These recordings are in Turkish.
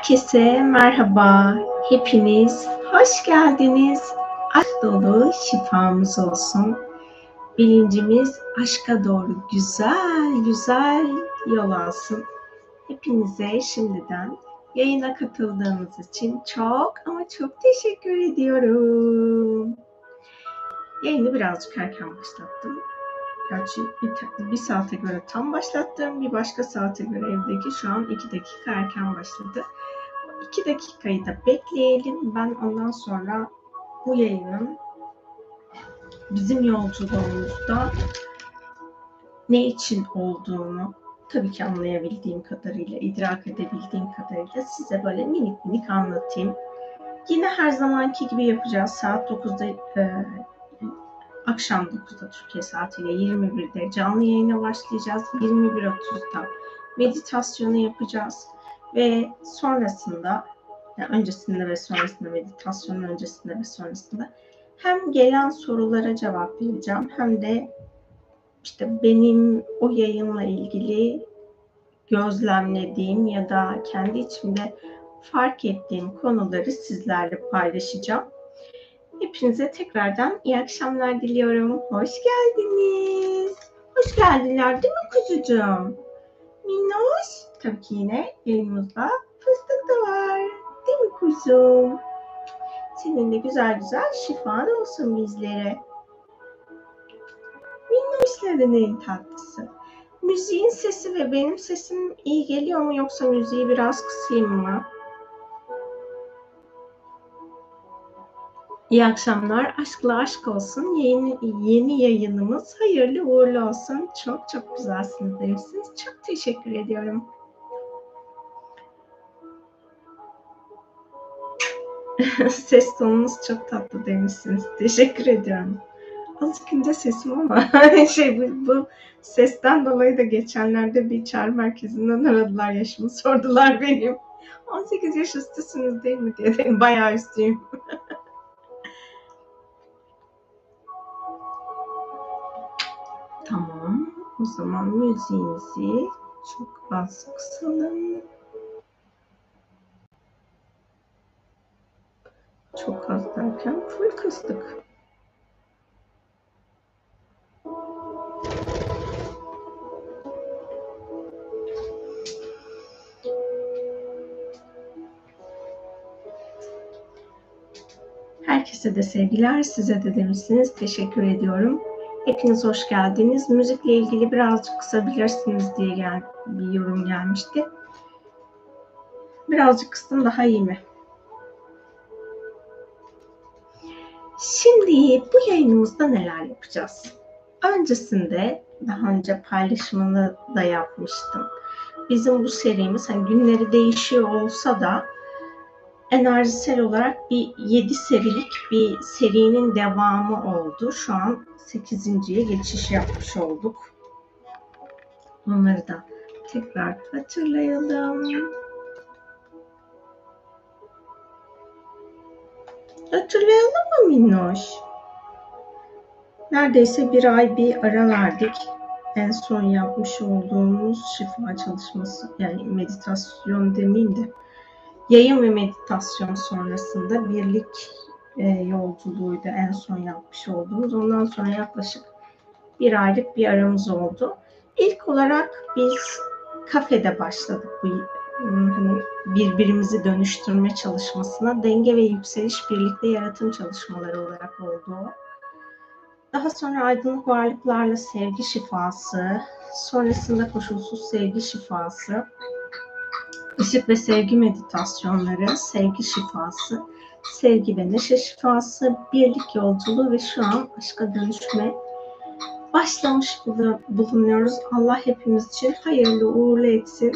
Herkese merhaba, hepiniz hoş geldiniz. Aşk dolu şifamız olsun. Bilincimiz aşka doğru güzel güzel yol alsın. Hepinize şimdiden yayına katıldığınız için çok ama çok teşekkür ediyorum. Yayını birazcık erken başlattım. Gerçi bir saate göre tam başlattım. Bir başka saate göre evdeki şu an 2 dakika erken başladı. 2 dakikayı da bekleyelim. Ben ondan sonra bu yayının bizim yolculuğumuzda ne için olduğunu tabii ki anlayabildiğim kadarıyla, idrak edebildiğim kadarıyla size böyle minik minik anlatayım. Yine her zamanki gibi yapacağız. Saat 9'da akşam 9'da Türkiye saatiyle 21'de canlı yayına başlayacağız. 21.30'da meditasyonu yapacağız. Ve sonrasında, yani öncesinde ve sonrasında, meditasyonun öncesinde ve sonrasında hem gelen sorulara cevap vereceğim hem de işte benim o yayınla ilgili gözlemlediğim ya da kendi içimde fark ettiğim konuları sizlerle paylaşacağım. Hepinize tekrardan iyi akşamlar diliyorum. Hoş geldiniz. Hoş geldiler değil mi kuzucuğum? Minnoş. Tabii ki yine yayınımızda fıstık da var. Değil mi kuzum? Senin de güzel güzel şifan olsun bizlere. Minnoşların en tatlısı. Müziğin sesi ve benim sesim iyi geliyor mu, yoksa müziği biraz kısayım mı? İyi akşamlar. Aşkla aşk olsun. Yeni yayınımız hayırlı uğurlu olsun. Çok çok güzelsiniz demişsiniz. Çok teşekkür ediyorum. Ses tonunuz çok tatlı demişsiniz. Teşekkür ediyorum. Azıcık ince sesim ama bu sesten dolayı da geçenlerde bir çağrı merkezinden aradılar. Yaşımı sordular benim. 18 yaş üstüsünüz değil mi diye. Dedim, bayağı üstüyüm. Tamam. O zaman müziğimizi çok az kısalım. Çok az derken full kıstık. Herkese de sevgiler, size de demişsiniz. Teşekkür ediyorum. Hepiniz hoş geldiniz. Müzikle ilgili birazcık kısabilirsiniz diye bir yorum gelmişti. Birazcık kıstım, daha iyi mi? Şimdi bu yayınımızda neler yapacağız? Öncesinde daha önce paylaşımını da yapmıştım. Bizim bu serimiz hani günleri değişiyor olsa da enerjisel olarak bir 7 serilik bir serinin devamı oldu. Şu an 8.'ye geçiş yapmış olduk. Onları da tekrar hatırlayalım. Hatırlayalım mı Minnoş? Neredeyse bir ay bir ara verdik. En son yapmış olduğumuz şifa çalışması, yani meditasyon demeyeyim de, yayın ve meditasyon sonrasında birlik yolculuğuydu en son yapmış olduğumuz. Ondan sonra yaklaşık bir aylık bir aramız oldu. İlk olarak biz kafede başladık bu birbirimizi dönüştürme çalışmasına. Denge ve yükseliş birlikte yaratım çalışmaları olarak oldu. Daha sonra aydınlık varlıklarla sevgi şifası, sonrasında koşulsuz sevgi şifası, ışık ve sevgi meditasyonları, sevgi şifası, sevgi ve neşe şifası, birlik yolculuğu ve şu an aşka dönüşme başlamış bulunuyoruz. Allah hepimiz için hayırlı uğurlu etsin.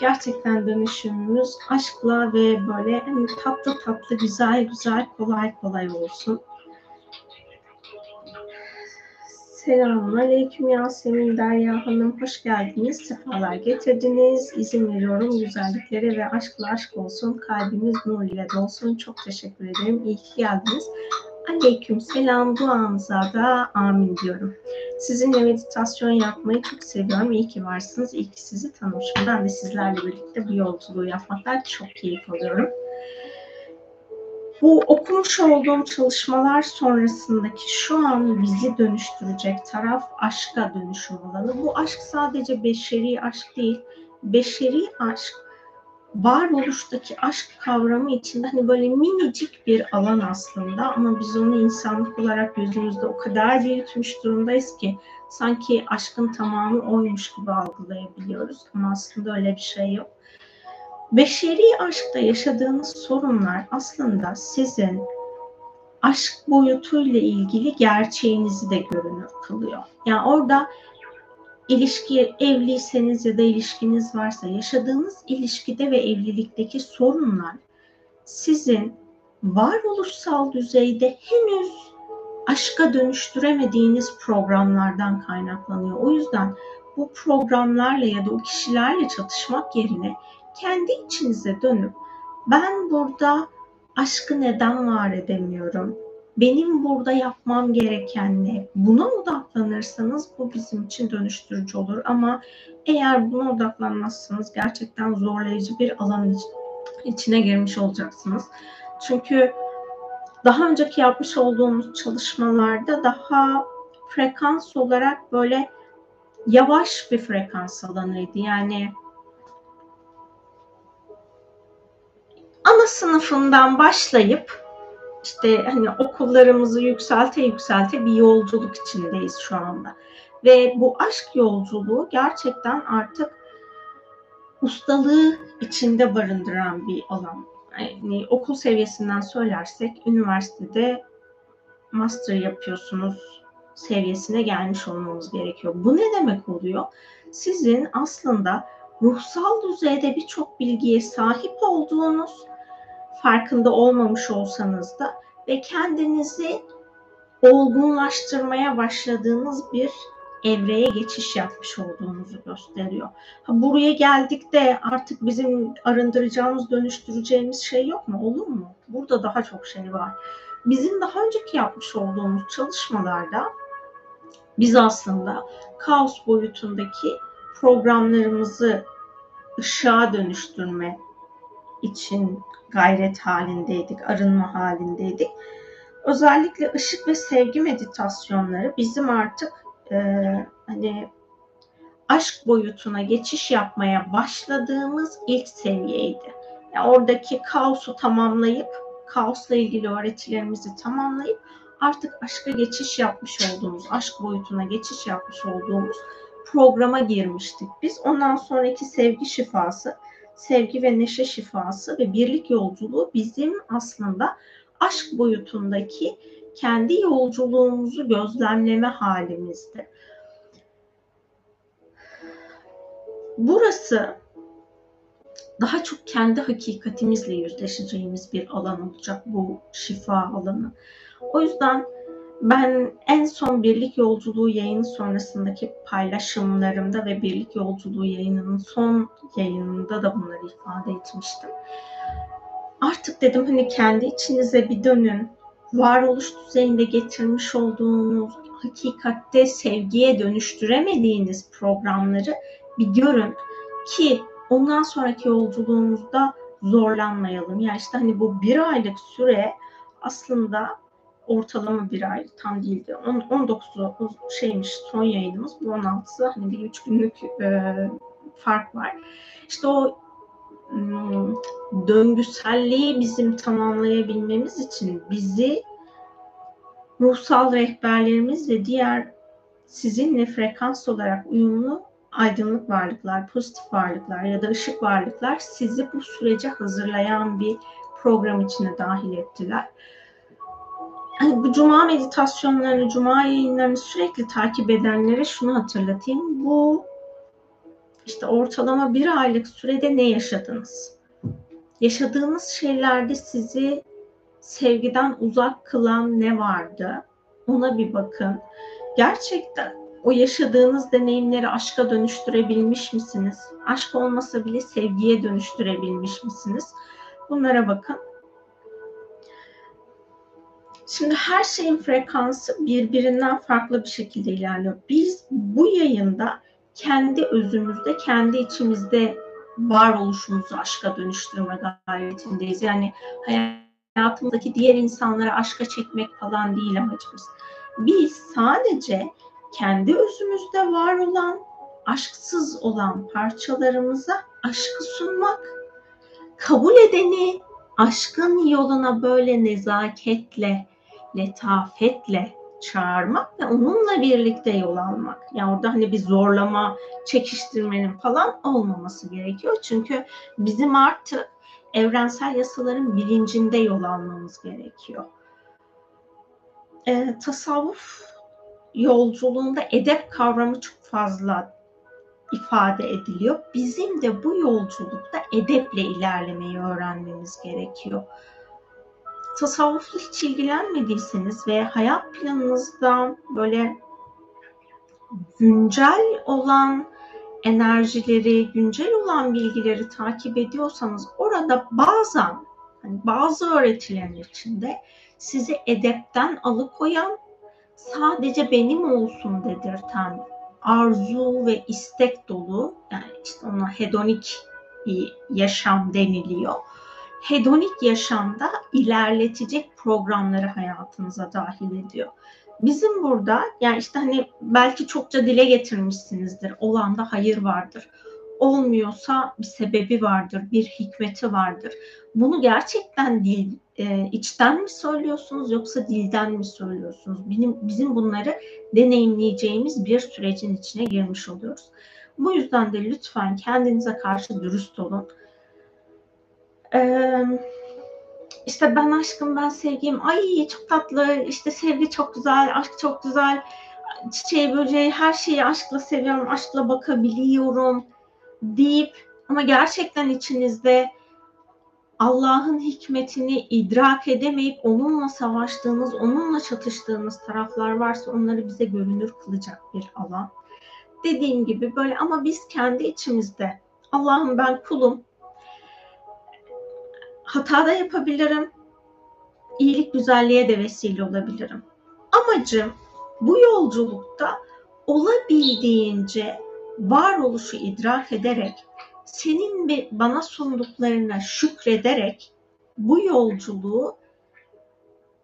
Gerçekten dönüşümümüz aşkla ve böyle hani tatlı tatlı, güzel güzel, kolay kolay olsun. Selamünaleyküm Yasemin, Derya Hanım. Hoş geldiniz. Sefalar getirdiniz. İzin veriyorum güzelliklere ve aşkla aşk olsun. Kalbimiz nur ile dolsun. Çok teşekkür ederim. İyi ki geldiniz. Aleykümselam duamıza da amin diyorum. Sizinle meditasyon yapmayı çok seviyorum. İyi ki varsınız. İyi ki sizi tanımışım. Ben de sizlerle birlikte bu yolculuğu yapmaktan çok keyif alıyorum. Bu okumuş olduğum çalışmalar sonrasındaki şu an bizi dönüştürecek taraf aşka dönüşüm olanı. Bu aşk sadece beşeri aşk değil. Beşeri aşk, varoluştaki aşk kavramı içinde hani böyle minicik bir alan aslında ama biz onu insanlık olarak gözümüzde o kadar büyütmüş durumdayız ki sanki aşkın tamamı oymuş gibi algılayabiliyoruz ama aslında öyle bir şey yok. Beşeri aşkta yaşadığınız sorunlar aslında sizin aşk boyutuyla ilgili gerçeğinizi de görünür kılıyor. Yani orada İlişki, evliyseniz ya da ilişkiniz varsa yaşadığınız ilişkide ve evlilikteki sorunlar sizin varoluşsal düzeyde henüz aşka dönüştüremediğiniz programlardan kaynaklanıyor. O yüzden bu programlarla ya da o kişilerle çatışmak yerine kendi içinize dönüp ben burada aşkı neden var edemiyorum? Benim burada yapmam gereken ne? Buna odaklanırsanız bu bizim için dönüştürücü olur. Ama eğer buna odaklanmazsanız gerçekten zorlayıcı bir alanın içine girmiş olacaksınız. Çünkü daha önceki yapmış olduğumuz çalışmalarda daha frekans olarak böyle yavaş bir frekans alanıydı. Yani ana sınıfından başlayıp İşte hani okullarımızı yükselte yükselte bir yolculuk içindeyiz şu anda. Ve bu aşk yolculuğu gerçekten artık ustalığı içinde barındıran bir alan. Yani okul seviyesinden söylersek üniversitede master yapıyorsunuz seviyesine gelmiş olmamız gerekiyor. Bu ne demek oluyor? Sizin aslında ruhsal düzeyde birçok bilgiye sahip olduğunuz, farkında olmamış olsanız da ve kendinizi olgunlaştırmaya başladığınız bir evreye geçiş yapmış olduğunuzu gösteriyor. Buraya geldik de artık bizim arındıracağımız, dönüştüreceğimiz şey yok mu? Olur mu? Burada daha çok şey var. Bizim daha önceki yapmış olduğumuz çalışmalarda biz aslında kaos boyutundaki programlarımızı ışığa dönüştürme için gayret halindeydik, arınma halindeydik. Özellikle ışık ve sevgi meditasyonları bizim artık hani aşk boyutuna geçiş yapmaya başladığımız ilk seviyeydi. Yani oradaki kaosu tamamlayıp, kaosla ilgili öğretilerimizi tamamlayıp artık aşka geçiş yapmış olduğumuz, aşk boyutuna geçiş yapmış olduğumuz programa girmiştik. Biz ondan sonraki sevgi şifası, sevgi ve neşe şifası ve birlik yolculuğu bizim aslında aşk boyutundaki kendi yolculuğumuzu gözlemleme halimizdi. Burası daha çok kendi hakikatimizle yüzleşeceğimiz bir alan olacak, bu şifa alanı. O yüzden ben en son birlik yolculuğu yayını sonrasındaki paylaşımlarımda ve birlik yolculuğu yayınının son yayınında da bunları ifade etmiştim. Artık dedim hani kendi içinize bir dönün. Varoluş düzeyinde getirmiş olduğunuz, hakikatte sevgiye dönüştüremediğiniz programları bir görün ki ondan sonraki yolculuğumuzda zorlanmayalım. Yani işte hani bu bir aylık süre aslında ortalama bir ay, tam değildi. 19'u şeymiş son yayınımız, bu 16'sı, hani bir 3 günlük fark var. İşte o döngüselliği bizim tamamlayabilmemiz için bizi ruhsal rehberlerimiz ve diğer sizinle frekans olarak uyumlu aydınlık varlıklar, pozitif varlıklar ya da ışık varlıklar sizi bu sürece hazırlayan bir program içine dahil ettiler. Yani bu cuma meditasyonlarını, cuma yayınlarını sürekli takip edenlere şunu hatırlatayım. Bu işte ortalama bir aylık sürede ne yaşadınız? Yaşadığınız şeylerde sizi sevgiden uzak kılan ne vardı? Ona bir bakın. Gerçekten o yaşadığınız deneyimleri aşka dönüştürebilmiş misiniz? Aşk olmasa bile sevgiye dönüştürebilmiş misiniz? Bunlara bakın. Şimdi her şeyin frekansı birbirinden farklı bir şekilde ilerliyor. Biz bu yayında kendi özümüzde, kendi içimizde varoluşumuzu aşka dönüştürme gayretindeyiz. Yani hayatımızdaki diğer insanları aşka çekmek falan değil amacımız. Biz sadece kendi özümüzde var olan, aşksız olan parçalarımıza aşkı sunmak, kabul edeni aşkın yoluna böyle nezaketle, letafetle çağırmak ve onunla birlikte yol almak. Yani orada hani bir zorlama, çekiştirmenin falan olmaması gerekiyor. Çünkü bizim artık evrensel yasaların bilincinde yol almamız gerekiyor. Tasavvuf yolculuğunda edep kavramı çok fazla ifade ediliyor. Bizim de bu yolculukta edeple ilerlemeyi öğrenmemiz gerekiyor. Tasavvufla hiç ilgilenmediyseniz ve hayat planınızda böyle güncel olan enerjileri, güncel olan bilgileri takip ediyorsanız orada bazen, hani bazı öğretilerin içinde sizi edepten alıkoyan, sadece benim olsun dedirten, arzu ve istek dolu, yani işte ona hedonik bir yaşam deniliyor. Hedonik yaşamda ilerletecek programları hayatınıza dahil ediyor. Bizim burada, yani işte hani belki çokça dile getirmişsinizdir, olanda hayır vardır. Olmuyorsa bir sebebi vardır, bir hikmeti vardır. Bunu gerçekten içten mi söylüyorsunuz yoksa dilden mi söylüyorsunuz? Bizim bunları deneyimleyeceğimiz bir sürecin içine girmiş oluyoruz. Bu yüzden de lütfen kendinize karşı dürüst olun. İşte ben aşkım, ben sevgim, ay çok tatlı, işte sevgi çok güzel, aşk çok güzel, çiçeği, böceği, her şeyi aşkla seviyorum, aşkla bakabiliyorum deyip ama gerçekten içinizde Allah'ın hikmetini idrak edemeyip onunla savaştığınız, onunla çatıştığınız taraflar varsa onları bize görünür kılacak bir alan. Dediğim gibi böyle, ama biz kendi içimizde Allah'ım ben kulum, hata da yapabilirim, iyilik güzelliğe de vesile olabilirim. Amacım bu yolculukta olabildiğince varoluşu idrak ederek, senin ve bana sunduklarına şükrederek bu yolculuğu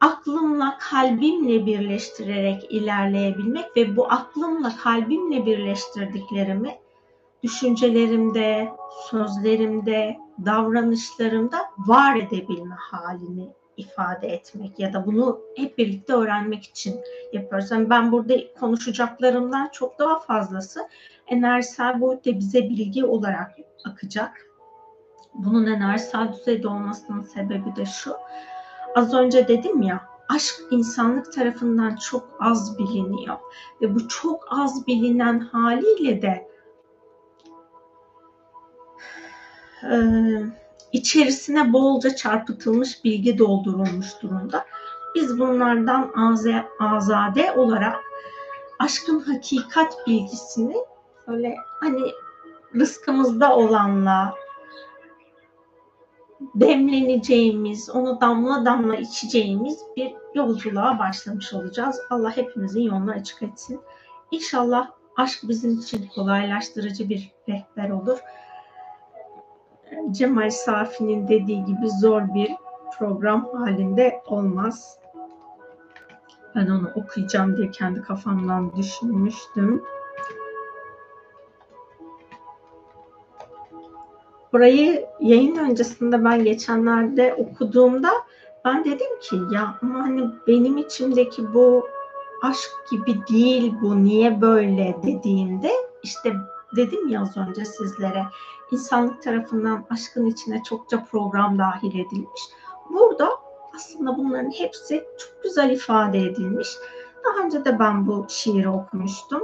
aklımla, kalbimle birleştirerek ilerleyebilmek ve bu aklımla, kalbimle birleştirdiklerimi düşüncelerimde, sözlerimde, davranışlarımda var edebilme halini ifade etmek ya da bunu hep birlikte öğrenmek için yapıyoruz. Yani ben burada konuşacaklarımdan çok daha fazlası enerjisel boyutta bize bilgi olarak akacak. Bunun enerjisel düzeyde olmasının sebebi de şu. Az önce dedim ya, aşk insanlık tarafından çok az biliniyor. Ve bu çok az bilinen haliyle de içerisine bolca çarpıtılmış bilgi doldurulmuş durumda. Biz bunlardan azade olarak aşkın hakikat bilgisini böyle hani rızkımızda olanla demleneceğimiz, onu damla damla içeceğimiz bir yolculuğa başlamış olacağız. Allah hepimizin yolunu açık etsin. İnşallah aşk bizim için kolaylaştırıcı bir rehber olur. Cemal Safi'nin dediği gibi zor bir program halinde olmaz. Ben onu okuyacağım diye kendi kafamdan düşünmüştüm. Burayı yayın öncesinde ben geçenlerde okuduğumda ben dedim ki ya ama hani benim içimdeki bu aşk gibi değil, bu niye böyle dediğimde işte dedim ya az önce sizlere, insanlık tarafından aşkın içine çokça program dahil edilmiş. Burada aslında bunların hepsi çok güzel ifade edilmiş. Daha önce de ben bu şiiri okumuştum.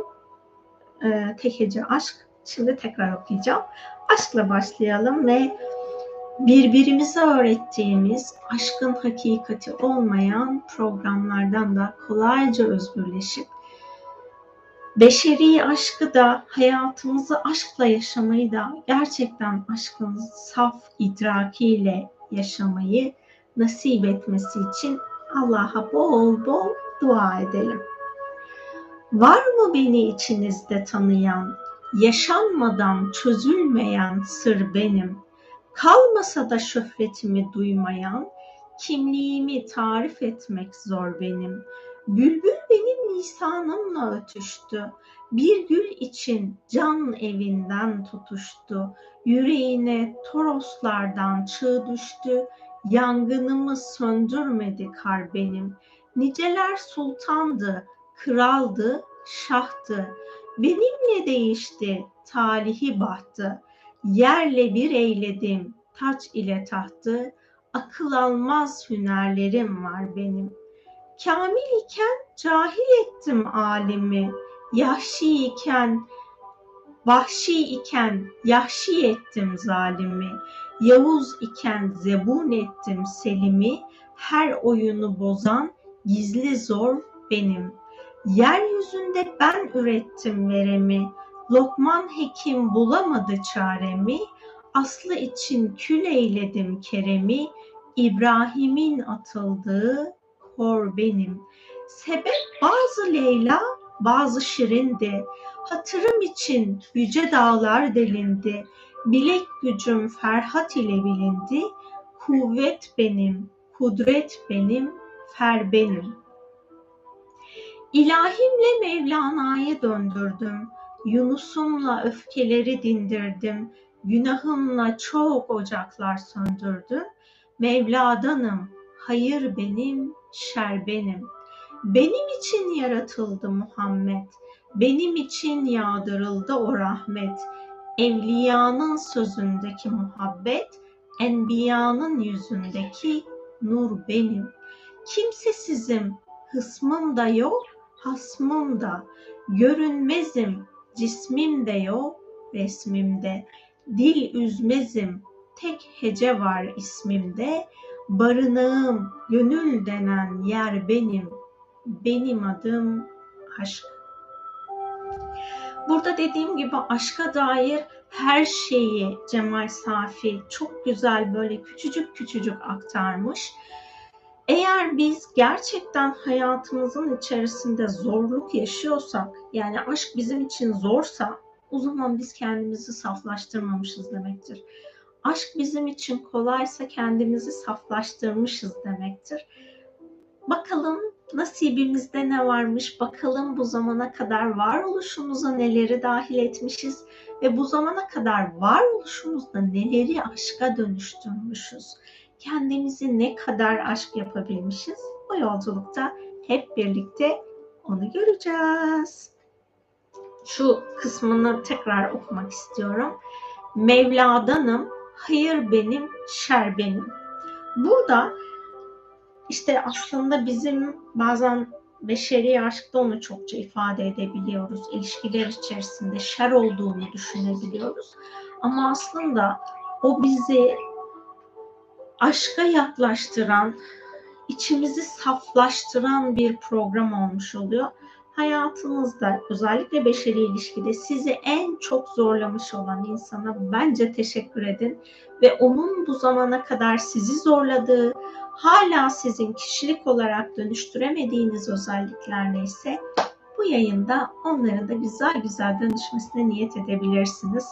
Tek hece aşk. Şimdi tekrar okuyacağım. Aşkla başlayalım ve birbirimize öğrettiğimiz aşkın hakikati olmayan programlardan da kolayca özgürleşip beşeri aşkı da, hayatımızı aşkla yaşamayı da, gerçekten aşkın saf idrakiyle yaşamayı nasip etmesi için Allah'a bol bol dua edelim. Var mı beni içinizde tanıyan, yaşanmadan çözülmeyen sır benim, kalmasa da şöhretimi duymayan, kimliğimi tarif etmek zor benim. Bülbül benim lisanımla ötüştü, bir gül için can evinden tutuştu, yüreğine toroslardan çığ düştü, yangınımı söndürmedi kar benim. Niceler sultandı, kraldı, şahtı, benimle değişti, talihi bahtı, yerle bir eyledim, taç ile tahtı, akıl almaz hünerlerim var benim. Kamil iken cahil ettim alemi, yahşi iken, vahşi iken yahşi ettim zalimi, yavuz iken zebun ettim selimi, her oyunu bozan gizli zor benim. Yeryüzünde ben ürettim veremi, Lokman Hekim bulamadı çaremi, aslı için kül eyledim keremi, İbrahim'in atıldığı hor benim. Sebep bazı Leyla, bazı şirindi, hatırım için yüce dağlar delindi, bilek gücüm Ferhat ile bilindi, kuvvet benim, kudret benim, fer benim. İlahimle Mevlana'ya döndürdüm, Yunus'umla öfkeleri dindirdim, günahımla çok ocaklar söndürdüm, Mevla'danım, hayır benim, şer benim. Benim için yaratıldı Muhammed, benim için yağdırıldı o rahmet, evliyanın sözündeki muhabbet, enbiyanın yüzündeki nur benim. Kimsesizim, hısmım da yok, hasmım da, görünmezim, cismim de yok, resmimde, dil üzmezim, tek hece var ismimde, barınağım, gönül denen yer benim, benim adım aşk. Burada dediğim gibi aşka dair her şeyi Cemal Safi çok güzel böyle küçücük küçücük aktarmış. Eğer biz gerçekten hayatımızın içerisinde zorluk yaşıyorsak, yani aşk bizim için zorsa, o zaman biz kendimizi saflaştırmamışız demektir. Aşk bizim için kolaysa kendimizi saflaştırmışız demektir. Bakalım nasibimizde ne varmış, bakalım bu zamana kadar varoluşumuza neleri dahil etmişiz ve bu zamana kadar varoluşumuzda neleri aşka dönüştürmüşüz. Kendimizi ne kadar aşk yapabilmişiz, o yolculukta hep birlikte onu göreceğiz. Şu kısmını tekrar okumak istiyorum. Mevla'danım, hayır benim, şer benim. Burada işte aslında bizim bazen beşeri aşkta onu çokça ifade edebiliyoruz. İlişkiler içerisinde şer olduğunu düşünebiliyoruz. Ama aslında o bizi aşka yaklaştıran, içimizi saflaştıran bir program olmuş oluyor. Hayatınızda özellikle beşeri ilişkide sizi en çok zorlamış olan insana bence teşekkür edin. Ve onun bu zamana kadar sizi zorladığı, hala sizin kişilik olarak dönüştüremediğiniz özellikler neyse bu yayında onların da güzel güzel dönüşmesine niyet edebilirsiniz.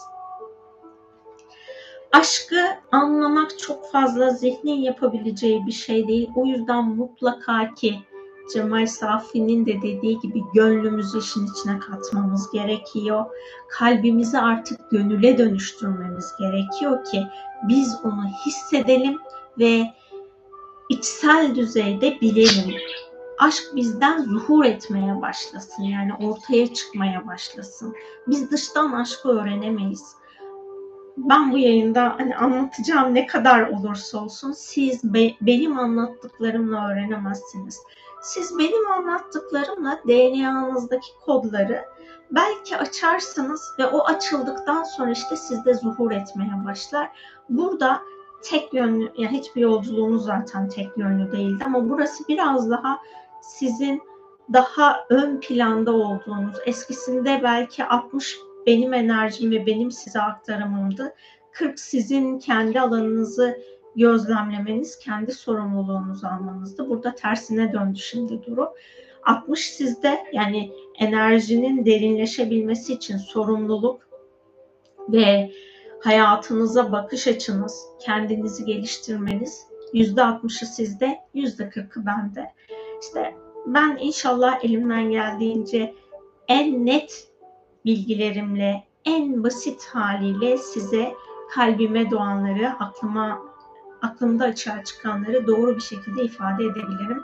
Aşkı anlamak çok fazla zihnin yapabileceği bir şey değil. O yüzden mutlaka ki Cemal Safi'nin de dediği gibi gönlümüzü işin içine katmamız gerekiyor. Kalbimizi artık gönüle dönüştürmemiz gerekiyor ki biz onu hissedelim ve içsel düzeyde bilelim. Aşk bizden zuhur etmeye başlasın, yani ortaya çıkmaya başlasın. Biz dıştan aşkı öğrenemeyiz. Ben bu yayında hani anlatacağım ne kadar olursa olsun siz benim anlattıklarımla öğrenemezsiniz. Siz benim anlattıklarımla DNA'nızdaki kodları belki açarsınız ve o açıldıktan sonra işte sizde zuhur etmeye başlar. Burada tek yönlü, yani hiçbir yolculuğunuz zaten tek yönlü değildi ama burası biraz daha sizin daha ön planda olduğunuz, eskisinde belki 60 benim enerjim ve benim size aktarımımdı. 40 sizin kendi alanınızı gözlemlemeniz, kendi sorumluluğunuzu almanızda. Burada tersine döndü şimdi durum. 60 sizde, yani enerjinin derinleşebilmesi için sorumluluk ve hayatınıza bakış açınız, kendinizi geliştirmeniz. %60'ı sizde, %40'ı bende. İşte ben inşallah elimden geldiğince en net bilgilerimle, en basit haliyle size kalbime doğanları, aklımda açığa çıkanları doğru bir şekilde ifade edebilirim.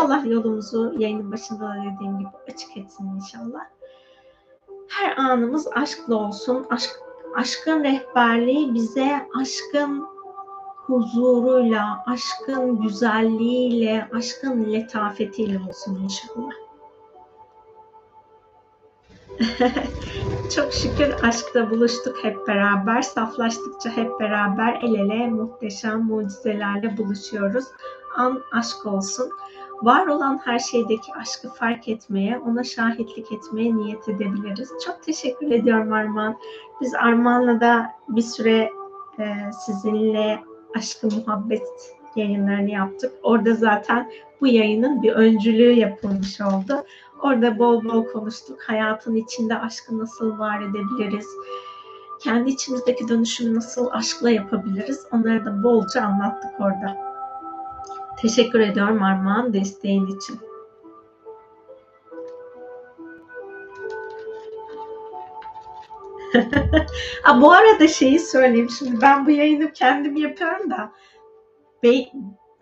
Allah yolumuzu yayının başında da dediğim gibi açık etsin inşallah. Her anımız aşkla olsun. Aşkın rehberliği bize aşkın huzuruyla, aşkın güzelliğiyle, aşkın letafetiyle olsun inşallah. Çok şükür aşkta buluştuk hep beraber. Saflaştıkça hep beraber el ele muhteşem mucizelerle buluşuyoruz. An aşk olsun. Var olan her şeydeki aşkı fark etmeye, ona şahitlik etmeye niyet edebiliriz. Çok teşekkür ediyorum Armağan. Biz Armağan'la da bir süre sizinle aşkı muhabbet yayınlarını yaptık. Orada zaten bu yayının bir öncülüğü yapılmış oldu. Orada bol bol konuştuk. Hayatın içinde aşkı nasıl var edebiliriz? Kendi içimizdeki dönüşümü nasıl aşkla yapabiliriz? Onları da bolca anlattık orada. Teşekkür ediyorum Armağan desteğin için. Bu arada şeyi söyleyeyim. Şimdi ben bu yayını kendim yapıyorum da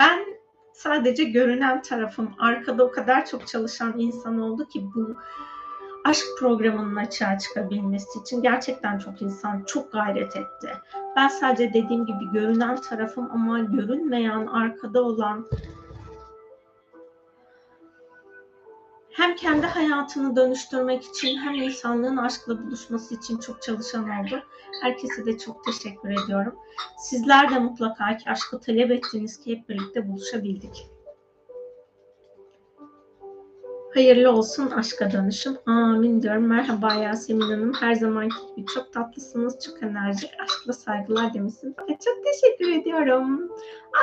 ben sadece görünen tarafım. Arkada o kadar çok çalışan insan oldu ki bu aşk programının açığa çıkabilmesi için gerçekten çok insan çok gayret etti. Ben sadece dediğim gibi görünen tarafım ama görünmeyen, arkada olan, hem kendi hayatını dönüştürmek için hem insanlığın aşkla buluşması için çok çalışan oldu. Herkese de çok teşekkür ediyorum. Sizler de mutlaka ki aşkı talep ettiniz ki hep birlikte buluşabildik. Hayırlı olsun aşka dönüşüm. Amin diyorum. Merhaba Yasemin Hanım. Her zamanki gibi çok tatlısınız. Çok enerjik. Aşkla saygılar demişsiniz. Çok teşekkür ediyorum.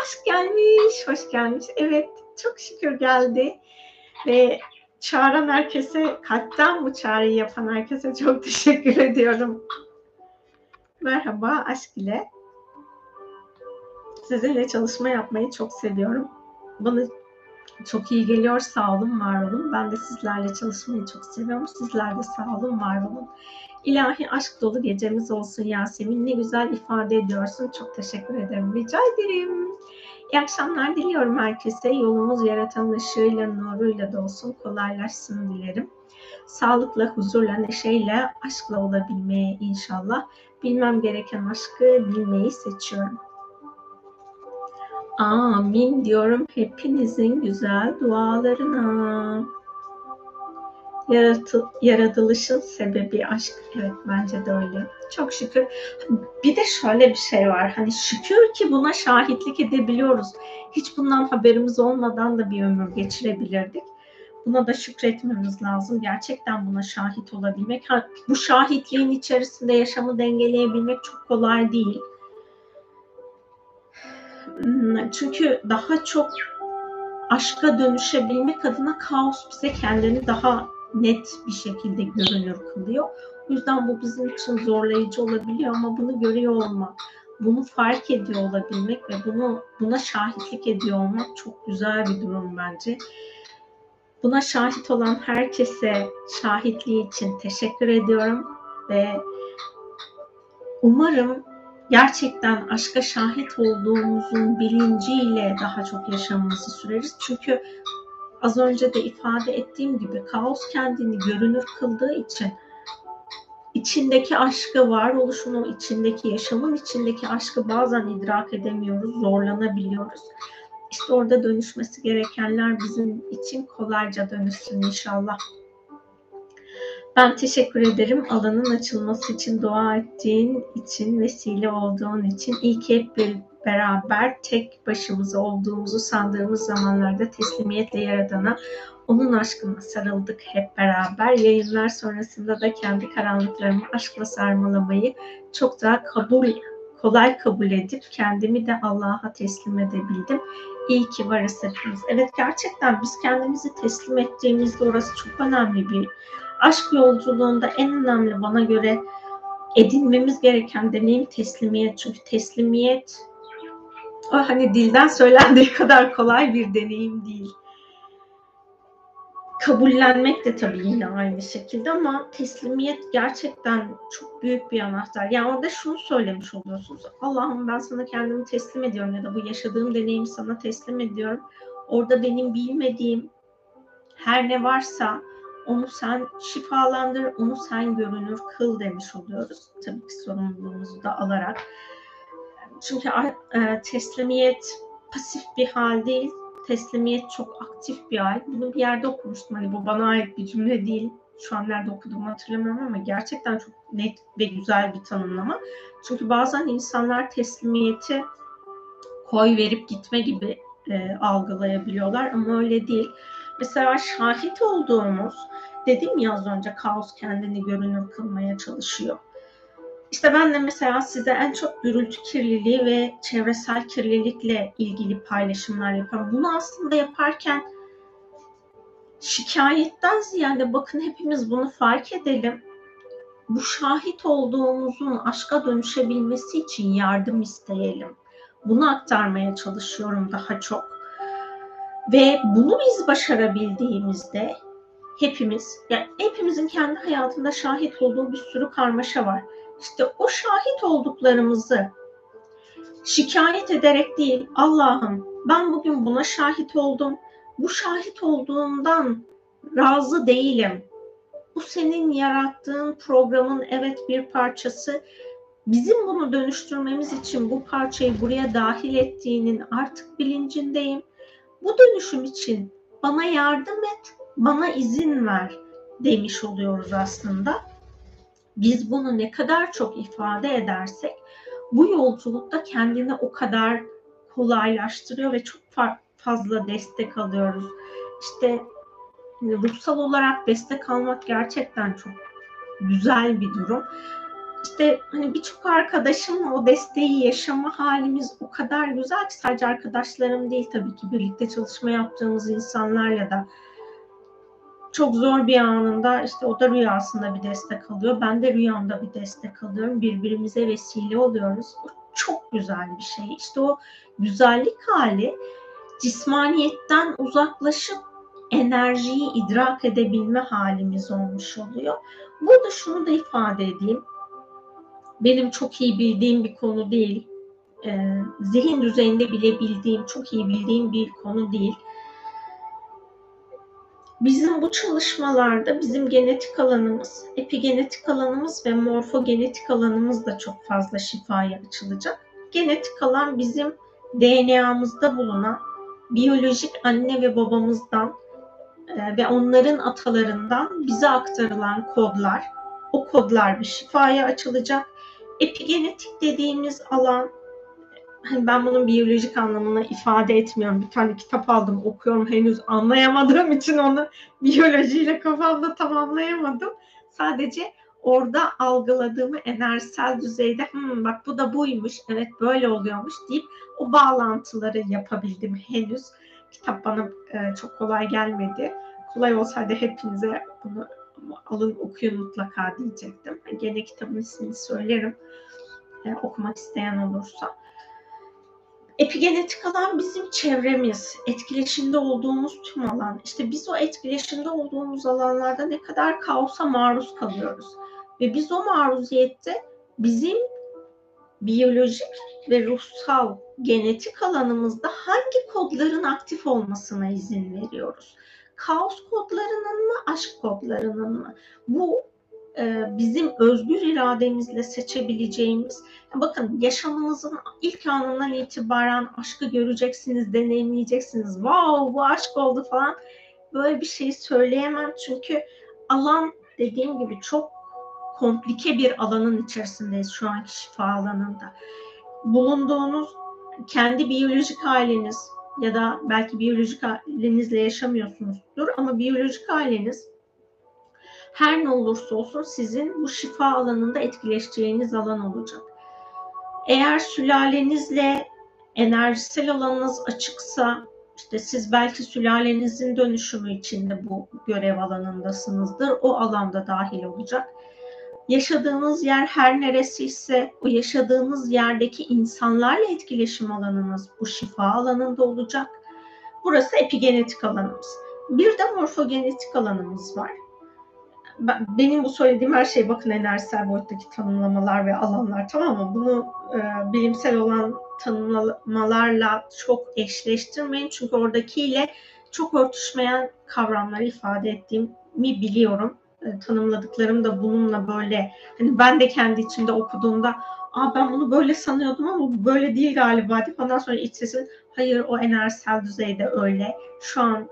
Aşk gelmiş. Hoş gelmiş. Evet. Çok şükür geldi. Ve çağıran herkese, kalpten bu çağrıyı yapan herkese çok teşekkür ediyorum. Merhaba aşk ile. Sizinle çalışma yapmayı çok seviyorum. Bana çok iyi geliyor. Sağ olun, var olun. Ben de sizlerle çalışmayı çok seviyorum. Sizler de sağ olun, var olun. İlahi aşk dolu gecemiz olsun Yasemin. Ne güzel ifade ediyorsun. Çok teşekkür ederim. Rica ederim. İyi akşamlar diliyorum herkese. Yolumuz yaratanın ışığıyla, nuruyla dolsun. Kolaylaşsın dilerim. Sağlıkla, huzurla, neşeyle, aşkla olabilmeye inşallah. Bilmem gereken aşkı bilmeyi seçiyorum. Amin diyorum hepinizin güzel dualarına. Yaratılışın sebebi aşk. Evet, bence de öyle. Çok şükür. Bir de şöyle bir şey var. Hani şükür ki buna şahitlik edebiliyoruz. Hiç bundan haberimiz olmadan da bir ömür geçirebilirdik. Buna da şükretmemiz lazım. Gerçekten buna şahit olabilmek. Bu şahitliğin içerisinde yaşamı dengeleyebilmek çok kolay değil. Çünkü daha çok aşka dönüşebilmek adına kaos bize kendini daha net bir şekilde görünür kılıyor. O yüzden bu bizim için zorlayıcı olabiliyor ama bunu görüyor olmak, bunu fark ediyor olabilmek ve buna şahitlik ediyor olmak çok güzel bir durum bence. Buna şahit olan herkese şahitliği için teşekkür ediyorum ve umarım gerçekten aşka şahit olduğumuzun bilinciyle daha çok yaşamımızı süreriz. Çünkü az önce de ifade ettiğim gibi kaos kendini görünür kıldığı için içindeki aşkı, varoluşunu, içindeki yaşamın içindeki aşkı bazen idrak edemiyoruz, zorlanabiliyoruz. İşte orada dönüşmesi gerekenler bizim için kolayca dönüşsün inşallah. Ben teşekkür ederim alanın açılması için, dua ettiğin için, vesile olduğun için. İyi ki hep beraber tek başımıza olduğumuzu sandığımız zamanlarda teslimiyetle Yaradan'a, onun aşkına sarıldık hep beraber. Yayınlar sonrasında da kendi karanlıklarımı aşkla sarmalamayı çok daha kolay kabul edip kendimi de Allah'a teslim edebildim. İyi ki varız hepimiz. Evet, gerçekten biz kendimizi teslim ettiğimizde orası çok önemli bir aşk yolculuğunda en önemli bana göre edinmemiz gereken deneyim teslimiyet. Çünkü teslimiyet o hani dilden söylendiği kadar kolay bir deneyim değil. Kabullenmek de tabii yine aynı şekilde ama teslimiyet gerçekten çok büyük bir anahtar. Yani orada şunu söylemiş oluyorsunuz. Allah'ım ben sana kendimi teslim ediyorum ya da bu yaşadığım deneyimi sana teslim ediyorum. Orada benim bilmediğim her ne varsa onu sen şifalandır, onu sen görünür kıl demiş oluyoruz. Tabii ki sorumluluğumuzu da alarak. Çünkü teslimiyet pasif bir hal değil. Teslimiyet çok aktif bir hal. Bunu bir yerde okumuştum. Hani bu bana ait bir cümle değil. Şu an nerede okudum hatırlamıyorum ama gerçekten çok net ve güzel bir tanımlama. Çünkü bazen insanlar teslimiyeti koy verip gitme gibi algılayabiliyorlar ama öyle değil. Mesela şahit olduğumuz, dedim ya az önce kaos kendini görünür kılmaya çalışıyor. İşte ben de mesela size en çok gürültü kirliliği ve çevresel kirlilikle ilgili paylaşımlar yaparım. Bunu aslında yaparken şikayetten ziyade bakın hepimiz bunu fark edelim. Bu şahit olduğumuzun aşka dönüşebilmesi için yardım isteyelim. Bunu aktarmaya çalışıyorum daha çok. Ve bunu biz başarabildiğimizde hepimiz, yani hepimizin kendi hayatında şahit olduğu bir sürü karmaşa var. İşte o şahit olduklarımızı şikayet ederek değil, Allah'ım ben bugün buna şahit oldum, bu şahit olduğumdan razı değilim. Bu senin yarattığın programın evet bir parçası. Bizim bunu dönüştürmemiz için bu parçayı buraya dahil ettiğinin artık bilincindeyim. Bu dönüşüm için bana yardım et, bana izin ver demiş oluyoruz aslında. Biz bunu ne kadar çok ifade edersek bu yolculukta kendini o kadar kolaylaştırıyor ve çok fazla destek alıyoruz. İşte ruhsal olarak destek almak gerçekten çok güzel bir durum. İşte hani birçok arkadaşımla o desteği yaşama halimiz o kadar güzel ki sadece arkadaşlarım değil tabii ki birlikte çalışma yaptığımız insanlarla da. Çok zor bir anında işte o da rüyasında bir destek alıyor. Ben de rüyamda bir destek alıyorum. Birbirimize vesile oluyoruz. O çok güzel bir şey. İşte o güzellik hali cismaniyetten uzaklaşıp enerjiyi idrak edebilme halimiz olmuş oluyor. Burada şunu da ifade edeyim. Benim çok iyi bildiğim bir konu değil. Zihin düzeyinde bile bildiğim, çok iyi bildiğim bir konu değil. Bizim bu çalışmalarda bizim genetik alanımız, epigenetik alanımız ve morfogenetik alanımız da çok fazla şifaya açılacak. Genetik alan bizim DNA'mızda bulunan biyolojik anne ve babamızdan ve onların atalarından bize aktarılan kodlar, o kodlar bir şifaya açılacak. Epigenetik dediğimiz alan, ben bunun biyolojik anlamını ifade etmiyorum. Bir tane kitap aldım, okuyorum. Henüz anlayamadığım için onu biyolojiyle kafamda tamamlayamadım. Sadece orada algıladığımı enerjisel düzeyde bak bu da buymuş, evet böyle oluyormuş deyip o bağlantıları yapabildim henüz. Kitap bana çok kolay gelmedi. Kolay olsaydı hepinize bunu alın okuyun mutlaka diyecektim. Gene kitabın ismini söylerim. Okumak isteyen olursa. Epigenetik alan bizim çevremiz, etkileşimde olduğumuz tüm alan. İşte biz o etkileşimde olduğumuz alanlarda ne kadar kaosa maruz kalıyoruz. Ve biz o maruziyette bizim biyolojik ve ruhsal genetik alanımızda hangi kodların aktif olmasına izin veriyoruz? Kaos kodlarının mı, aşk kodlarının mı? Bu bizim özgür irademizle seçebileceğimiz, bakın yaşamınızın ilk anından itibaren aşkı göreceksiniz, deneyimleyeceksiniz. Wow, bu aşk oldu falan. Böyle bir şey söyleyemem çünkü alan dediğim gibi çok komplike bir alanın içerisindeyiz şu anki şifa alanında. Bulunduğunuz kendi biyolojik aileniz ya da belki biyolojik ailenizle yaşamıyorsunuzdur ama biyolojik aileniz her ne olursa olsun sizin bu şifa alanında etkileşeceğiniz alan olacak. Eğer sülalenizle enerjisel alanınız açıksa, işte siz belki sülalenizin dönüşümü içinde bu görev alanındasınızdır. O alanda dahil olacak. Yaşadığınız yer her neresiyse o yaşadığınız yerdeki insanlarla etkileşim alanınız bu şifa alanında olacak. Burası epigenetik alanımız. Bir de morfogenetik alanımız var. Benim bu söylediğim her şey bakın enerjisel boyuttaki tanımlamalar ve alanlar, tamam mı? Bunu bilimsel olan tanımlamalarla çok eşleştirmeyin. Çünkü oradakiyle çok örtüşmeyen kavramları ifade ettiğimi biliyorum. Tanımladıklarım da bununla böyle, hani ben de kendi içimde okuduğumda ben bunu böyle sanıyordum ama bu böyle değil galiba deyip ondan sonra iç sesim hayır o enerjisel düzeyde öyle. Şu an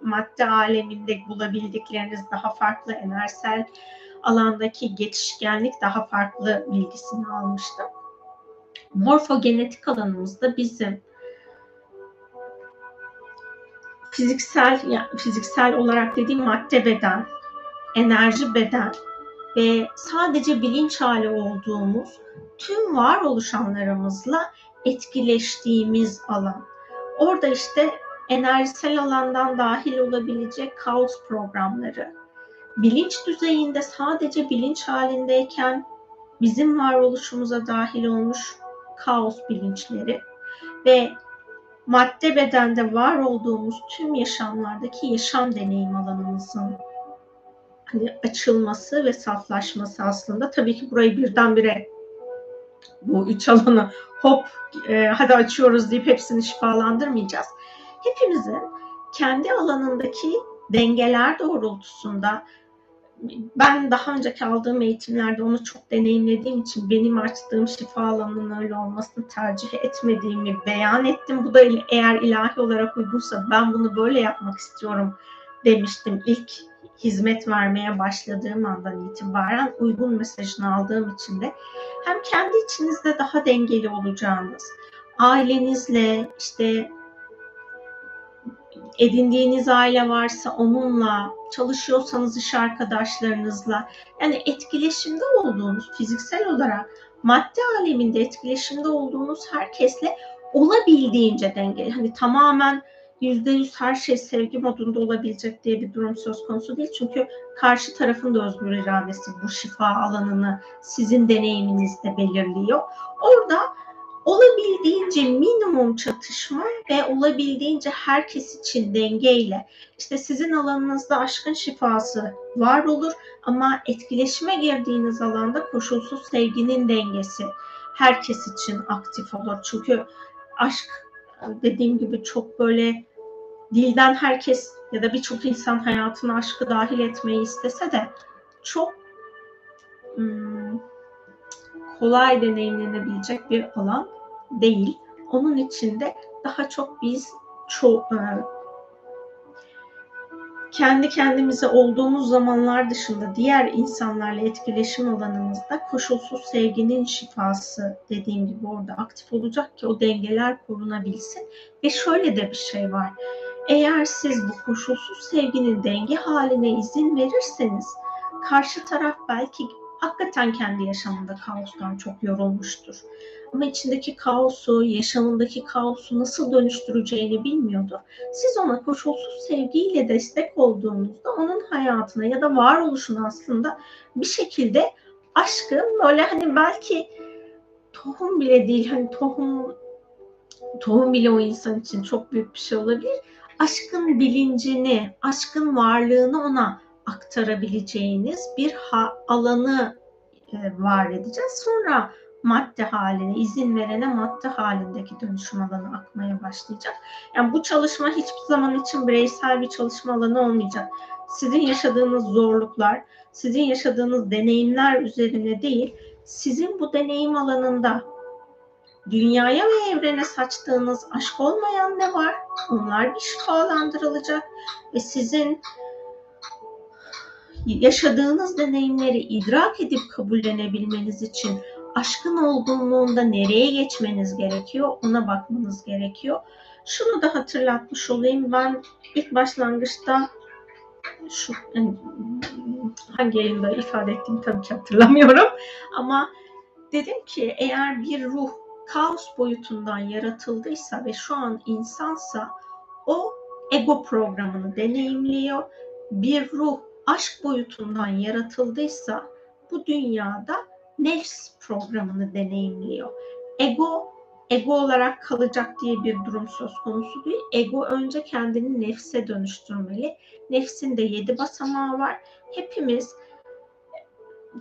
madde aleminde bulabildikleriniz daha farklı, enerjisel alandaki geçişkenlik daha farklı bilgisini almıştım. Morfogenetik alanımızda bizim fiziksel olarak dediğim madde beden, enerji beden ve sadece bilinç hali olduğumuz tüm var oluşanlarımızla etkileştiğimiz alan. Orada işte enerjisel alandan dahil olabilecek kaos programları, bilinç düzeyinde sadece bilinç halindeyken bizim varoluşumuza dahil olmuş kaos bilinçleri ve madde bedende var olduğumuz tüm yaşamlardaki yaşam deneyim alanımızın hani açılması ve saflaşması aslında. Tabii ki burayı birdenbire bu üç alanı hop hadi açıyoruz deyip hepsini şifalandırmayacağız. Hepimizin kendi alanındaki dengeler doğrultusunda, ben daha önceki aldığım eğitimlerde onu çok deneyimlediğim için benim açtığım şifa alanının öyle olmasını tercih etmediğimi beyan ettim. Bu da eğer ilahi olarak uygunsa ben bunu böyle yapmak istiyorum demiştim ilk hizmet vermeye başladığım andan itibaren. Uygun mesajını aldığım için de hem kendi içinizde daha dengeli olacağınız, ailenizle, işte edindiğiniz aile varsa onunla, çalışıyorsanız iş arkadaşlarınızla, yani etkileşimde olduğunuz, fiziksel olarak madde aleminde etkileşimde olduğunuz herkesle olabildiğince dengeli. Hani tamamen %100 her şey sevgi modunda olabilecek diye bir durum söz konusu değil. Çünkü karşı tarafın da özgür iradesi bu şifa alanını sizin deneyiminizde belirliyor. Orada olabildiğince minimum çatışma ve olabildiğince herkes için dengeyle, işte sizin alanınızda aşkın şifası var olur ama etkileşime girdiğiniz alanda koşulsuz sevginin dengesi herkes için aktif olur. Çünkü aşk dediğim gibi çok böyle dilden herkes ya da birçok insan hayatına aşkı dahil etmeyi istese de çok kolay deneyimlenebilecek bir alan değil. Onun için de daha çok biz kendi kendimize olduğumuz zamanlar dışında diğer insanlarla etkileşim alanımızda koşulsuz sevginin şifası dediğim gibi orada aktif olacak ki o dengeler korunabilsin. Ve şöyle de bir şey var. Eğer siz bu koşulsuz sevginin denge haline izin verirseniz karşı taraf belki hakikaten kendi yaşamında kaostan çok yorulmuştur. Ama içindeki kaosu, yaşamındaki kaosu nasıl dönüştüreceğini bilmiyordur. Siz ona koşulsuz sevgiyle destek olduğunuzda onun hayatına ya da varoluşuna aslında bir şekilde aşkın böyle hani belki tohum bile değil, hani tohum bile o insan için çok büyük bir şey olabilir. Aşkın bilincini, aşkın varlığını ona aktarabileceğiniz bir alanı var edeceğiz. Sonra madde haline, izin verene madde halindeki dönüşüm alanı akmaya başlayacak. Yani bu çalışma hiçbir zaman için bireysel bir çalışma alanı olmayacak. Sizin yaşadığınız zorluklar, sizin yaşadığınız deneyimler üzerine değil, sizin bu deneyim alanında dünyaya ve evrene saçtığınız aşk olmayan ne var? Onlar bir şifalandırılacak ve sizin yaşadığınız deneyimleri idrak edip kabullenebilmeniz için aşkın olgunluğunda nereye geçmeniz gerekiyor, ona bakmanız gerekiyor. Şunu da hatırlatmış olayım. Ben ilk başlangıçta hangi yayında ifade ettiğimi tabii ki hatırlamıyorum. Ama Dedim ki eğer bir ruh kaos boyutundan yaratıldıysa ve şu an insansa o ego programını deneyimliyor. Bir ruh aşk boyutundan yaratıldıysa bu dünyada nefs programını deneyimliyor. Ego olarak kalacak diye bir durum söz konusu değil. Ego önce kendini nefse dönüştürmeli. Nefsin de 7 basamağı var. Hepimiz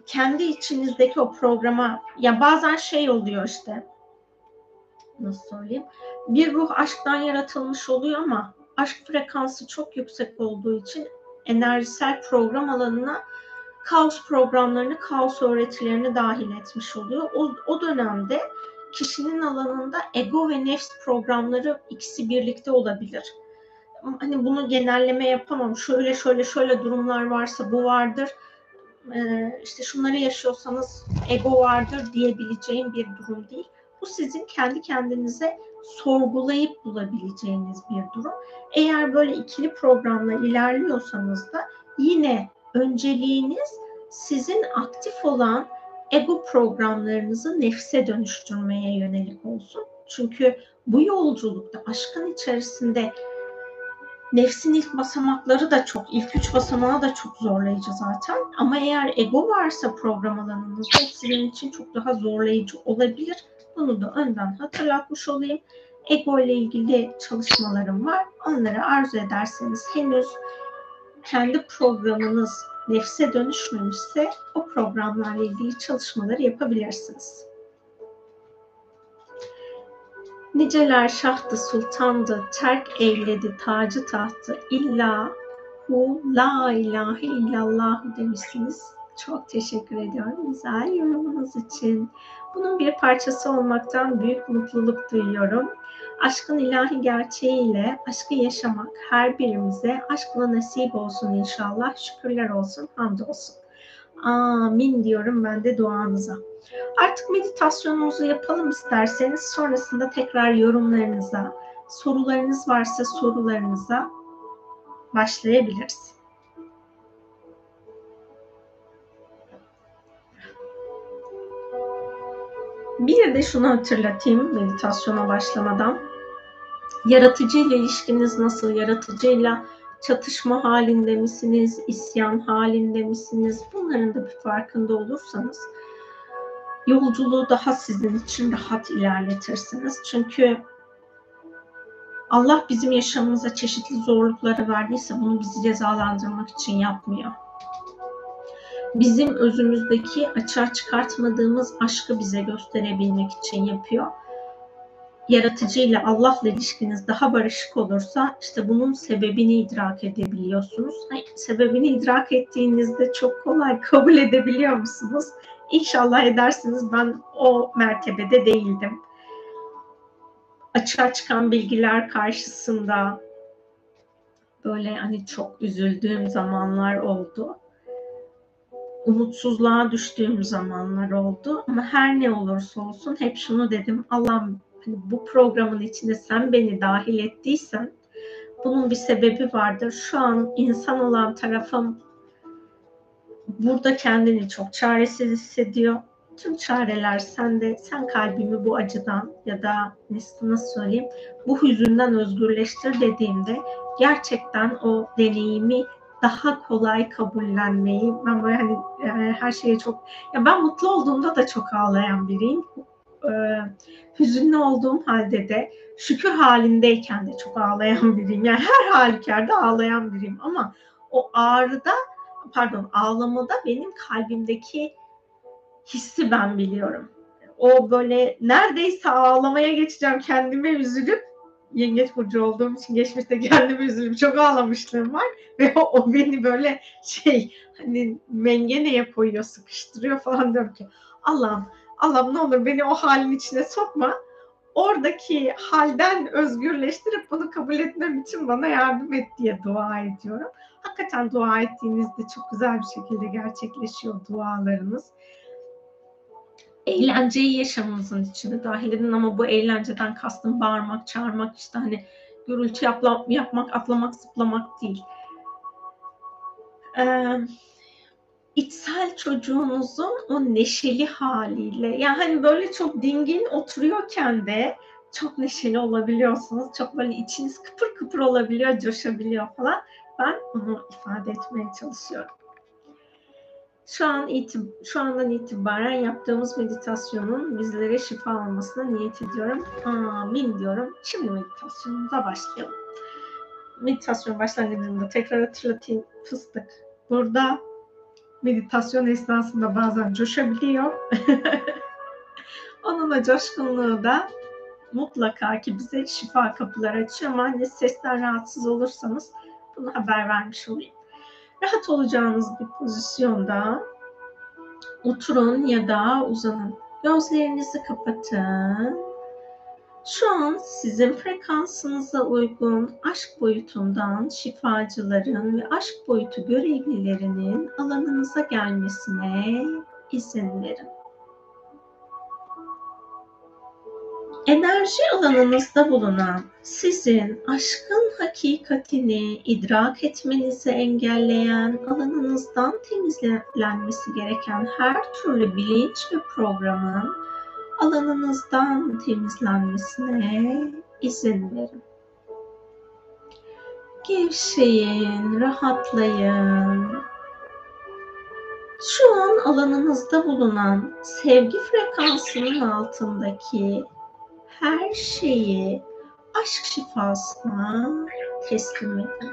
kendi içinizdeki o programa, ya bazen şey oluyor işte, nasıl söyleyeyim, bir ruh aşktan yaratılmış oluyor ama aşk frekansı çok yüksek olduğu için enerjisel program alanına kaos programlarını, kaos öğretilerini dahil etmiş oluyor. O dönemde kişinin alanında ego ve nefs programları ikisi birlikte olabilir. Hani bunu genelleme yapamam. Şöyle durumlar varsa bu vardır. İşte şunları yaşıyorsanız ego vardır diyebileceğim bir durum değil. Bu sizin kendi kendinize sorgulayıp bulabileceğiniz bir durum. Eğer böyle ikili programla ilerliyorsanız da yine önceliğiniz sizin aktif olan ego programlarınızı nefse dönüştürmeye yönelik olsun. Çünkü bu yolculukta aşkın içerisinde nefsin ilk basamakları da çok, ilk 3 basamağı da çok zorlayıcı zaten. Ama eğer ego varsa program alanınızda sizin için çok daha zorlayıcı olabilir. Bunu da önden hatırlatmış olayım. Ego ile ilgili çalışmalarım var. Onları arzu ederseniz, henüz kendi programınız nefse dönüşmemişse o programlarla ilgili çalışmaları yapabilirsiniz. Niceler şahtı sultandı, terk eyledi tacı tahtı, illa hu la ilahe illallah demişsiniz. Çok teşekkür ediyorum güzel yorumunuz için. Bunun bir parçası olmaktan büyük mutluluk duyuyorum. Aşkın ilahi gerçeğiyle aşkı yaşamak her birimize aşkla nasip olsun inşallah. Şükürler olsun, hamdolsun. Amin diyorum ben de duanıza. Artık meditasyonumuzu yapalım isterseniz. Sonrasında tekrar yorumlarınıza, sorularınız varsa sorularınıza başlayabiliriz. Bir de şunu hatırlatayım meditasyona başlamadan. Yaratıcıyla ilişkiniz nasıl? Yaratıcıyla çatışma halinde misiniz? İsyan halinde misiniz? Bunların da bir farkında olursanız yolculuğu daha sizin için rahat ilerletirsiniz. Çünkü Allah bizim yaşamımıza çeşitli zorlukları verdiyse bunu bizi cezalandırmak için yapmıyor. Bizim özümüzdeki açığa çıkartmadığımız aşkı bize gösterebilmek için yapıyor. Yaratıcıyla, Allah'la ilişkiniz daha barışık olursa işte bunun sebebini idrak edebiliyorsunuz. Sebebini idrak ettiğinizde çok kolay kabul edebiliyor musunuz? İnşallah edersiniz. Ben o mertebede değildim. Açığa çıkan bilgiler karşısında böyle hani çok üzüldüğüm zamanlar oldu. Umutsuzluğa düştüğüm zamanlar oldu. Ama her ne olursa olsun hep şunu dedim. Allah'ım, bu programın içinde sen beni dahil ettiysen bunun bir sebebi vardır. Şu an insan olan tarafım burada kendini çok çaresiz hissediyor. Tüm çareler sende. Sen kalbimi bu acıdan ya da nasıl söyleyeyim, bu hüzünden özgürleştir dediğimde gerçekten o deneyimi daha kolay kabullenmeyi, ben böyle hani her şeye çok, ya ben mutlu olduğumda da çok ağlayan biriyim. Hüzünlü olduğum halde de, şükür halindeyken de çok ağlayan biriyim. Yani her halükarda ağlayan biriyim ama o ağlamada benim kalbimdeki hissi ben biliyorum. O böyle neredeyse ağlamaya geçeceğim kendime üzülüp, Yengeç burcu olduğum için geçmişte kendime üzülüp çok ağlamışlığım var ve o beni böyle hani mengeneye koyuyor, sıkıştırıyor falan, diyorum ki Allah'ım ne olur beni o halin içine sokma. Oradaki halden özgürleştirip bunu kabul etmem için bana yardım et diye dua ediyorum. Hakikaten dua ettiğinizde çok güzel bir şekilde gerçekleşiyor dualarınız. Eğlenceyi yaşamımızın içinde dahil edin ama bu eğlenceden kastım bağırmak, çağırmak, işte hani gürültü yapmak, atlamak, zıplamak değil. içsel çocuğunuzun o neşeli haliyle, yani hani böyle çok dingin oturuyorken de çok neşeli olabiliyorsunuz. Çok böyle içiniz kıpır kıpır olabiliyor, coşabiliyor falan. Ben onu ifade etmeye çalışıyorum. Şu andan itibaren yaptığımız meditasyonun bizlere şifa olmasına niyet ediyorum. Amin diyorum. Şimdi meditasyonumuza başlayalım. Meditasyon başlangıcında tekrar hatırlatayım. Fıstık burada. Meditasyon esnasında bazen coşabiliyor. Onun o coşkunluğu da mutlaka ki bize şifa kapıları açıyor. Ama ne sesten rahatsız olursanız bunu haber vermiş olayım. Rahat olacağınız bir pozisyonda oturun ya da uzanın. Gözlerinizi kapatın. Şu an sizin frekansınıza uygun aşk boyutundan şifacıların ve aşk boyutu görevlilerinin alanınıza gelmesine izin verin. Enerji alanınızda bulunan sizin aşkın hakikatini idrak etmenizi engelleyen alanınızdan temizlenmesi gereken her türlü bilinç ve programın alanınızdan temizlenmesine izin verin. Gevşeyin, rahatlayın. Şu an alanınızda bulunan sevgi frekansının altındaki her şeyi aşk şifasına teslim edin.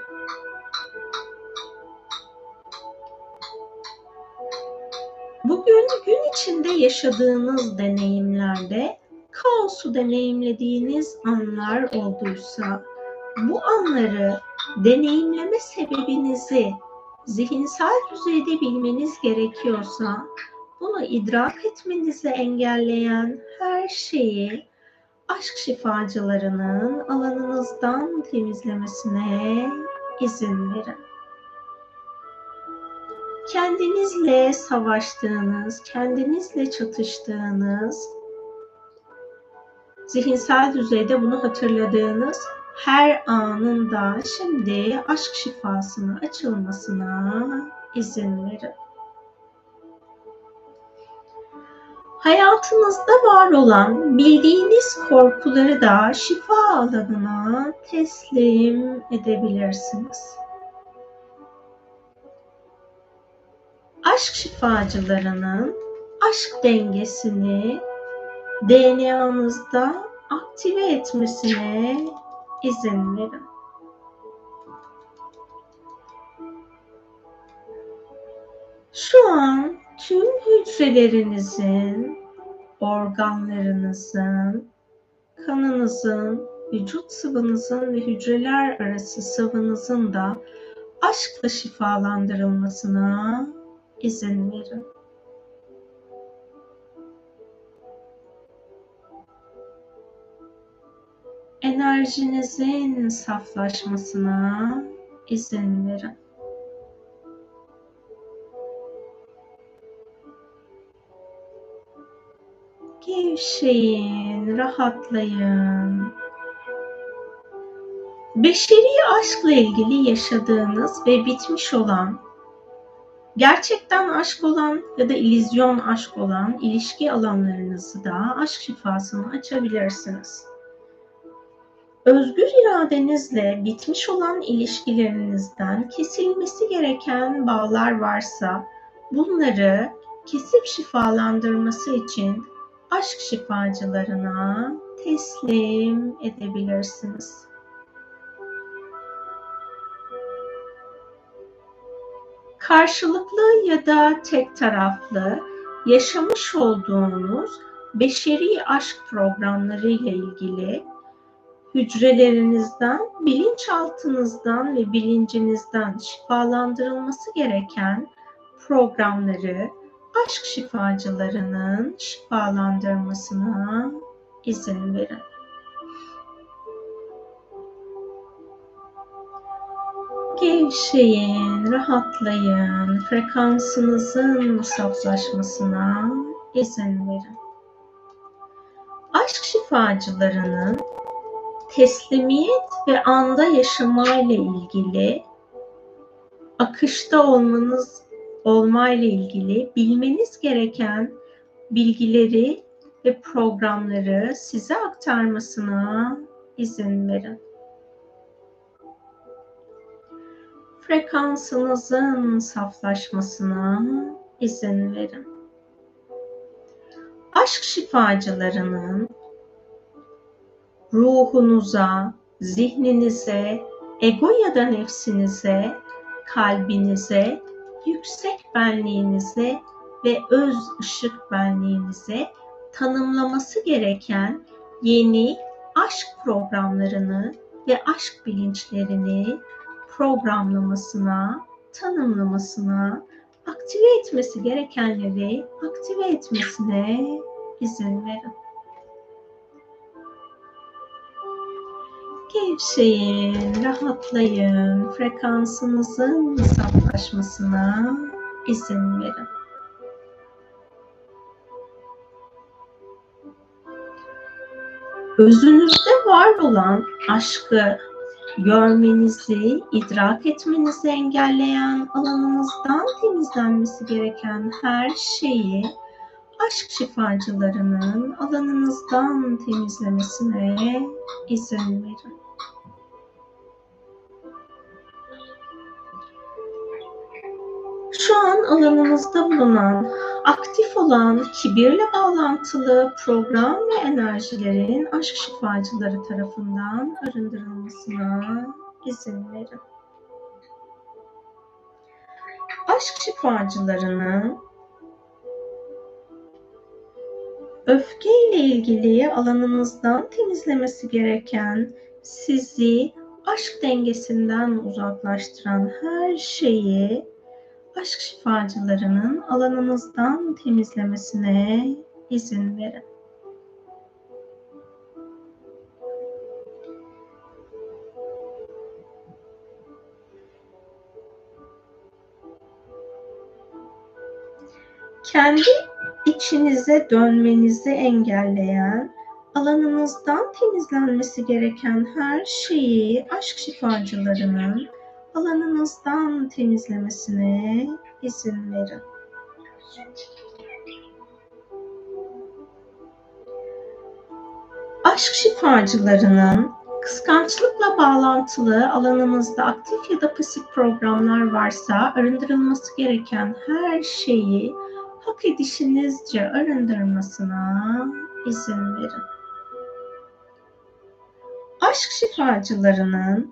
Bugün gün içinde yaşadığınız deneyimlerde kaosu deneyimlediğiniz anlar olduysa bu anları deneyimleme sebebinizi zihinsel düzeyde bilmeniz gerekiyorsa bunu idrak etmenizi engelleyen her şeyi aşk şifacılarının alanınızdan temizlemesine izin verin. Kendinizle savaştığınız, kendinizle çatıştığınız, zihinsel düzeyde bunu hatırladığınız her anında şimdi aşk şifasına açılmasına izin verin. Hayatınızda var olan bildiğiniz korkuları da şifa alanına teslim edebilirsiniz. Aşk şifacılarının aşk dengesini DNA'nızda aktive etmesine izin verin. Şu an tüm hücrelerinizin, organlarınızın, kanınızın, vücut sıvınızın ve hücreler arası sıvınızın da aşkla şifalandırılmasına izin verin. Enerjinizin saflaşmasına izin verin. Gevşeyin, rahatlayın. Beşeri aşkla ilgili yaşadığınız ve bitmiş olan, gerçekten aşk olan ya da illüzyon aşk olan ilişki alanlarınızı da aşk şifasına açabilirsiniz. Özgür iradenizle bitmiş olan ilişkilerinizden kesilmesi gereken bağlar varsa bunları kesip şifalandırması için aşk şifacılarına teslim edebilirsiniz. Karşılıklı ya da tek taraflı yaşamış olduğunuz beşeri aşk programları ile ilgili hücrelerinizden, bilinçaltınızdan ve bilincinizden şifalandırılması gereken programları aşk şifacılarının şifalandırmasına izin verin. Gevşeyin, rahatlayın, frekansınızın saflaşmasına izin verin. Aşk şifacılarının teslimiyet ve anda yaşamayla ilgili akışta olmanız olmayla ilgili bilmeniz gereken bilgileri ve programları size aktarmasına izin verin. Frekansınızın saflaşmasına izin verin. Aşk şifacılarının ruhunuza, zihninize, ego ya da nefsinize, kalbinize, yüksek benliğinize ve öz ışık benliğinize tanımlaması gereken yeni aşk programlarını ve aşk bilinçlerini programlamasına, tanımlamasına, aktive etmesi gerekenleri aktive etmesine izin verin. Gevşeyin, rahatlayın, frekansınızın saflaşmasına izin verin. Özünüzde var olan aşkı görmenizi, idrak etmenizi engelleyen alanınızdan temizlenmesi gereken her şeyi aşk şifacılarının alanınızdan temizlemesine izin verin. Şu an alanınızda bulunan, aktif olan, kibirle bağlantılı program ve enerjilerin aşk şifacıları tarafından arındırılmasına izin verin. Aşk şifacılarının öfke ile ilgili alanınızdan temizlemesi gereken, sizi aşk dengesinden uzaklaştıran her şeyi aşk şifacılarının alanınızdan temizlemesine izin verin. Kendi içinize dönmenizi engelleyen, alanınızdan temizlenmesi gereken her şeyi aşk şifacılarının alanınızdan temizlemesine izin verin. Aşk şifacılarının kıskançlıkla bağlantılı alanınızda aktif ya da pasif programlar varsa arındırılması gereken her şeyi hak edişinizce arındırmasına izin verin. Aşk şifacılarının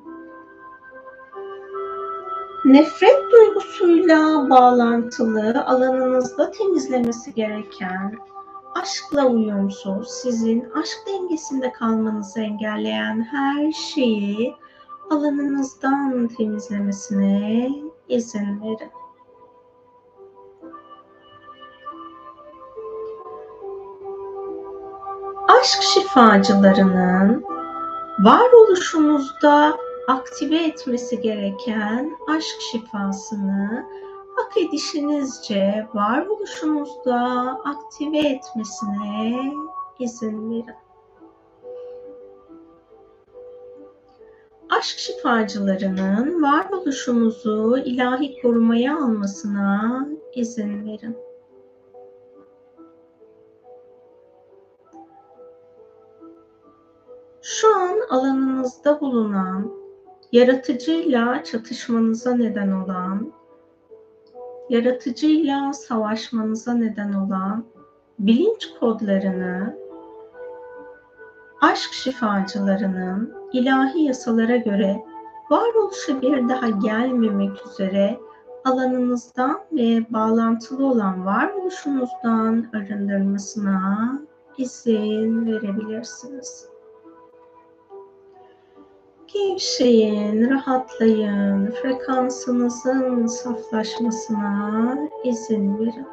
nefret duygusuyla bağlantılı alanınızda temizlemesi gereken, aşkla uyumsuz, sizin aşk dengesinde kalmanızı engelleyen her şeyi alanınızdan temizlemesine izin verin. Aşk şifacılarının varoluşunuzda aktive etmesi gereken aşk şifasını hak edişinizce varoluşunuzda aktive etmesine izin verin. Aşk şifacılarının varoluşunuzu ilahi korumaya almasına izin verin. Şu an alanınızda bulunan, yaratıcıyla çatışmanıza neden olan, yaratıcıyla savaşmanıza neden olan bilinç kodlarını aşk şifacılarının ilahi yasalara göre varoluşa bir daha gelmemek üzere alanınızdan ve bağlantılı olan varoluşunuzdan arındırmasına izin verebilirsiniz. Gevşeyin, rahatlayın, frekansınızın saflaşmasına izin verin.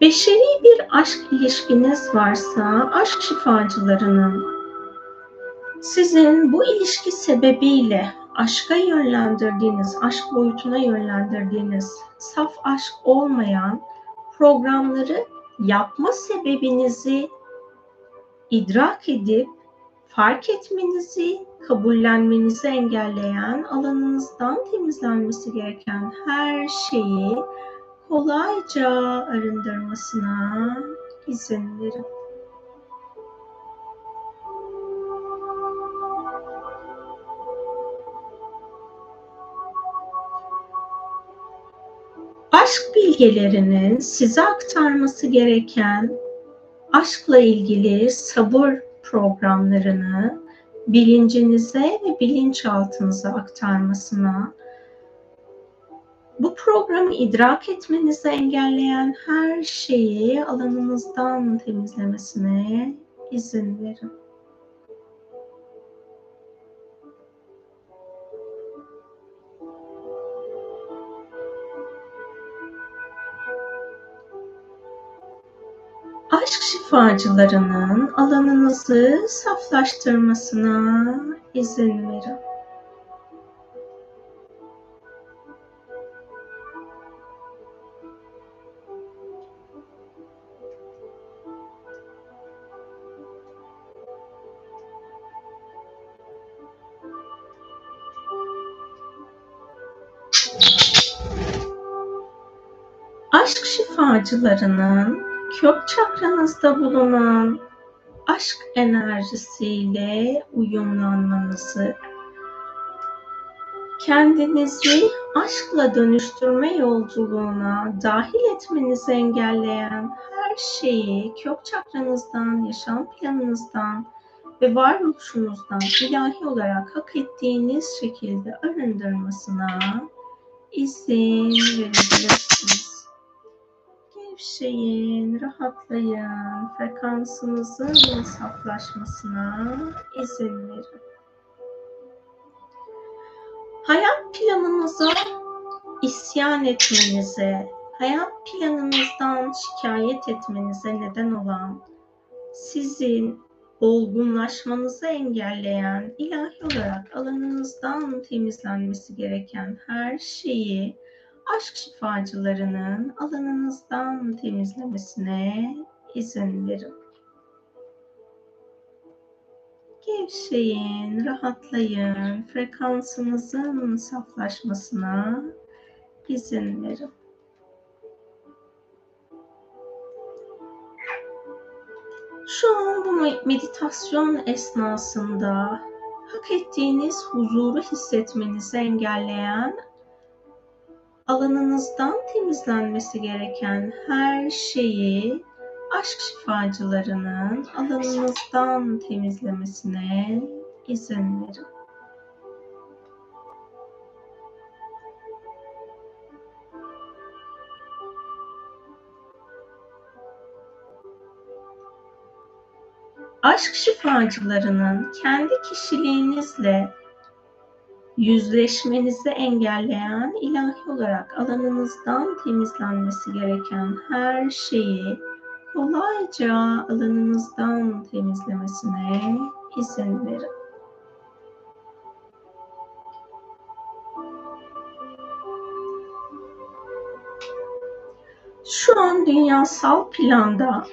Beşeri bir aşk ilişkiniz varsa aşk şifacılarının sizin bu ilişki sebebiyle aşka yönlendirdiğiniz, aşk boyutuna yönlendirdiğiniz saf aşk olmayan programları yapma sebebinizi idrak edip fark etmenizi, kabullenmenizi engelleyen, alanınızdan temizlenmesi gereken her şeyi kolayca arındırmasına izin verin. Aşk bilgelerinin size aktarması gereken aşkla ilgili sabır programlarını bilincinize ve bilinçaltınıza aktarmasına, bu programı idrak etmenizi engelleyen her şeyi alanınızdan temizlemesine izin verin. Aşk şifacılarının alanınızı saflaştırmasına izin verin. Aşk şifacılarının kök çakranızda bulunan aşk enerjisiyle uyumlanmanızı, kendinizi aşkla dönüştürme yolculuğuna dahil etmenizi engelleyen her şeyi kök çakranızdan, yaşam planınızdan ve varoluşunuzdan ilahi olarak hak ettiğiniz şekilde arındırmasına izin verebilirsiniz. Gevşeyin, rahatlayın, frekansınızın saflaşmasına izin verin. Hayat planınıza isyan etmenize, hayat planınızdan şikayet etmenize neden olan, sizin olgunlaşmanızı engelleyen, ilahi olarak alanınızdan temizlenmesi gereken her şeyi aşk şifacılarının alanınızdan temizlemesine izin verin. Gevşeyin, rahatlayın, frekansınızın saflaşmasına izin verin. Şu an bu meditasyon esnasında hak ettiğiniz huzuru hissetmenizi engelleyen, alanınızdan temizlenmesi gereken her şeyi aşk şifacılarının alanınızdan temizlemesine izin verin. Aşk şifacılarının kendi kişiliğinizle yüzleşmenizi engelleyen, ilahi olarak alanınızdan temizlenmesi gereken her şeyi kolayca alanınızdan temizlemesine izin verin. Şu an dünyasal planda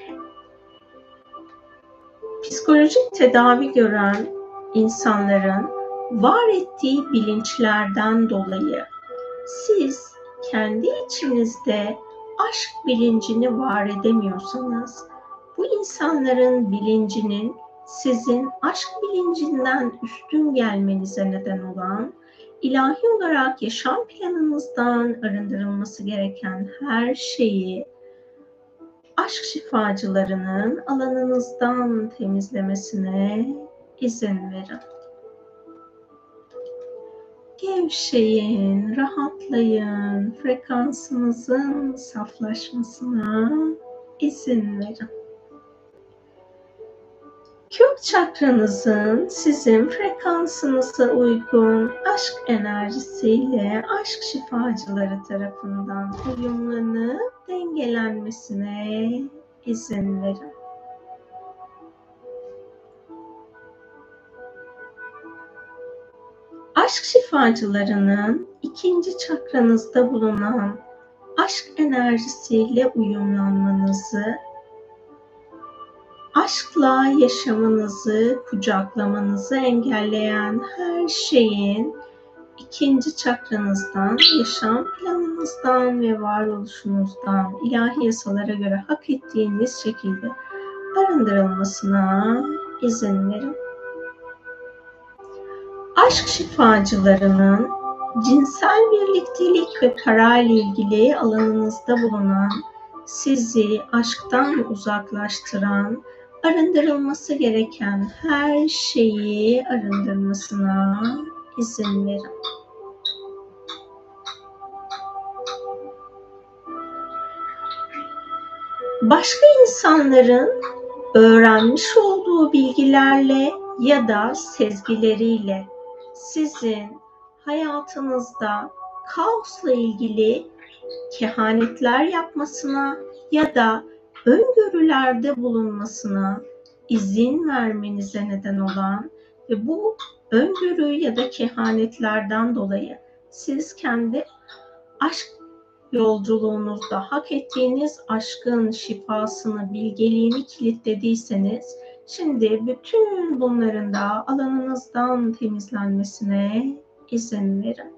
psikolojik tedavi gören insanların var ettiği bilinçlerden dolayı siz kendi içinizde aşk bilincini var edemiyorsanız, bu insanların bilincinin sizin aşk bilincinden üstün gelmenize neden olan, ilahi olarak yaşam planınızdan arındırılması gereken her şeyi aşk şifacılarının alanınızdan temizlemesine izin verin. Gevşeyin, rahatlayın, frekansınızın saflaşmasına izin verin. Kök çakranızın sizin frekansınıza uygun aşk enerjisiyle aşk şifacıları tarafından uyumlanıp dengelenmesine izin verin. Aşk şifacılarının ikinci çakranızda bulunan aşk enerjisiyle uyumlanmanızı, aşkla yaşamınızı kucaklamanızı engelleyen her şeyin ikinci çakranızdan, yaşam planınızdan ve varoluşunuzdan ilahi yasalara göre hak ettiğiniz şekilde arındırılmasına izin verin. Aşk şifacılarının cinsel birliktelik ve karayla ilgili alanınızda bulunan, sizi aşktan uzaklaştıran, arındırılması gereken her şeyi arındırmasına izin verin. Başka insanların öğrenmiş olduğu bilgilerle ya da sezgileriyle sizin hayatınızda kaosla ilgili kehanetler yapmasına ya da öngörülerde bulunmasına izin vermenize neden olan ve bu öngörü ya da kehanetlerden dolayı siz kendi aşk yolculuğunuzda hak ettiğiniz aşkın şifasını, bilgeliğini kilitlediyseniz şimdi bütün bunların da alanınızdan temizlenmesine izin verin.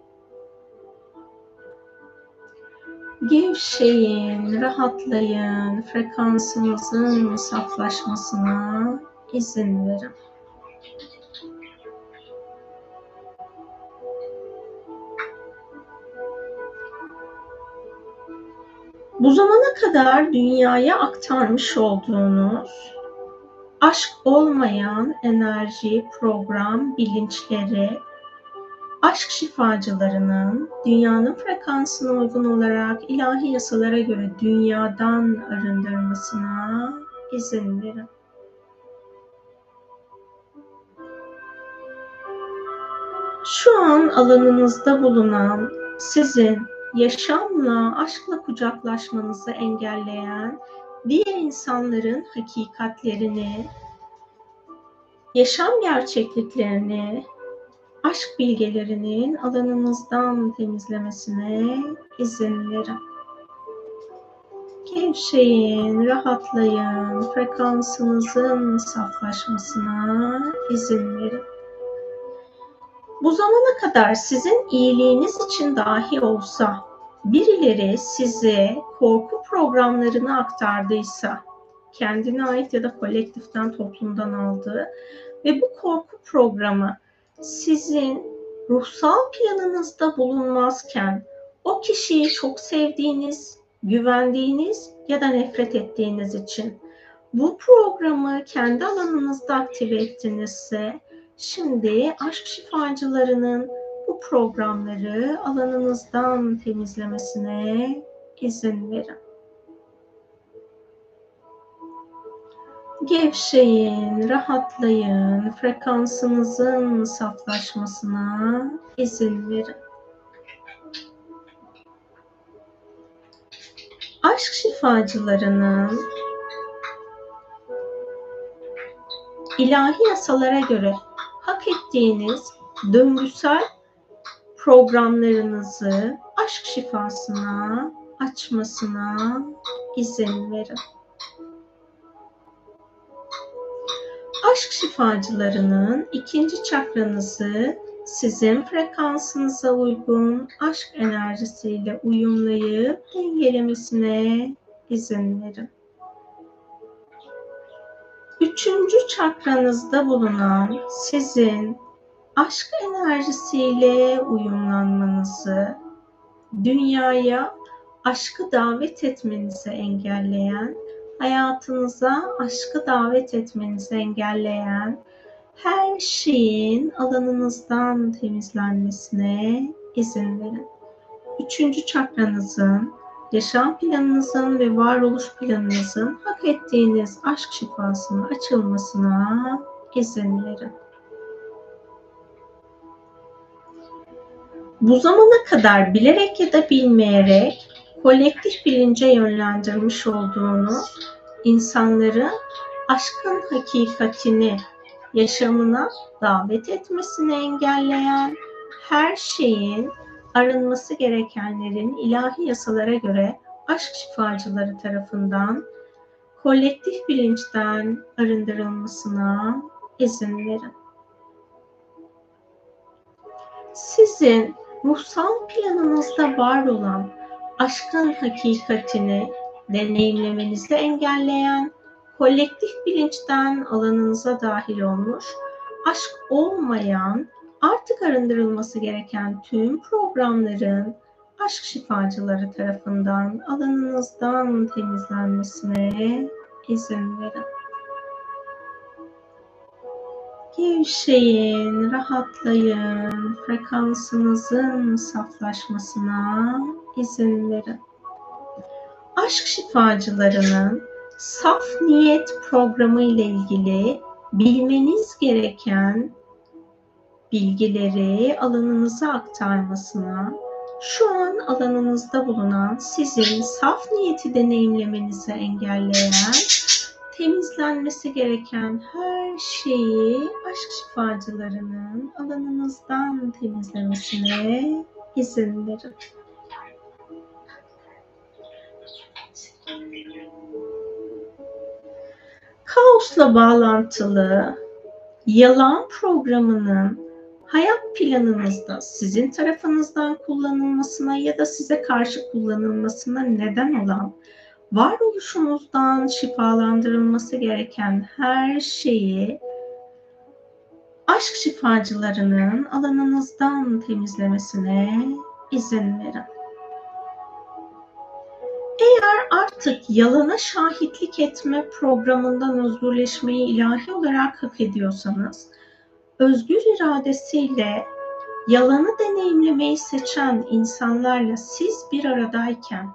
Gevşeyin, rahatlayın, frekansınızın saflaşmasına izin verin. Bu zamana kadar dünyaya aktarmış olduğunuz aşk olmayan enerji, program, bilinçleri aşk şifacılarının dünyanın frekansına uygun olarak ilahi yasalara göre dünyadan arındırmasına izin verin. Şu an alanınızda bulunan sizin yaşamla, aşkla kucaklaşmanızı engelleyen diğer insanların hakikatlerini, yaşam gerçekliklerini, aşk bilgelerinin alanınızdan temizlemesine izin verin. Gevşeyin, rahatlayın, frekansınızın saflaşmasına izin verin. Bu zamana kadar sizin iyiliğiniz için dahi olsa, birileri size korku programlarını aktardıysa, kendine ait ya da kolektiften, toplumdan aldığı ve bu korku programı sizin ruhsal planınızda bulunmazken, o kişiyi çok sevdiğiniz, güvendiğiniz ya da nefret ettiğiniz için bu programı kendi alanınızda aktive ettinizse, şimdi aşk şifacılarının bu programları alanınızdan temizlemesine izin verin. Gevşeyin, rahatlayın, frekansınızın saflaşmasına izin verin. Aşk şifacılarının ilahi yasalara göre hak ettiğiniz döngüsel programlarınızı aşk şifasına açmasına izin verin. Aşk şifacılarının ikinci çakranızı sizin frekansınıza uygun aşk enerjisiyle uyumlayıp dengelemesine izin verin. Üçüncü çakranızda bulunan sizin aşk enerjisiyle uyumlanmanızı, dünyaya aşkı davet etmenizi engelleyen, hayatınıza aşkı davet etmenizi engelleyen her şeyin alanınızdan temizlenmesine izin verin. Üçüncü çakranızın, yaşam planınızın ve varoluş planınızın hak ettiğiniz aşk şifasının açılmasına izin verin. Bu zamana kadar bilerek ya da bilmeyerek kolektif bilince yönlendirmiş olduğunuz insanların aşkın hakikatini yaşamına davet etmesini engelleyen her şeyin arınması gerekenlerin ilahi yasalara göre aşk şifacıları tarafından kolektif bilinçten arındırılmasına izin verin. Sizin ruhsal planınızda var olan aşkın hakikatini deneyimlemenizi engelleyen kolektif bilinçten alanınıza dahil olmuş, aşk olmayan, artık arındırılması gereken tüm programların aşk şifacıları tarafından alanınızdan temizlenmesine izin verin. Gevşeyin, rahatlayın, frekansınızın saflaşmasına izin verin. Aşk şifacılarının saf niyet programı ile ilgili bilmeniz gereken bilgileri alanınıza aktarmasına, şu an alanınızda bulunan sizin saf niyeti deneyimlemenizi engelleyen, temizlenmesi gereken her şeyi aşk şifacılarının alanınızdan temizlemesine izin verin. Kaosla bağlantılı yalan programının hayat planınızda sizin tarafınızdan kullanılmasına ya da size karşı kullanılmasına neden olan, varoluşunuzdan şifalandırılması gereken her şeyi aşk şifacılarının alanınızdan temizlemesine izin verin. Eğer artık yalana şahitlik etme programından özgürleşmeyi ilahi olarak hak ediyorsanız, özgür iradesiyle yalanı deneyimlemeyi seçen insanlarla siz bir aradayken,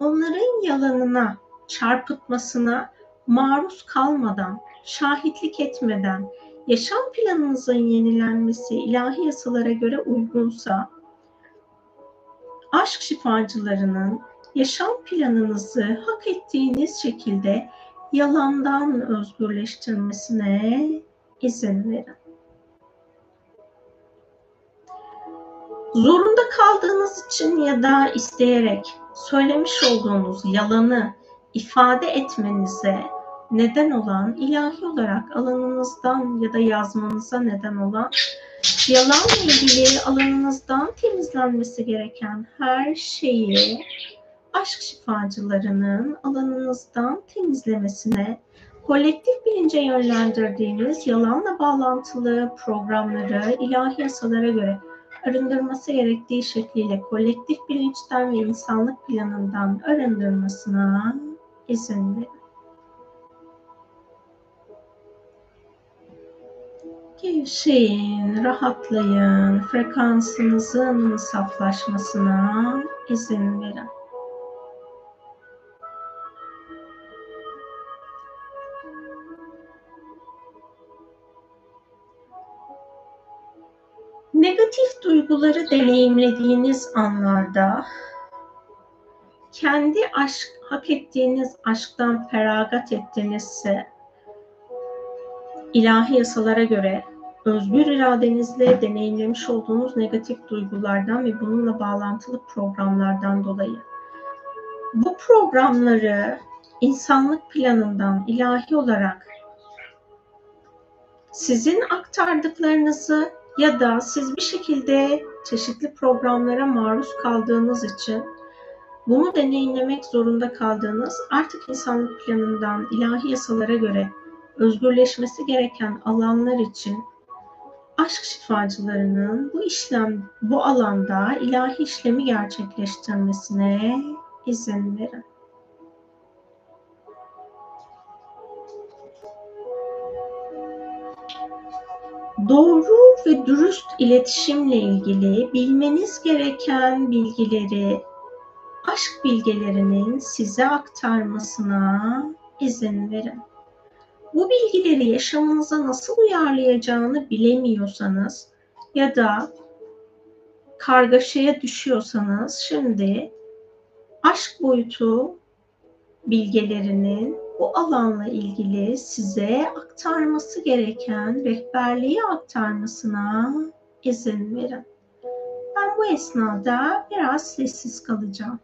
onların yalanına, çarpıtmasına maruz kalmadan, şahitlik etmeden, yaşam planınızın yenilenmesi ilahi yasalara göre uygunsa, aşk şifacılarının yaşam planınızı hak ettiğiniz şekilde yalandan özgürleştirmesine izin verin. Zorunda kaldığınız için ya da isteyerek söylemiş olduğunuz yalanı ifade etmenize neden olan, ilahi olarak alanınızdan ya da yazmanıza neden olan, yalanla ilgili alanınızdan temizlenmesi gereken her şeyi aşk şifacılarının alanınızdan temizlemesine, kolektif bilince yönlendirdiğiniz yalanla bağlantılı programları ilahi yasalara göre arındırması gerektiği şekliyle kolektif bilinçten ve insanlık planından arındırmasına izin verin. Gevşeyin, rahatlayın, frekansınızın saflaşmasına izin verin. Negatif duyguları deneyimlediğiniz anlarda kendi hak ettiğiniz aşktan feragat ettiğinizse, ilahi yasalara göre özgür iradenizle deneyimlemiş olduğunuz negatif duygulardan ve bununla bağlantılı programlardan dolayı bu programları insanlık planından ilahi olarak sizin aktardıklarınızı ya da siz bir şekilde çeşitli programlara maruz kaldığınız için bunu deneyimlemek zorunda kaldığınız, artık insanlık planından ilahi yasalara göre özgürleşmesi gereken alanlar için aşk şifacılarının bu alanda ilahi işlemi gerçekleştirmesine izin verin. Doğru ve dürüst iletişimle ilgili bilmeniz gereken bilgileri aşk bilgelerinin size aktarmasına izin verin. Bu bilgileri yaşamınıza nasıl uyarlayacağını bilemiyorsanız ya da kargaşaya düşüyorsanız, şimdi aşk boyutu bilgelerinin bu alanla ilgili size aktarması gereken rehberliği aktarmasına izin verin. Ben bu esnada biraz sessiz kalacağım.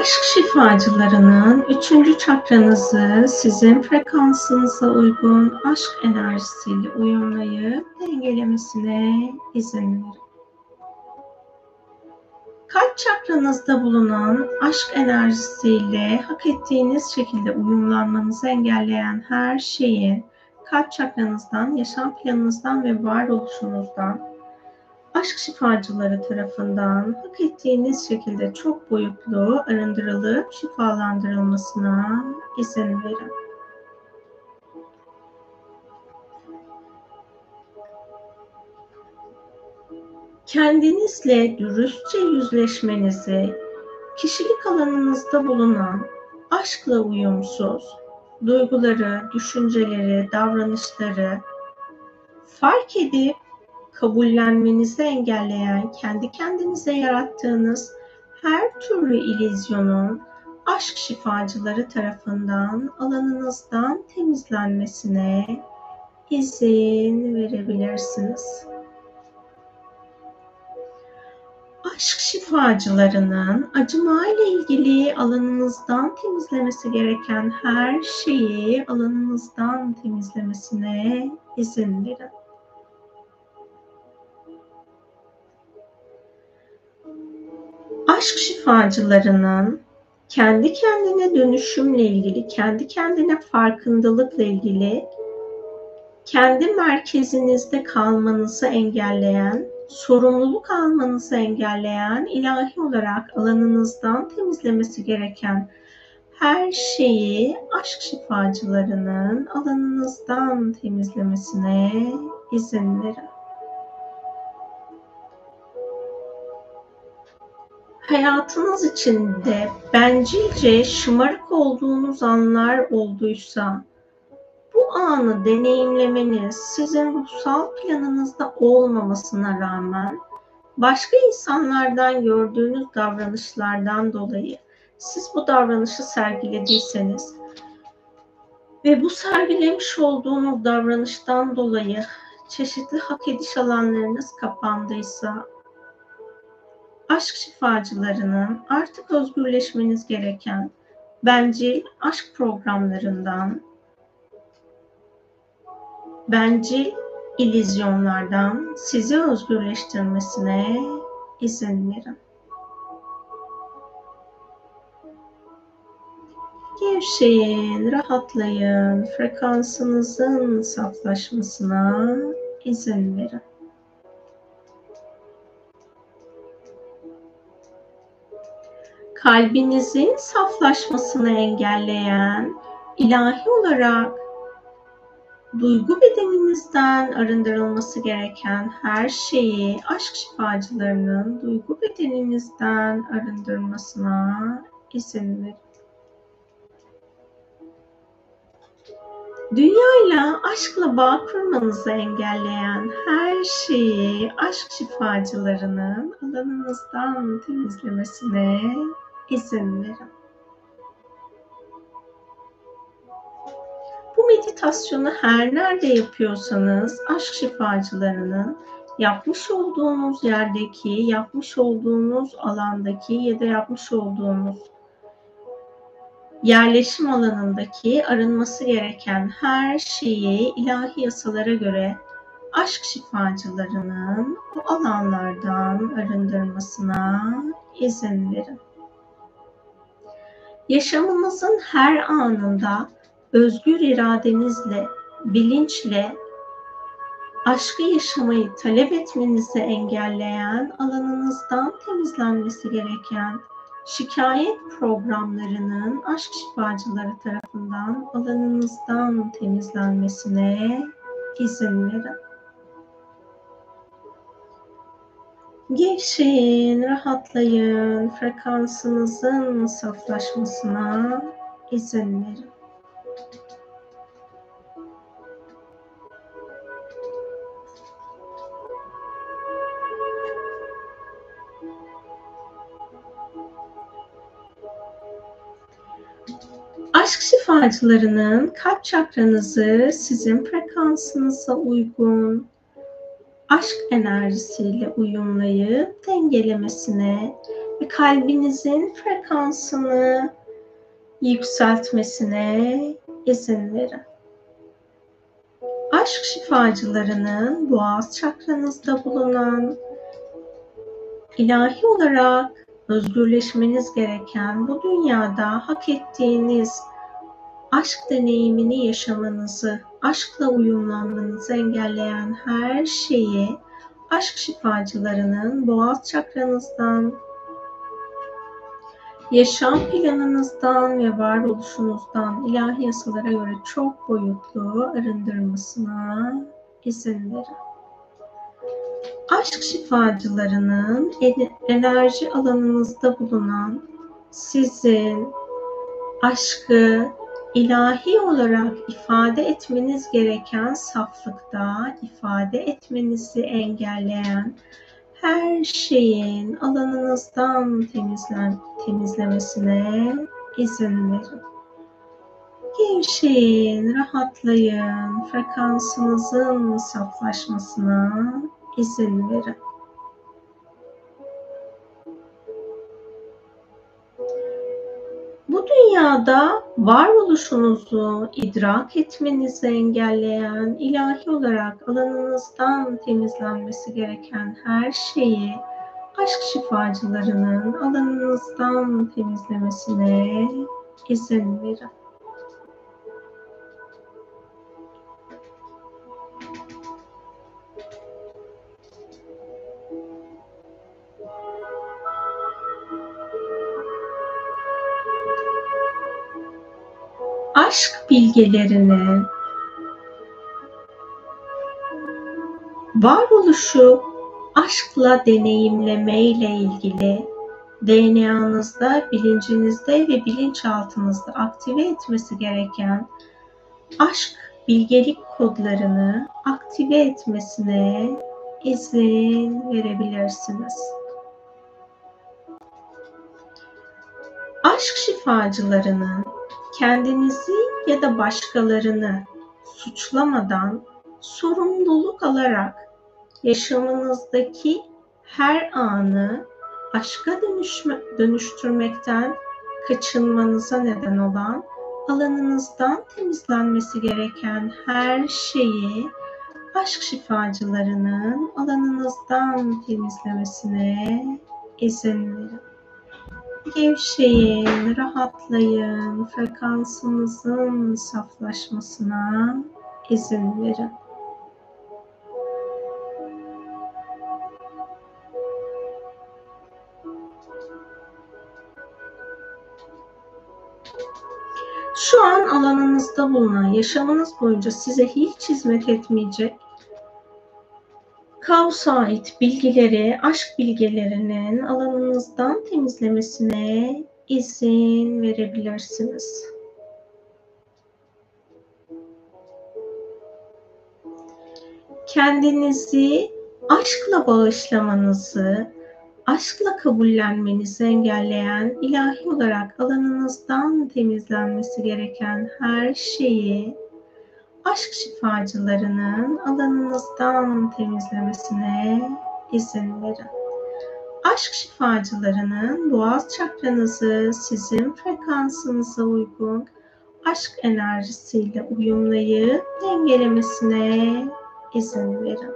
Aşk şifacılarının 3. çakranızı sizin frekansınıza uygun aşk enerjisiyle uyumlayıp dengelemesine izin verin. Kalp çakranızda bulunan aşk enerjisiyle hak ettiğiniz şekilde uyumlanmanızı engelleyen her şeyi kalp çakranızdan, yaşam planınızdan ve varoluşunuzdan aşk şifacıları tarafından hak ettiğiniz şekilde çok boyutlu arındırılıp şifalandırılmasına izin verin. Kendinizle dürüstçe yüzleşmenizi, kişilik alanınızda bulunan aşkla uyumsuz duyguları, düşünceleri, davranışları fark edip kabullenmenizi engelleyen, kendi kendinize yarattığınız her türlü illüzyonun aşk şifacıları tarafından alanınızdan temizlenmesine izin verebilirsiniz. Aşk şifacılarının acımayla ilgili alanınızdan temizlemesi gereken her şeyi alanınızdan temizlemesine izin verin. Aşk şifacılarının kendi kendine dönüşümle ilgili, kendi kendine farkındalıkla ilgili, kendi merkezinizde kalmanızı engelleyen, sorumluluk almanızı engelleyen, ilahi olarak alanınızdan temizlemesi gereken her şeyi aşk şifacılarının alanınızdan temizlemesine izin verin. Hayatınız içinde bencilce şımarık olduğunuz anlar olduysa, bu anı deneyimlemeniz sizin ruhsal planınızda olmamasına rağmen başka insanlardan gördüğünüz davranışlardan dolayı siz bu davranışı sergilediyseniz ve bu sergilemiş olduğunuz davranıştan dolayı çeşitli hak ediş alanlarınız kapandıysa, aşk şifacılarının artık özgürleşmeniz gereken bencil aşk programlarından, bencil illüzyonlardan sizi özgürleştirmesine izin verin. Gevşeyin, rahatlayın, frekansınızın saflaşmasına izin verin. Kalbinizin saflaşmasını engelleyen, ilahi olarak duygu bedeninizden arındırılması gereken her şeyi aşk şifacılarının duygu bedeninizden arındırmasına izin verin. Dünyayla, aşkla bağ kurmanızı engelleyen her şeyi aşk şifacılarının alanınızdan temizlemesine izin verin. Bu meditasyonu her nerede yapıyorsanız aşk şifacılarının yapmış olduğunuz yerdeki, yapmış olduğunuz alandaki ya da yapmış olduğunuz yerleşim alanındaki arınması gereken her şeyi ilahi yasalara göre aşk şifacılarının bu alanlardan arındırmasına izin verin. Yaşamımızın her anında özgür iradenizle, bilinçle aşkı yaşamayı talep etmenizi engelleyen, alanınızdan temizlenmesi gereken şikayet programlarının aşk şifacıları tarafından alanınızdan temizlenmesine izin verin. Gevşeyin, rahatlayın, frekansınızın saflaşmasına izin verin. Aşk şifacılarının kalp çakranızı sizin frekansınıza uygun aşk enerjisiyle uyumlayıp dengelemesine ve kalbinizin frekansını yükseltmesine izin verin. Aşk şifacılarının boğaz çakranızda bulunan ilahi olarak özgürleşmeniz gereken bu dünyada hak ettiğiniz aşk deneyimini yaşamanızı, aşkla uyumlanmanızı engelleyen her şeyi aşk şifacılarının boğaz çakranızdan, yaşam planınızdan ve varoluşunuzdan ilahi yasalara göre çok boyutlu arındırmasına izin verin. Aşk şifacılarının enerji alanınızda bulunan sizin aşkı ilahi olarak ifade etmeniz gereken saflıkta ifade etmenizi engelleyen her şeyin alanınızdan temizlemesine izin verin. Gevşeyin, rahatlayın, frekansınızın saflaşmasına izin verin. Bu dünyada varoluşunuzu idrak etmenizi engelleyen, ilahi olarak alanınızdan temizlenmesi gereken her şeyi aşk şifacılarının alanınızdan temizlemesine izin verin. Aşk bilgelerini, varoluşu aşkla deneyimlemeyle ilgili DNA'nızda, bilincinizde ve bilinçaltınızda aktive etmesi gereken aşk bilgelik kodlarını aktive etmesine izin verebilirsiniz. Aşk şifacılarının kendinizi ya da başkalarını suçlamadan, sorumluluk alarak yaşamınızdaki her anı aşka dönüştürmekten kaçınmanıza neden olan, alanınızdan temizlenmesi gereken her şeyi aşk şifacılarının alanınızdan temizlemesine izin verin. Gevşeyin, rahatlayın, frekansınızın saflaşmasına izin verin. Şu an alanınızda bulunan, yaşamınız boyunca size hiç hizmet etmeyecek kaosa ait bilgileri, aşk bilgelerinin alanınızdan temizlemesine izin verebilirsiniz. Kendinizi aşkla bağışlamanızı, aşkla kabullenmenizi engelleyen, ilahi olarak alanınızdan temizlenmesi gereken her şeyi aşk şifacılarının alanınızdan temizlemesine izin verin. Aşk şifacılarının boğaz çakranızı sizin frekansınıza uygun aşk enerjisiyle uyumlayıp dengelemesine izin verin.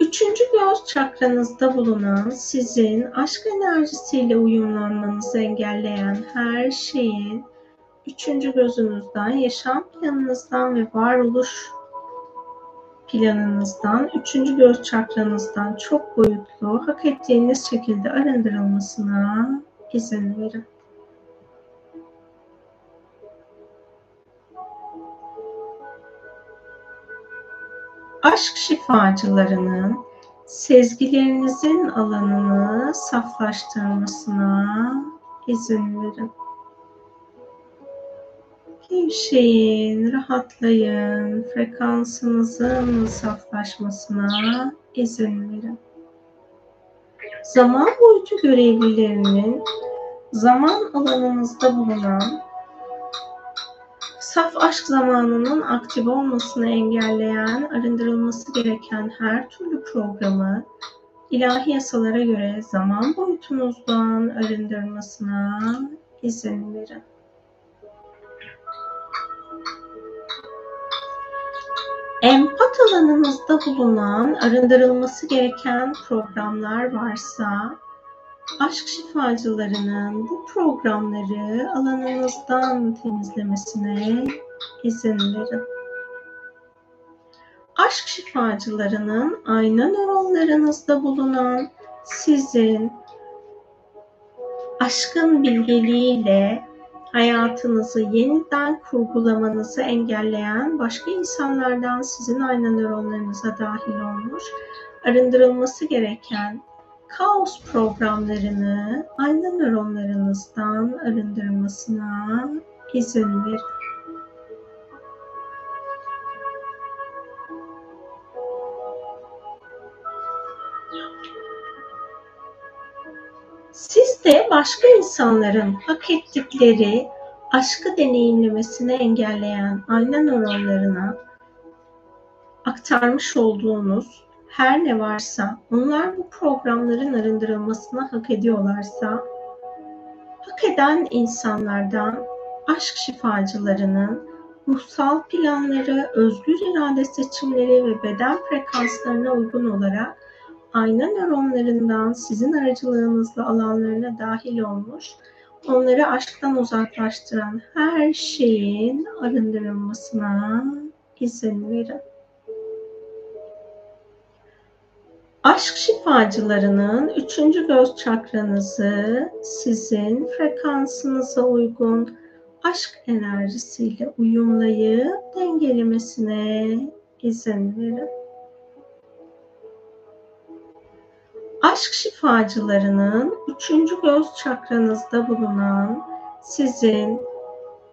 Üçüncü göz çakranızda bulunan sizin aşk enerjisiyle uyumlanmanızı engelleyen her şeyin üçüncü gözünüzden, yaşam planınızdan ve varoluş planınızdan, üçüncü göz çakranızdan çok boyutlu, hak ettiğiniz şekilde arındırılmasına izin verin. Aşk şifacılarının sezgilerinizin alanını saflaştırmasına izin verin. Gevşeyin, rahatlayın, frekansınızın saflaşmasına izin verin. Zaman boyutu görevlilerinin zaman alanınızda bulunan saf aşk zamanının aktif olmasını engelleyen, arındırılması gereken her türlü programı ilahi yasalara göre zaman boyutunuzdan arındırmasına izin verin. Empat alanınızda bulunan, arındırılması gereken programlar varsa, aşk şifacılarının bu programları alanınızdan temizlemesine izin verin. Aşk şifacılarının ayna nöronlarınızda bulunan, sizin aşkın bilgeliğiyle hayatınızı yeniden kurgulamanızı engelleyen başka insanlardan sizin ayna nöronlarınıza dahil olmuş, arındırılması gereken kaos programlarını ayna nöronlarınızdan arındırmasına izin verin. Siz de başka insanların hak ettikleri aşkı deneyimlemesini engelleyen ayna nöronlarına aktarmış olduğunuz her ne varsa, onlar bu programların arındırılmasına hak ediyorlarsa, hak eden insanlardan aşk şifacılarının ruhsal planları, özgür irade seçimleri ve beden frekanslarına uygun olarak ayna nöronlarından sizin aracılığınızla alanlarına dahil olmuş, onları aşktan uzaklaştıran her şeyin arındırılmasına izin verin. Aşk şifacılarının 3. göz çakranızı sizin frekansınıza uygun aşk enerjisiyle uyumlayıp dengelemesine izin verin. Aşk şifacılarının 3. göz çakranızda bulunan, sizin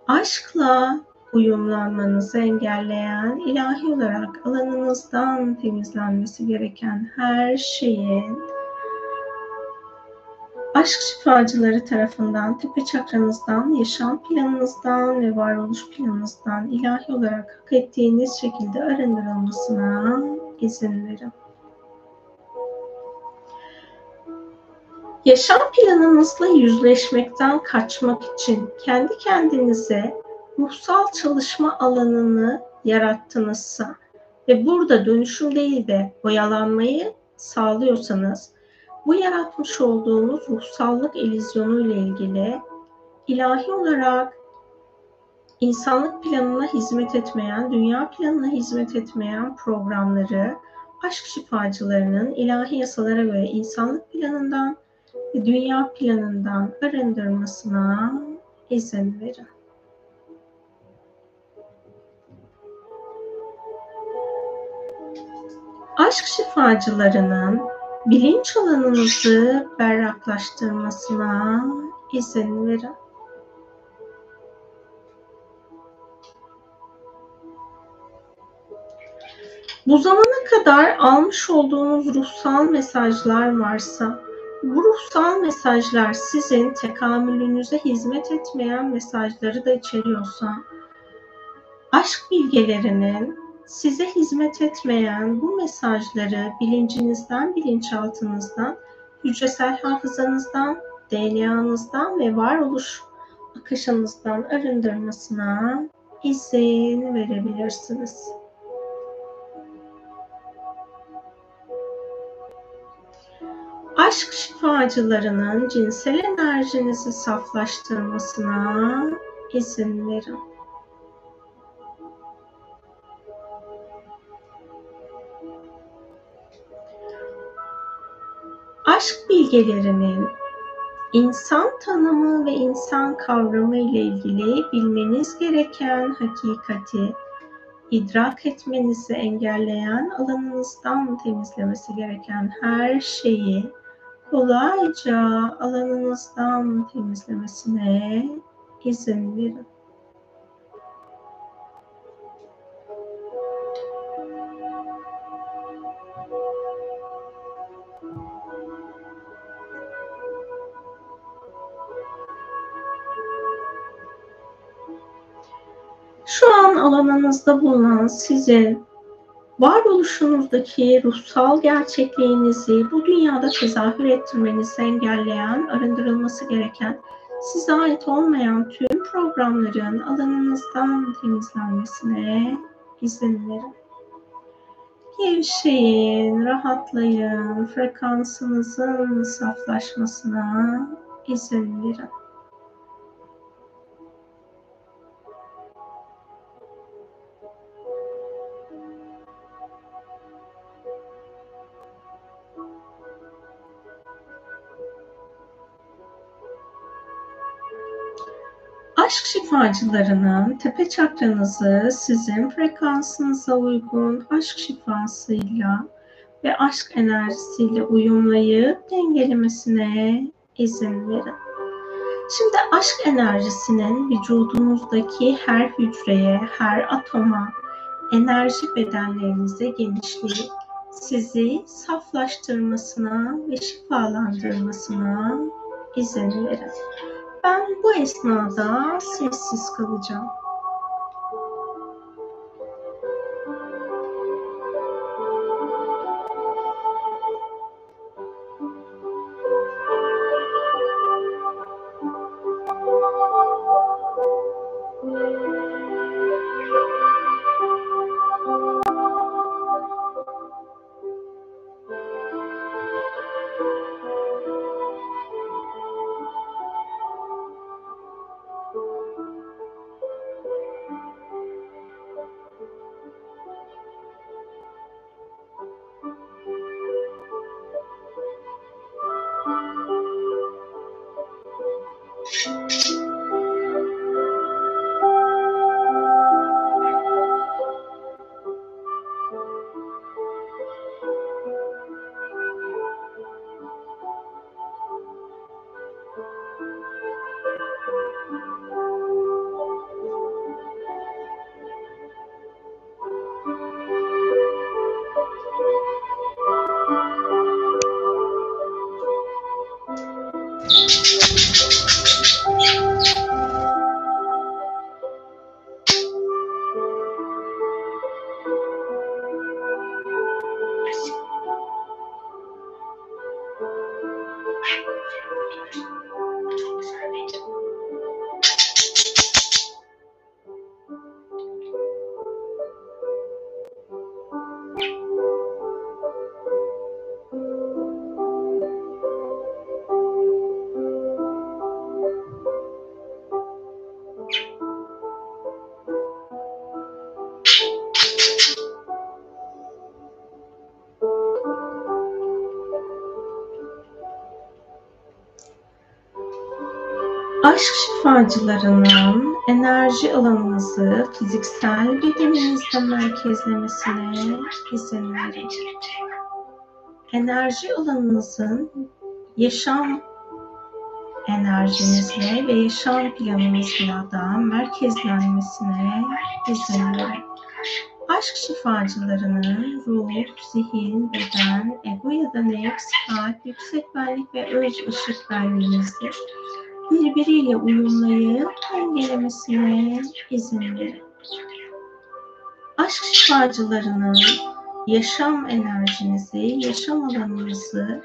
aşkla uyumlanmanızı engelleyen, ilahi olarak alanınızdan temizlenmesi gereken her şeyin aşk şifacıları tarafından tepe çakranızdan, yaşam planınızdan ve varoluş planınızdan ilahi olarak hak ettiğiniz şekilde arındırılmasına izin verin. Yaşam planınızla yüzleşmekten kaçmak için kendi kendinize ruhsal çalışma alanını yarattınızsa ve burada dönüşüm değil de oyalanmayı sağlıyorsanız, bu yaratmış olduğunuz ruhsallık illüzyonu ile ilgili ilahi olarak insanlık planına hizmet etmeyen, dünya planına hizmet etmeyen programları aşk şifacılarının ilahi yasalara göre insanlık planından ve dünya planından arındırmasına izin verin. Aşk şifacılarının bilinç alanınızı berraklaştırmasına izin verin. Bu zamana kadar almış olduğunuz ruhsal mesajlar varsa, bu ruhsal mesajlar sizin tekamülünüze hizmet etmeyen mesajları da içeriyorsa, aşk bilgelerinin size hizmet etmeyen bu mesajları bilincinizden, bilinçaltınızdan, hücresel hafızanızdan, DNA'nızdan ve varoluş akışınızdan arındırmasına izin verebilirsiniz. Aşk şifacılarının cinsel enerjinizi saflaştırmasına izin verin. Aşk bilgelerinin insan tanımı ve insan kavramı ile ilgili bilmeniz gereken hakikati idrak etmenizi engelleyen, alanınızdan temizlemesi gereken her şeyi kolayca alanınızdan temizlemesine izin verin. Şu an alanınızda bulunan, sizin varoluşunuzdaki ruhsal gerçekliğinizi bu dünyada tezahür ettirmenizi engelleyen, arındırılması gereken, size ait olmayan tüm programların alanınızdan temizlenmesine izin verin. Gevşeyin, rahatlayın, frekansınızın saflaşmasına izin verin. Aşk şifacılarının tepe çakranızı sizin frekansınıza uygun aşk şifasıyla ve aşk enerjisiyle uyumlayıp dengelemesine izin verin. Şimdi aşk enerjisinin vücudunuzdaki her hücreye, her atoma, enerji bedenlerinize genişleyip sizi saflaştırmasına ve şifalandırmasına izin verin. Ben bu esnada sessiz kalacağım. Aşk şifacılarının enerji alanınızı fiziksel bedeninizde merkezlemesine izin verin. Enerji alanınızın yaşam enerjinizle ve yaşam planınızla da merkezlenmesine izin verin. Aşk şifacılarının ruh, zihin, beden, ego ya da nefs, kalp, yüksek benlik ve öz ışık benliğinizdir. Birbiriyle uyumlayıp dengelemesine izin verin. Aşk şifacılarının yaşam enerjinizi, yaşam alanınızı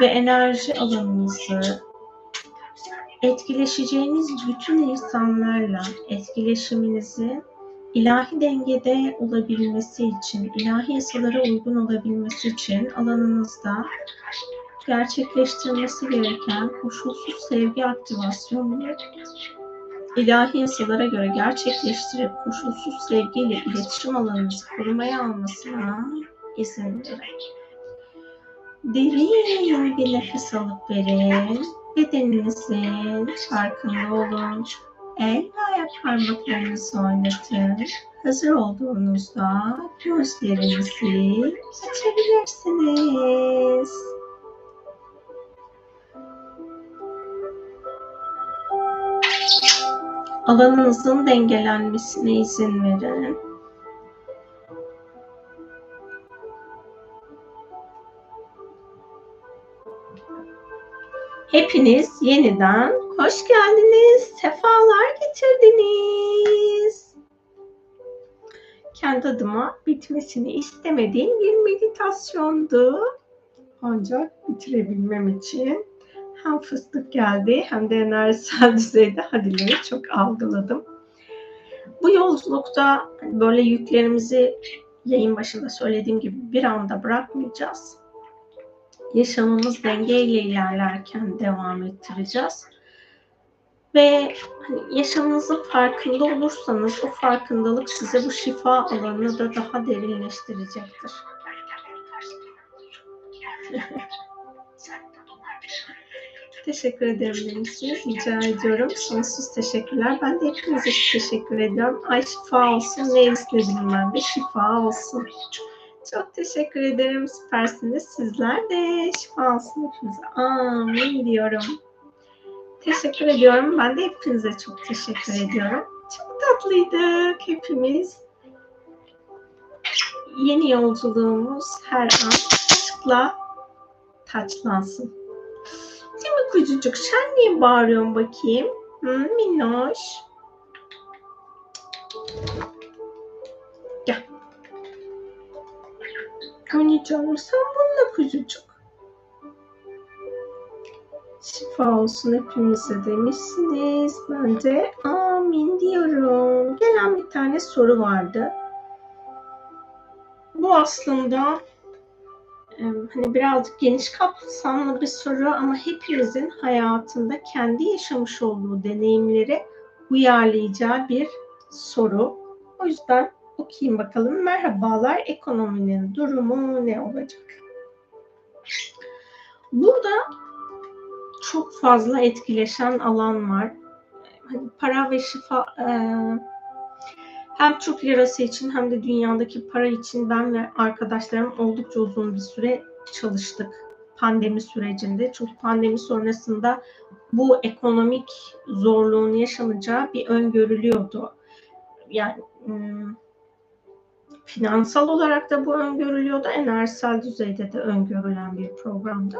ve enerji alanınızı etkileşeceğiniz bütün insanlarla etkileşiminizin ilahi dengede olabilmesi için, ilahi yasalara uygun olabilmesi için alanınızda gerçekleştirmesi gereken koşulsuz sevgi aktivasyonunu ilahi yasalara göre gerçekleştirip koşulsuz sevgiyle iletişim alanınızı korumaya almasına izin verin. Derin bir nefes alıp verin. Bedeninizin farkında olun. El ve ayak parmaklarınızı oynatın. Hazır olduğunuzda gözlerinizi açabilirsiniz. Alanınızın dengelenmesine izin verin. Hepiniz yeniden hoş geldiniz, sefalar getirdiniz. kendi adıma bitmesini istemediğim bir meditasyondu. Ancak bitirebilmem için hem fıstık geldi hem de enerjisel düzeyde hadileri çok algıladım. Bu yolculukta böyle yüklerimizi yayın başında söylediğim gibi bir anda bırakmayacağız. Yaşamımız dengeyle ilerlerken devam ettireceğiz. Ve yaşamınızın farkında olursanız o farkındalık size bu şifa alanını da daha derinleştirecektir. Teşekkür ederim demişsiniz. Rica ediyorum. Sonsuz teşekkürler. Ben de hepinize teşekkür ediyorum. Ay şifa olsun. Ne istedim ben de? Şifa olsun. Çok teşekkür ederim. Süpersiniz. Sizler de şifa olsun hepinize. Amin diyorum. Teşekkür ediyorum. Ben de hepinize çok teşekkür ediyorum. Çok tatlıydık hepimiz. Yeni yolculuğumuz her an aşkla taçlansın. Değil mi kucucuk? Sen niye bağırıyorsun bakayım? Minnoş. Gel. Anneciğim sen bununla kucucuk. Şifa olsun hepimize demişsiniz. Ben de amin diyorum. Gelen bir tane soru vardı. Bu aslında hani birazcık geniş kapsamlı bir soru ama hepimizin hayatında kendi yaşamış olduğu deneyimleri uyarlayacağı bir soru. O yüzden okuyayım bakalım. Merhabalar, ekonominin durumu ne olacak? Burada çok fazla etkileşen alan var. Hani para ve şifa, hem Türk lirası için hem de dünyadaki para için ben ve arkadaşlarım oldukça uzun bir süre çalıştık pandemi sürecinde. Çünkü pandemi sonrasında bu ekonomik zorluğun yaşanacağı bir öngörülüyordu. Yani finansal olarak da bu öngörülüyordu. Enerjisel düzeyde de öngörülen bir programdı.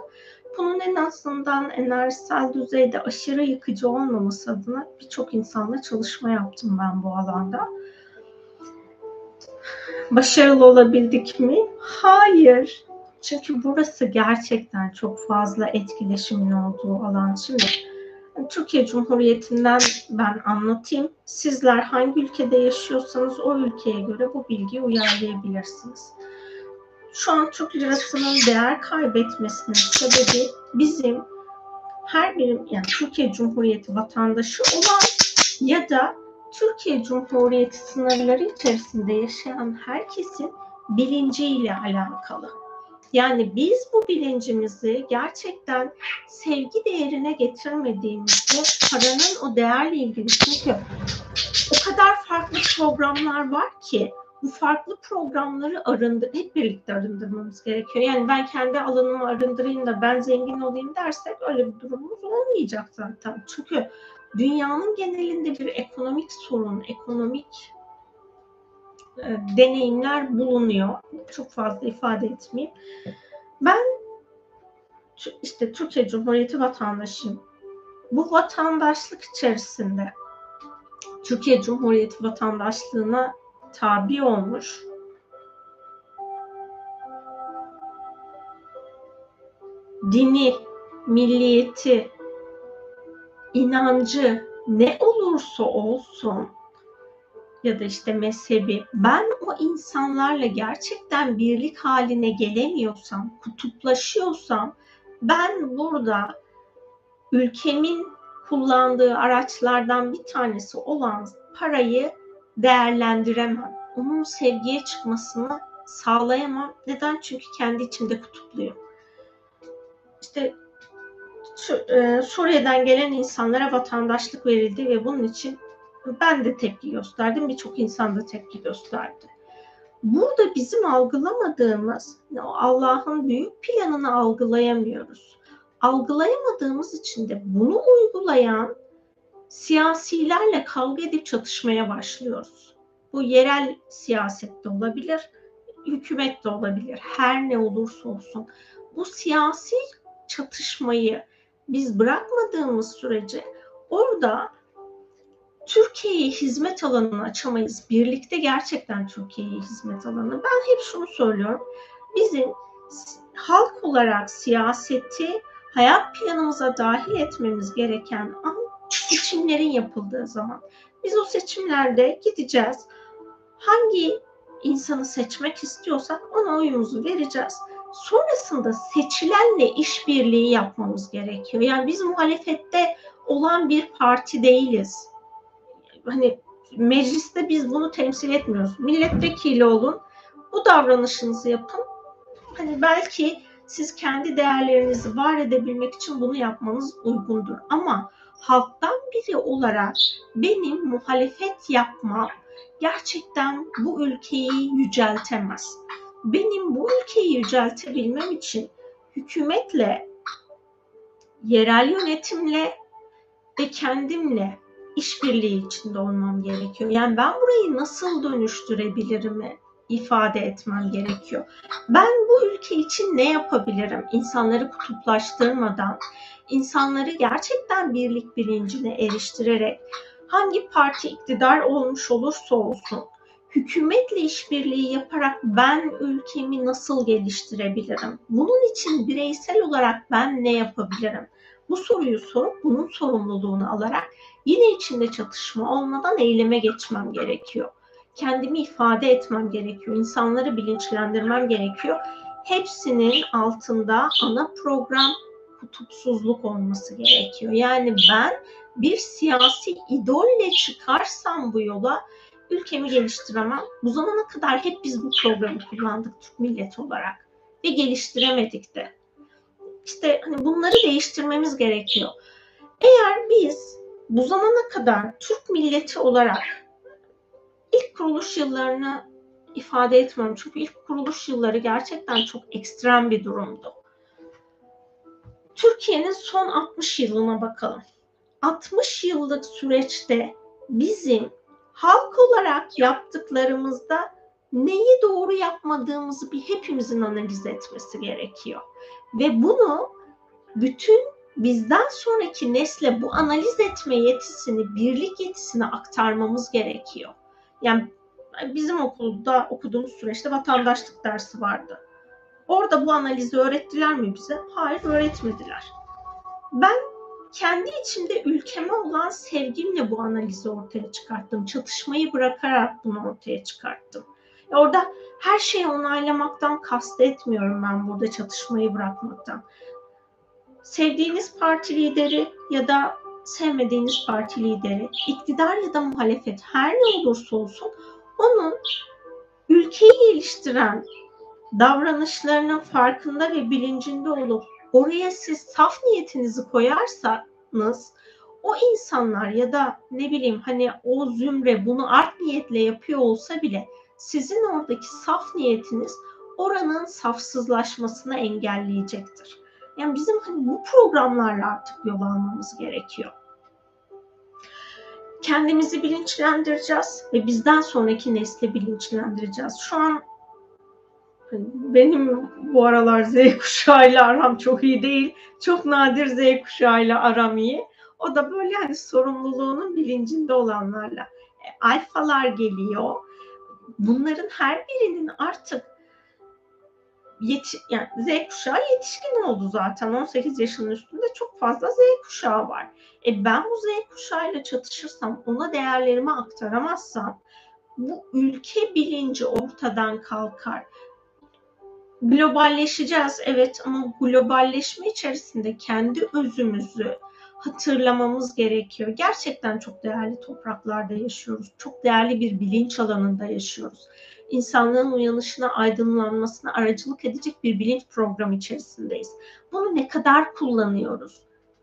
Bunun en azından enerjisel düzeyde aşırı yıkıcı olmaması adına birçok insanla çalışma yaptım ben bu alanda. Başarılı olabildik mi? Hayır. Çünkü burası gerçekten çok fazla etkileşimin olduğu alan. Şimdi Türkiye Cumhuriyeti'nden ben anlatayım. Sizler hangi ülkede yaşıyorsanız o ülkeye göre bu bilgiyi uyarlayabilirsiniz. Şu an Türk lirasının değer kaybetmesinin sebebi bizim her birim, yani Türkiye Cumhuriyeti vatandaşı olan ya da Türkiye Cumhuriyeti sınırları içerisinde yaşayan herkesin bilinciyle alakalı. Yani biz bu bilincimizi gerçekten sevgi değerine getirmediğimizde paranın o değerle ilgili, çünkü o kadar farklı programlar var ki bu farklı programları hep birlikte arındırmamız gerekiyor. Yani ben kendi alanımı arındırayım da ben zengin olayım dersek öyle bir durumumuz olmayacak zaten. Çünkü dünyanın genelinde bir ekonomik sorun, ekonomik deneyimler bulunuyor. Çok fazla ifade etmeyeyim. Ben işte Türkiye Cumhuriyeti vatandaşıyım. Bu vatandaşlık içerisinde Türkiye Cumhuriyeti vatandaşlığına tabi olmuş dini, milliyeti, inancı ne olursa olsun ya da işte mezhebi, ben o insanlarla gerçekten birlik haline gelemiyorsam, kutuplaşıyorsam, ben burada ülkemin kullandığı araçlardan bir tanesi olan parayı değerlendiremem. Onun sevgiye çıkmasını sağlayamam. Neden? Çünkü kendi içimde kutupluyor. İşte Suriye'den gelen insanlara vatandaşlık verildi ve bunun için ben de tepki gösterdim. Birçok insan da tepki gösterdi. Burada bizim algılamadığımız, Allah'ın büyük planını algılayamıyoruz. Algılayamadığımız için de bunu uygulayan siyasilerle kavga edip çatışmaya başlıyoruz. Bu yerel siyasette olabilir, hükümet de olabilir, her ne olursa olsun. Bu siyasi çatışmayı biz bırakmadığımız sürece orada Türkiye'ye hizmet alanını açamayız. Birlikte gerçekten Türkiye'ye hizmet alanı. Ben hep şunu söylüyorum. Bizim halk olarak siyaseti hayat planımıza dahil etmemiz gereken an seçimlerin yapıldığı zaman. Biz o seçimlerde gideceğiz. Hangi insanı seçmek istiyorsak ona oyumuzu vereceğiz. Sonrasında seçilenle işbirliği yapmamız gerekiyor. Yani biz muhalefette olan bir parti değiliz. Hani mecliste biz bunu temsil etmiyoruz. Milletvekili olun, bu davranışınızı yapın. Hani belki siz kendi değerlerinizi var edebilmek için bunu yapmanız uygundur. Ama halktan biri olarak benim muhalefet yapmam gerçekten bu ülkeyi yüceltemez. Benim bu ülkeyi yüceltebilmem için hükümetle, yerel yönetimle ve kendimle işbirliği içinde olmam gerekiyor. Yani ben burayı nasıl dönüştürebilirimi ifade etmem gerekiyor. Ben bu ülke için ne yapabilirim? İnsanları kutuplaştırmadan, insanları gerçekten birlik bilincine eriştirerek, hangi parti iktidar olmuş olursa olsun, hükümetle işbirliği yaparak ben ülkemi nasıl geliştirebilirim? Bunun için bireysel olarak ben ne yapabilirim? Bu soruyu sorup bunun sorumluluğunu alarak yine içinde çatışma olmadan eyleme geçmem gerekiyor. Kendimi ifade etmem gerekiyor. İnsanları bilinçlendirmem gerekiyor. Hepsinin altında ana program kutupsuzluk olması gerekiyor. Yani ben bir siyasi idolle çıkarsam bu yola ülkemi geliştiremem. Bu zamana kadar hep biz bu programı kullandık Türk milleti olarak ve geliştiremedik de. İşte hani bunları değiştirmemiz gerekiyor. Eğer biz bu zamana kadar Türk milleti olarak ilk kuruluş yıllarını ifade etmiyorum. Çünkü ilk kuruluş yılları gerçekten çok ekstrem bir durumdu. Türkiye'nin son 60 yılına bakalım. 60 yıllık süreçte bizim halk olarak yaptıklarımızda neyi doğru yapmadığımızı bir hepimizin analiz etmesi gerekiyor. Ve bunu bütün bizden sonraki nesle bu analiz etme yetisini, birlik yetisini aktarmamız gerekiyor. Yani bizim okulda okuduğumuz süreçte vatandaşlık dersi vardı. Orada bu analizi öğrettiler mi bize? Hayır, öğretmediler. Ben kendi içimde ülkeme olan sevgimle bu analizi ortaya çıkarttım. Çatışmayı bırakarak bunu ortaya çıkarttım. Orada her şeyi onaylamaktan kastetmiyorum ben burada çatışmayı bırakmaktan. Sevdiğiniz parti lideri ya da sevmediğiniz parti lideri, iktidar ya da muhalefet her ne olursa olsun onun ülkeyi geliştiren davranışlarının farkında ve bilincinde olup oraya siz saf niyetinizi koyarsanız o insanlar ya da ne bileyim hani o zümre bunu art niyetle yapıyor olsa bile sizin oradaki saf niyetiniz oranın safsızlaşmasını engelleyecektir. Yani bizim hani bu programlarla artık yol almamız gerekiyor. Kendimizi bilinçlendireceğiz ve bizden sonraki nesli bilinçlendireceğiz. Şu an benim bu aralar Z kuşağıyla aram çok iyi değil. Çok nadir Z kuşağıyla aram iyi. O da böyle hani sorumluluğunun bilincinde olanlarla. Alfalar geliyor. Bunların her birinin artık yani Z kuşağı yetişkin oldu zaten. 18 yaşının üstünde çok fazla Z kuşağı var. Ben bu Z kuşağıyla çatışırsam, ona değerlerimi aktaramazsam bu ülke bilinci ortadan kalkar. Globalleşeceğiz evet ama globalleşme içerisinde kendi özümüzü hatırlamamız gerekiyor. Gerçekten çok değerli topraklarda yaşıyoruz. Çok değerli bir bilinç alanında yaşıyoruz. İnsanların uyanışına, aydınlanmasına aracılık edecek bir bilinç programı içerisindeyiz. Bunu ne kadar kullanıyoruz?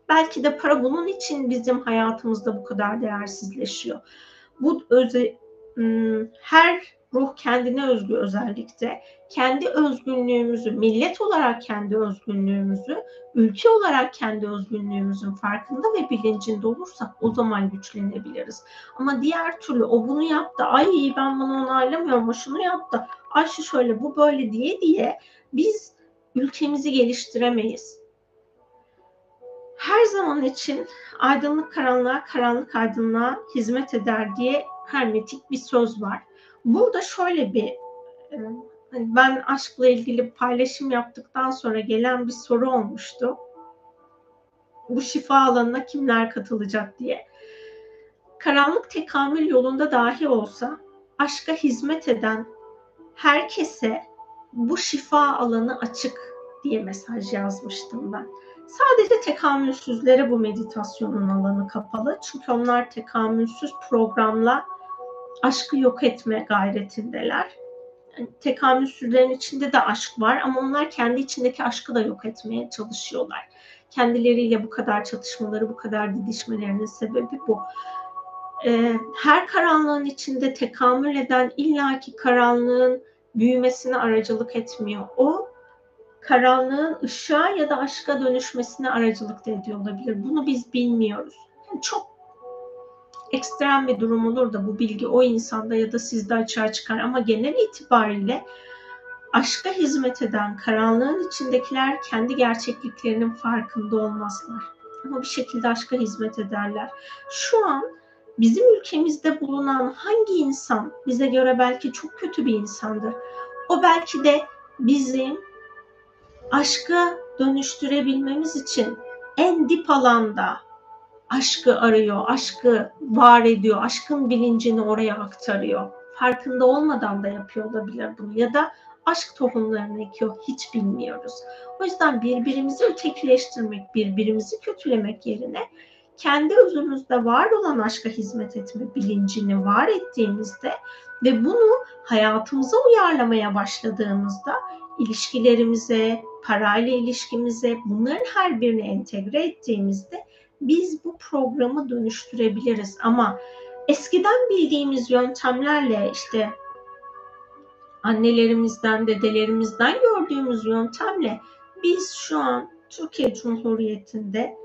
Belki de para bunun için bizim hayatımızda bu kadar değersizleşiyor. Bu her ruh kendine özgü özellikle kendi özgünlüğümüzü, millet olarak kendi özgünlüğümüzü, ülke olarak kendi özgünlüğümüzün farkında ve bilincinde olursak o zaman güçlenebiliriz. Ama diğer türlü o bunu yaptı, ay ben bunu onaylamıyorum, o şunu yaptı, ay şu şöyle bu böyle diye biz ülkemizi geliştiremeyiz. her zaman için aydınlık karanlığa, karanlık aydınlığa hizmet eder diye hermetik bir söz var. Burada şöyle bir, ben aşkla ilgili paylaşım yaptıktan sonra gelen bir soru olmuştu. Bu şifa alanına kimler katılacak diye. Karanlık tekamül yolunda dahi olsa aşka hizmet eden herkese bu şifa alanı açık diye mesaj yazmıştım ben. Sadece tekamülsüzlere bu meditasyonun alanı kapalı. Çünkü onlar tekamülsüz programla aşkı yok etme gayretindeler. Yani tekamülsüzlerin içinde de aşk var ama onlar kendi içindeki aşkı da yok etmeye çalışıyorlar. Kendileriyle bu kadar çatışmaları, bu kadar didişmelerinin sebebi bu. Her karanlığın içinde tekamül eden illaki karanlığın büyümesine aracılık etmiyor. O karanlığın ışığa ya da aşka dönüşmesine aracılık da ediyor olabilir. Bunu biz bilmiyoruz. Yani çok ekstrem bir durum olur da bu bilgi o insanda ya da sizde açığa çıkar. Ama genel itibariyle aşka hizmet eden karanlığın içindekiler kendi gerçekliklerinin farkında olmazlar. Ama bir şekilde aşka hizmet ederler. Şu an bizim ülkemizde bulunan hangi insan bize göre belki çok kötü bir insandır. O belki de bizim aşka dönüştürebilmemiz için en dip alanda aşkı arıyor, aşkı var ediyor, aşkın bilincini oraya aktarıyor. Farkında olmadan da yapıyor olabilir bunu ya da aşk tohumlarını ekiyor, hiç bilmiyoruz. O yüzden birbirimizi ötekileştirmek, birbirimizi kötülemek yerine kendi özümüzde var olan aşka hizmet etme bilincini var ettiğimizde ve bunu hayatımıza uyarlamaya başladığımızda ilişkilerimize, parayla ilişkimize bunların her birini entegre ettiğimizde biz bu programı dönüştürebiliriz. Ama eskiden bildiğimiz yöntemlerle işte annelerimizden, dedelerimizden gördüğümüz yöntemle biz şu an Türkiye Cumhuriyeti'nde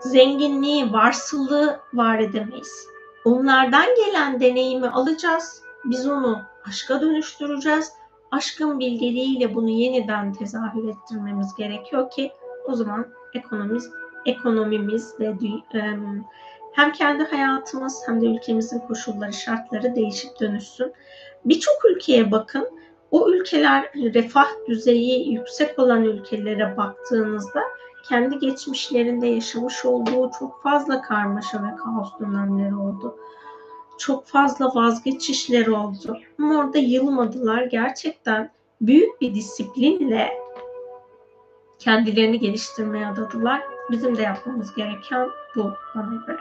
zenginliği, varsılığı var edemeyiz. Onlardan gelen deneyimi alacağız. Biz onu aşka dönüştüreceğiz. Aşkın bilgeliğiyle bunu yeniden tezahür ettirmemiz gerekiyor ki o zaman ekonomimiz ve hem kendi hayatımız hem de ülkemizin koşulları, şartları değişip dönüşsün. Birçok ülkeye bakın. O ülkeler, refah düzeyi yüksek olan ülkelere baktığınızda kendi geçmişlerinde yaşamış olduğu çok fazla karmaşa ve kaos dönemleri oldu. Çok fazla vazgeçişler oldu. Ama orada yılmadılar. Gerçekten büyük bir disiplinle kendilerini geliştirmeye adadılar. Bizim de yapmamız gereken bu bana göre.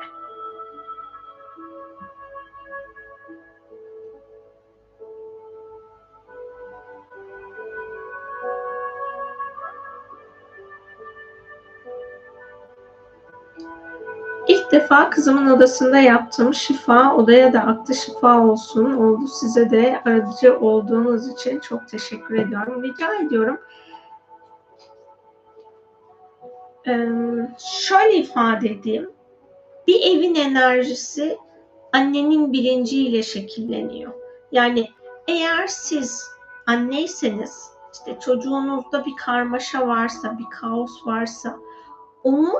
İlk defa kızımın odasında yaptığım şifa, odaya da aktı şifa olsun oldu. Size de aracı olduğunuz için çok teşekkür ediyorum. Rica ediyorum. Şöyle ifade edeyim. Bir evin enerjisi annenin bilinciyle şekilleniyor. Yani eğer siz anneyseniz, işte çocuğunuzda bir karmaşa varsa, bir kaos varsa onu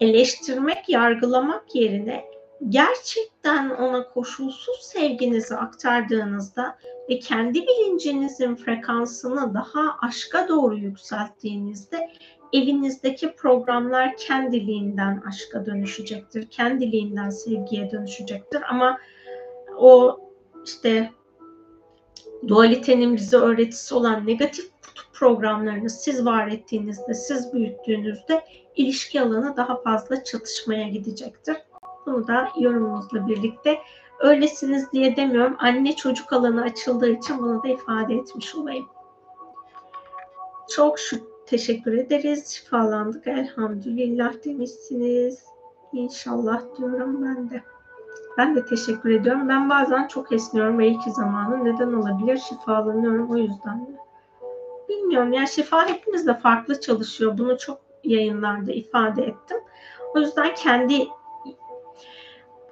eleştirmek, yargılamak yerine gerçekten ona koşulsuz sevginizi aktardığınızda ve kendi bilincinizin frekansını daha aşka doğru yükselttiğinizde evinizdeki programlar kendiliğinden aşka dönüşecektir. Kendiliğinden sevgiye dönüşecektir. Ama o işte dualitenin bize öğretisi olan negatif programlarını siz var ettiğinizde, siz büyüttüğünüzde ilişki alanı daha fazla çatışmaya gidecektir. Bunu da yorumunuzla birlikte öylesiniz diye demiyorum. Anne çocuk alanı açıldığı için bunu da ifade etmiş olayım. Çok teşekkür ederiz. Şifalandık elhamdülillah demişsiniz. İnşallah diyorum ben de. Ben de teşekkür ediyorum. Ben bazen çok esniyorum ve iki zamanı neden olabilir? Şifalanıyorum o yüzden de. Bilmiyorum yani şifa hepimizde farklı çalışıyor. Bunu çok yayınlarda ifade ettim. O yüzden kendi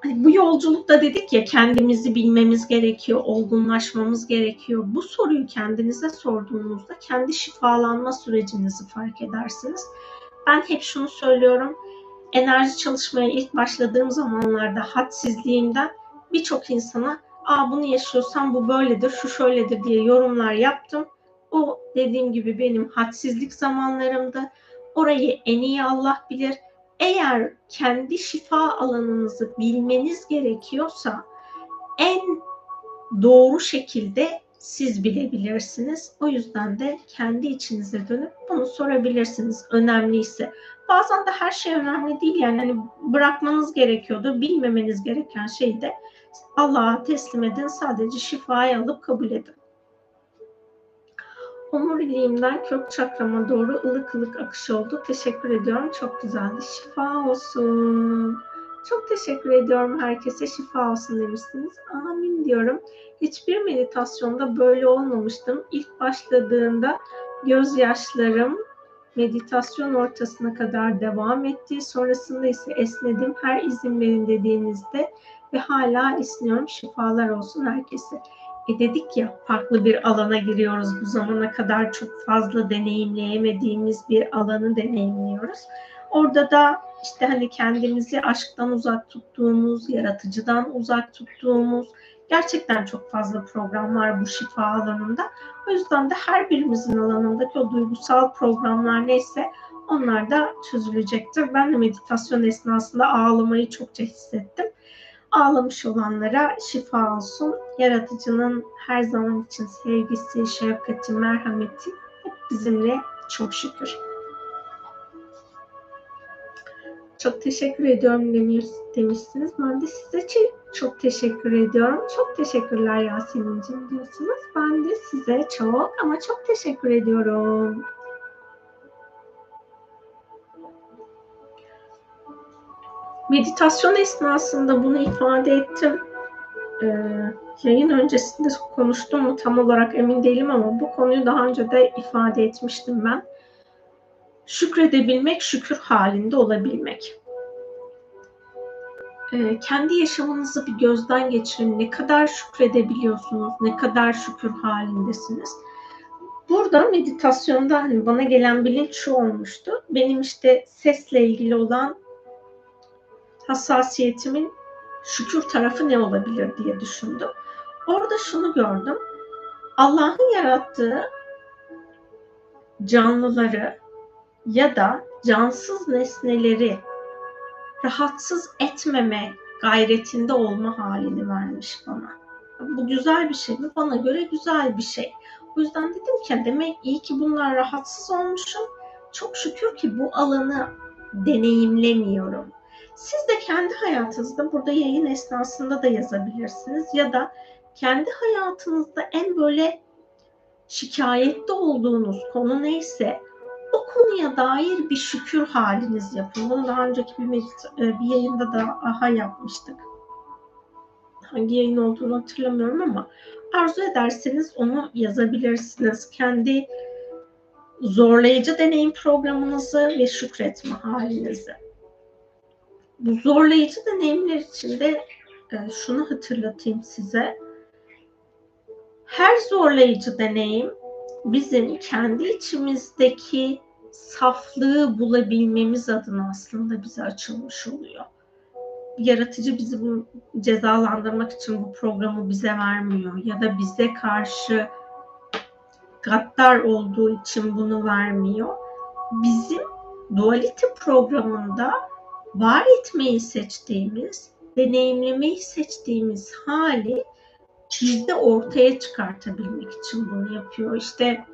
Bu yolculukta dedik ya, kendimizi bilmemiz gerekiyor, olgunlaşmamız gerekiyor. Bu soruyu kendinize sorduğunuzda kendi şifalanma sürecinizi fark edersiniz. Ben hep şunu söylüyorum, enerji çalışmaya ilk başladığım zamanlarda hadsizliğimden birçok insana bunu yaşıyorsam bu böyledir, şu şöyledir diye yorumlar yaptım. O dediğim gibi benim hadsizlik zamanlarımdı. Orayı en iyi Allah bilir. Eğer kendi şifa alanınızı bilmeniz gerekiyorsa en doğru şekilde siz bilebilirsiniz. O yüzden de kendi içinize dönüp bunu sorabilirsiniz önemliyse. Bazen de her şey önemli değil, yani hani bırakmanız gerekiyordu. Bilmemeniz gereken şeyi de Allah'a teslim edin. Sadece şifayı alıp kabul edin. Omuriliğimden kök çakrama doğru ılık ılık akış oldu. Teşekkür ediyorum. Çok güzeldi. Şifa olsun. Çok teşekkür ediyorum herkese. Şifa olsun demişsiniz. Amin diyorum. Hiçbir meditasyonda böyle olmamıştım. İlk başladığımda gözyaşlarım meditasyon ortasına kadar devam etti. Sonrasında ise esnedim. Her izin verin dediğinizde ve hala esniyorum. Şifalar olsun herkese. Dedik ya, farklı bir alana giriyoruz. Bu zamana kadar çok fazla deneyimleyemediğimiz bir alanı deneyimliyoruz. Orada da işte hani kendimizi aşktan uzak tuttuğumuz, yaratıcıdan uzak tuttuğumuz, gerçekten çok fazla program var bu şifa alanında. O yüzden de her birimizin alanındaki o duygusal programlar neyse onlar da çözülecektir. Ben de meditasyon esnasında ağlamayı çokça hissettim. Ağlamış olanlara şifa olsun. Yaratıcının her zaman için sevgisi, şefkati, merhameti hep bizimle, çok şükür. Çok teşekkür ediyorum demişsiniz. Ben de size çok teşekkür ediyorum. Çok teşekkürler Yasemin'cim diyorsunuz. Ben de size çok ama çok teşekkür ediyorum. Meditasyon esnasında bunu ifade ettim. Yayın öncesinde konuştum mu tam olarak emin değilim ama bu konuyu daha önce de ifade etmiştim ben. Şükredebilmek, şükür halinde olabilmek. Kendi yaşamınızı bir gözden geçirin. Ne kadar şükredebiliyorsunuz, ne kadar şükür halindesiniz. Burada meditasyonda hani bana gelen bilinç şu olmuştu. Benim işte sesle ilgili olan hassasiyetimin şükür tarafı ne olabilir diye düşündüm. Orada şunu gördüm. Allah'ın yarattığı canlıları ya da cansız nesneleri rahatsız etmeme gayretinde olma halini vermiş bana. Bu güzel bir şey mi? Bana göre güzel bir şey. O yüzden dedim ki demek iyi ki bunlar rahatsız olmuşum. Çok şükür ki bu alanı deneyimlemiyorum. Siz de kendi hayatınızda, burada yayın esnasında da yazabilirsiniz ya da kendi hayatınızda en böyle şikayette olduğunuz konu neyse o konuya dair bir şükür haliniz yapın. Bunu daha önceki bir yayında da yapmıştık. Hangi yayın olduğunu hatırlamıyorum ama arzu ederseniz onu yazabilirsiniz. Kendi zorlayıcı deneyim programınızı ve şükretme halinizi. Bu zorlayıcı deneyimler içinde şunu hatırlatayım size. Her zorlayıcı deneyim bizim kendi içimizdeki saflığı bulabilmemiz adına aslında bize açılmış oluyor. Yaratıcı bizi bu cezalandırmak için bu programı bize vermiyor ya da bize karşı gaddar olduğu için bunu vermiyor. Bizim duality programında var etmeyi seçtiğimiz, deneyimlemeyi seçtiğimiz hali bizde ortaya çıkartabilmek için bunu yapıyor. İşte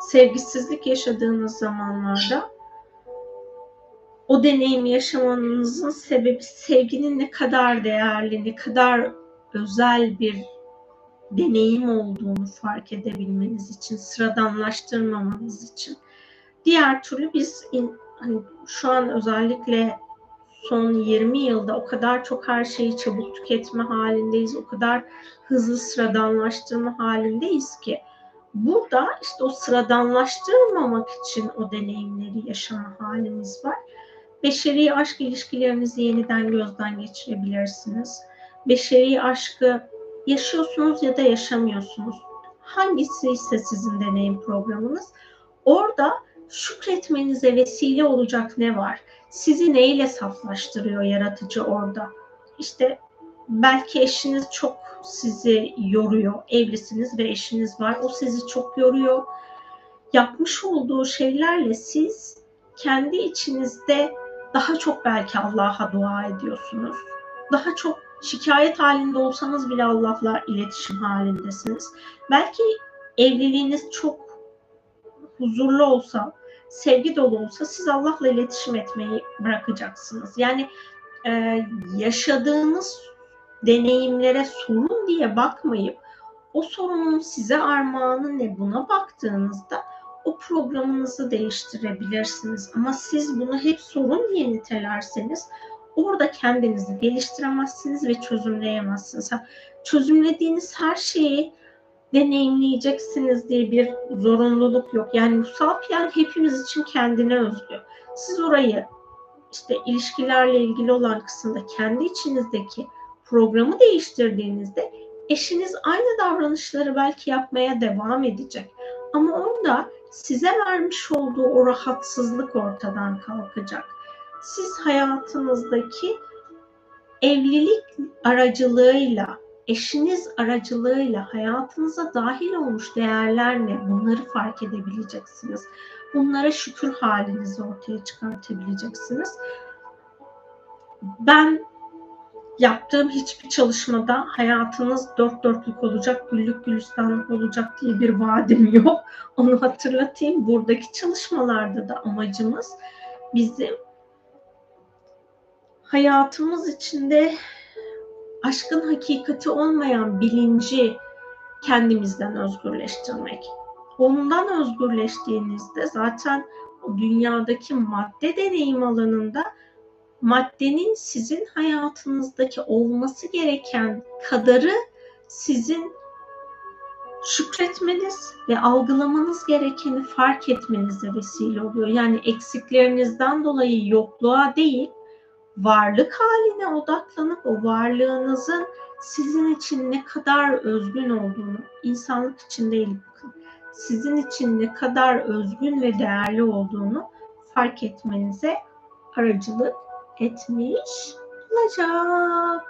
sevgisizlik yaşadığınız zamanlarda o deneyim yaşamanızın sebebi sevginin ne kadar değerli, ne kadar özel bir deneyim olduğunu fark edebilmeniz için, sıradanlaştırmamanız için. Diğer türlü biz hani şu an özellikle son 20 yılda o kadar çok her şeyi çabuk tüketme halindeyiz. O kadar hızlı sıradanlaştırma halindeyiz ki burada işte o sıradanlaştırmamak için o deneyimleri yaşama halimiz var. Beşeri aşk ilişkilerinizi yeniden gözden geçirebilirsiniz. Beşeri aşkı yaşıyorsunuz ya da yaşamıyorsunuz. Hangisi ise sizin deneyim programınız. Orada şükretmenize vesile olacak ne var? Sizi neyle saflaştırıyor yaratıcı orada? İşte belki eşiniz çok sizi yoruyor. Evlisiniz ve eşiniz var. O sizi çok yoruyor. Yapmış olduğu şeylerle siz kendi içinizde daha çok belki Allah'a dua ediyorsunuz. Daha çok şikayet halinde olsanız bile Allah'la iletişim halindesiniz. Belki evliliğiniz çok huzurlu olsa, sevgi dolu olsa siz Allah'la iletişim etmeyi bırakacaksınız. Yani yaşadığınız deneyimlere sorun diye bakmayıp o sorunun size armağanı ne, buna baktığınızda o programınızı değiştirebilirsiniz. Ama siz bunu hep sorun diye nitelerseniz orada kendinizi geliştiremezsiniz ve çözümleyemezsiniz. Çözümlediğiniz her şeyi deneyimleyeceksiniz diye bir zorunluluk yok. Yani Musal Piyan hepimiz için kendine özgü. Siz orayı işte ilişkilerle ilgili olan kısımda kendi içinizdeki programı değiştirdiğinizde eşiniz aynı davranışları belki yapmaya devam edecek. Ama onda size vermiş olduğu o rahatsızlık ortadan kalkacak. Siz hayatınızdaki evlilik aracılığıyla, eşiniz aracılığıyla hayatınıza dahil olmuş değerler ne? Bunları fark edebileceksiniz. Bunlara şükür halinizi ortaya çıkartabileceksiniz. Ben yaptığım hiçbir çalışmada hayatınız dört dörtlük olacak, güllük gülistanlık olacak diye bir vaadim yok. Onu hatırlatayım. Buradaki çalışmalarda da amacımız bizim hayatımız içinde aşkın hakikati olmayan bilinci kendimizden özgürleştirmek. Ondan özgürleştiğinizde zaten o dünyadaki madde deneyim alanında maddenin sizin hayatınızdaki olması gereken kadarı sizin şükretmeniz ve algılamanız gerekeni fark etmenize vesile oluyor. Yani eksiklerinizden dolayı yokluğa değil, varlık haline odaklanıp o varlığınızın sizin için ne kadar özgün olduğunu, insanlık için değil, sizin için ne kadar özgün ve değerli olduğunu fark etmenize aracılık etmiş olacak.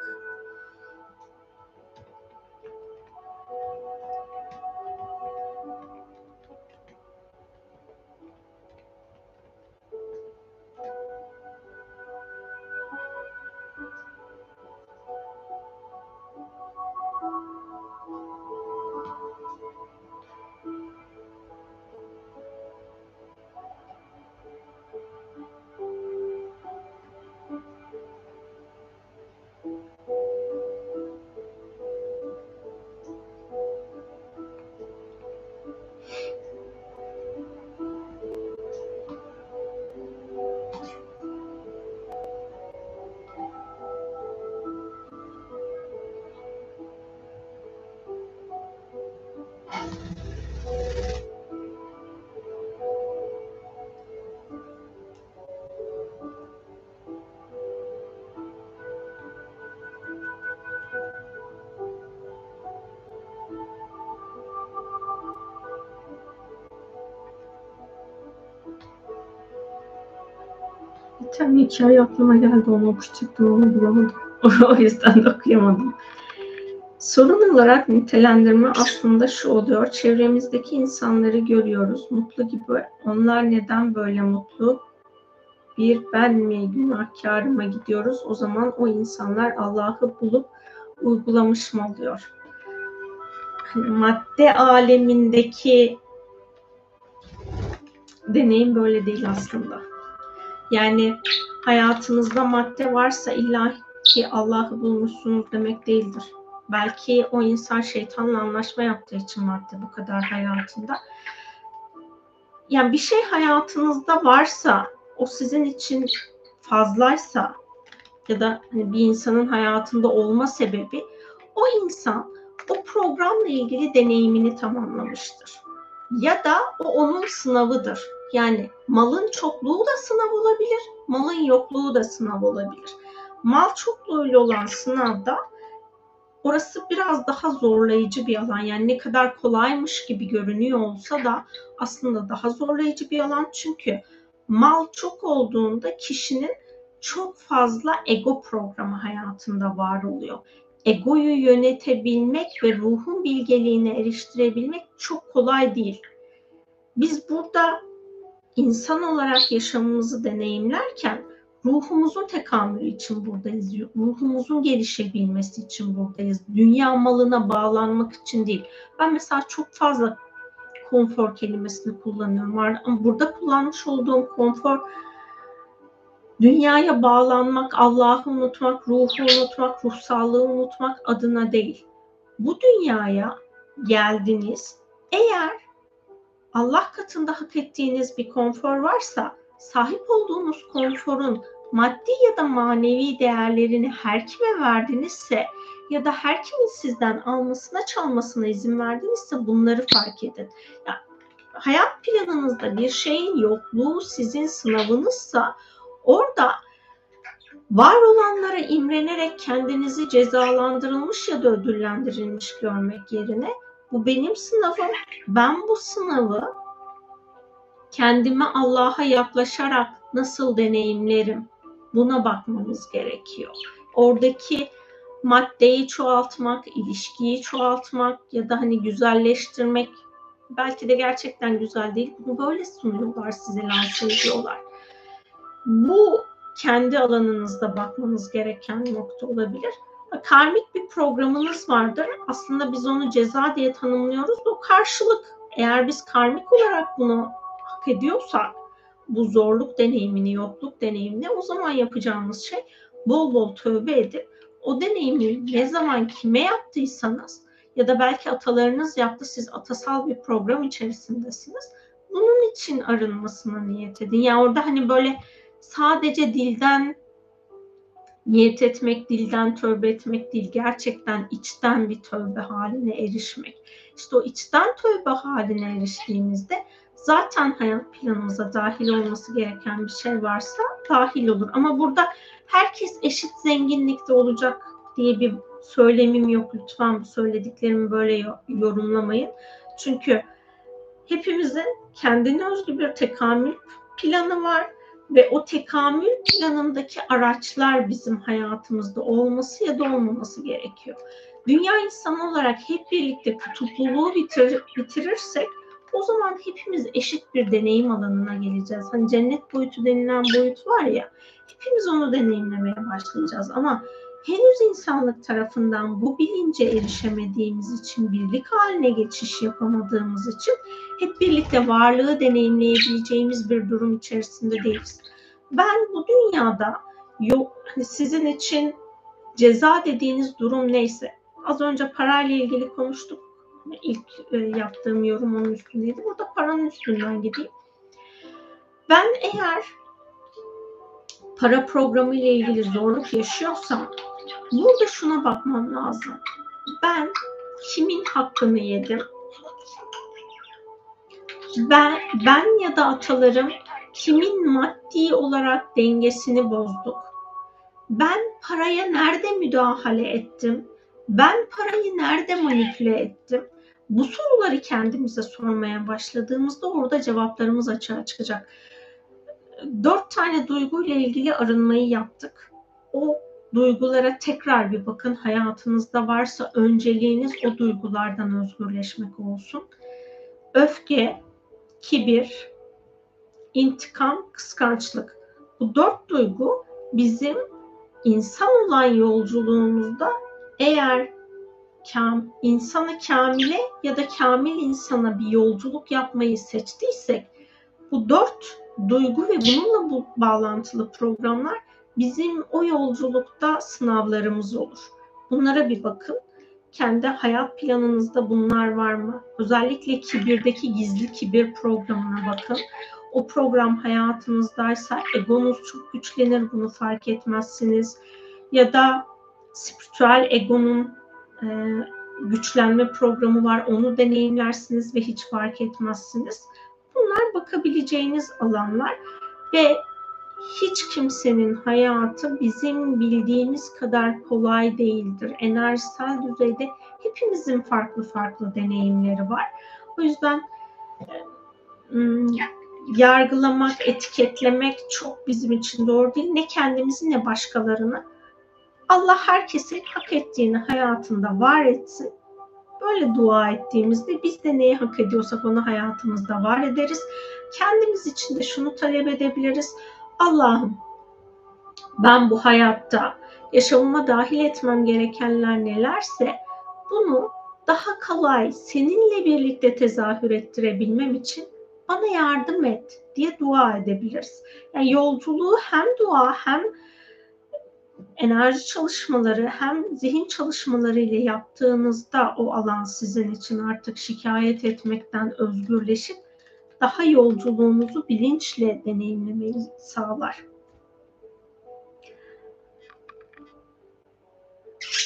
Bir hikaye aklıma geldi, onu okuşacaktım, onu bulamadım. O yüzden de okuyamadım. Sorun olarak nitelendirme aslında şu oluyor. Çevremizdeki insanları görüyoruz. Mutlu gibi. Onlar neden böyle mutlu? Bir ben mi, günahkarıma gidiyoruz? O zaman o insanlar Allah'ı bulup uygulamış mı oluyor? Hani madde alemindeki deneyim böyle değil aslında. Yani hayatınızda madde varsa illa ki Allah'ı bulmuşsunuz demek değildir. Belki o insan şeytanla anlaşma yaptığı için madde bu kadar hayatında. Yani bir şey hayatınızda varsa, o sizin için fazlaysa ya da hani bir insanın hayatında olma sebebi, o insan o programla ilgili deneyimini tamamlamıştır. Ya da o onun sınavıdır. Yani malın çokluğu da sınav olabilir, malın yokluğu da sınav olabilir. Mal çokluğuyla olan sınavda orası biraz daha zorlayıcı bir alan. Yani ne kadar kolaymış gibi görünüyor olsa da aslında daha zorlayıcı bir alan. Çünkü mal çok olduğunda kişinin çok fazla ego programı hayatında var oluyor. Egoyu yönetebilmek ve ruhun bilgeliğine eriştirebilmek çok kolay değil. Biz burada insan olarak yaşamımızı deneyimlerken ruhumuzun tekamülü için buradayız. Ruhumuzun gelişebilmesi için buradayız. Dünya malına bağlanmak için değil. Ben mesela çok fazla konfor kelimesini kullanıyorum. Ama burada kullanmış olduğum konfor dünyaya bağlanmak, Allah'ı unutmak, ruhu unutmak, ruhsallığı unutmak adına değil. Bu dünyaya geldiniz. Eğer Allah katında hak ettiğiniz bir konfor varsa sahip olduğunuz konforun maddi ya da manevi değerlerini her kime verdinizse ya da her kimin sizden almasına çalmasına izin verdinizse bunları fark edin. Yani hayat planınızda bir şeyin yokluğu sizin sınavınızsa orada var olanlara imrenerek kendinizi cezalandırılmış ya da ödüllendirilmiş görmek yerine bu benim sınavım, ben bu sınavı kendime Allah'a yaklaşarak nasıl deneyimlerim? Buna bakmamız gerekiyor. Oradaki maddeyi çoğaltmak, ilişkiyi çoğaltmak ya da hani güzelleştirmek, belki de gerçekten güzel değil. Bunu böyle sunuyorlar, size lanse ediyorlar. Bu kendi alanınızda bakmanız gereken nokta olabilir. Karmik bir programınız vardır. Aslında biz onu ceza diye tanımlıyoruz. O karşılık. Eğer biz karmik olarak bunu hak ediyorsak, bu zorluk deneyimini, yokluk deneyimini, o zaman yapacağımız şey bol bol tövbe edip o deneyimi ne zaman kime yaptıysanız ya da belki atalarınız yaptı, siz atasal bir program içerisindesiniz. Bunun için arınmasına niyet edin. Yani orada hani böyle sadece dilden niyet etmek, dilden tövbe etmek değil, gerçekten içten bir tövbe haline erişmek. İşte o içten tövbe haline eriştiğimizde zaten hayat planımıza dahil olması gereken bir şey varsa dahil olur. Ama burada herkes eşit zenginlikte olacak diye bir söylemim yok. Lütfen bu söylediklerimi böyle yorumlamayın. Çünkü hepimizin kendine özgü bir tekamül planı var. Ve o tekamül planındaki araçlar bizim hayatımızda olması ya da olmaması gerekiyor. Dünya insanı olarak hep birlikte kutupluluğu bitirirsek o zaman hepimiz eşit bir deneyim alanına geleceğiz. Hani cennet boyutu denilen boyut var ya, hepimiz onu deneyimlemeye başlayacağız. Ama henüz insanlık tarafından bu bilince erişemediğimiz için, birlik haline geçiş yapamadığımız için hep birlikte varlığı deneyimleyebileceğimiz bir durum içerisinde değiliz. Ben bu dünyada sizin için ceza dediğiniz durum neyse, az önce parayla ilgili konuştuk. İlk yaptığım yorum onun üstündeydi. Burada paranın üstünden gideyim. Ben eğer para programı ile ilgili zorluk yaşıyorsam burada şuna bakmam lazım. Ben kimin hakkını yedim? Ben ya da atalarım kimin maddi olarak dengesini bozduk? Ben paraya nerede müdahale ettim? Ben parayı nerede manipüle ettim? Bu soruları kendimize sormaya başladığımızda orada cevaplarımız açığa çıkacak. 4 tane duyguyla ilgili arınmayı yaptık. O duygulara tekrar bir bakın. Hayatınızda varsa önceliğiniz o duygulardan özgürleşmek olsun. Öfke, kibir, intikam, kıskançlık. Bu 4 duygu bizim insan olan yolculuğumuzda eğer insanı kamile ya da kamil insana bir yolculuk yapmayı seçtiysek bu 4 duygu ve bununla bağlantılı programlar bizim o yolculukta sınavlarımız olur. Bunlara bir bakın. Kendi hayat planınızda bunlar var mı? Özellikle kibirdeki gizli kibir programına bakın. O program hayatınızdaysa egonuz çok güçlenir, bunu fark etmezsiniz. Ya da spiritüel egonun güçlenme programı var, onu deneyimlersiniz ve hiç fark etmezsiniz. bunlar bakabileceğiniz alanlar ve hiç kimsenin hayatı bizim bildiğimiz kadar kolay değildir. Enerjisel düzeyde hepimizin farklı deneyimleri var. O yüzden yargılamak, etiketlemek çok bizim için doğru değil. Ne kendimizi ne başkalarını. Allah herkesi hak ettiğini hayatında var etsin. Böyle dua ettiğimizde biz de neyi hak ediyorsak onu hayatımızda var ederiz. Kendimiz için de şunu talep edebiliriz. Allah'ım ben bu hayatta yaşamıma dahil etmem gerekenler nelerse bunu daha kolay seninle birlikte tezahür ettirebilmem için bana yardım et diye dua edebiliriz. Yani yolculuğu hem dua hem enerji çalışmaları hem zihin çalışmaları ile yaptığınızda o alan sizin için artık şikayet etmekten özgürleşip daha yolculuğunuzu bilinçle deneyimlemeyi sağlar.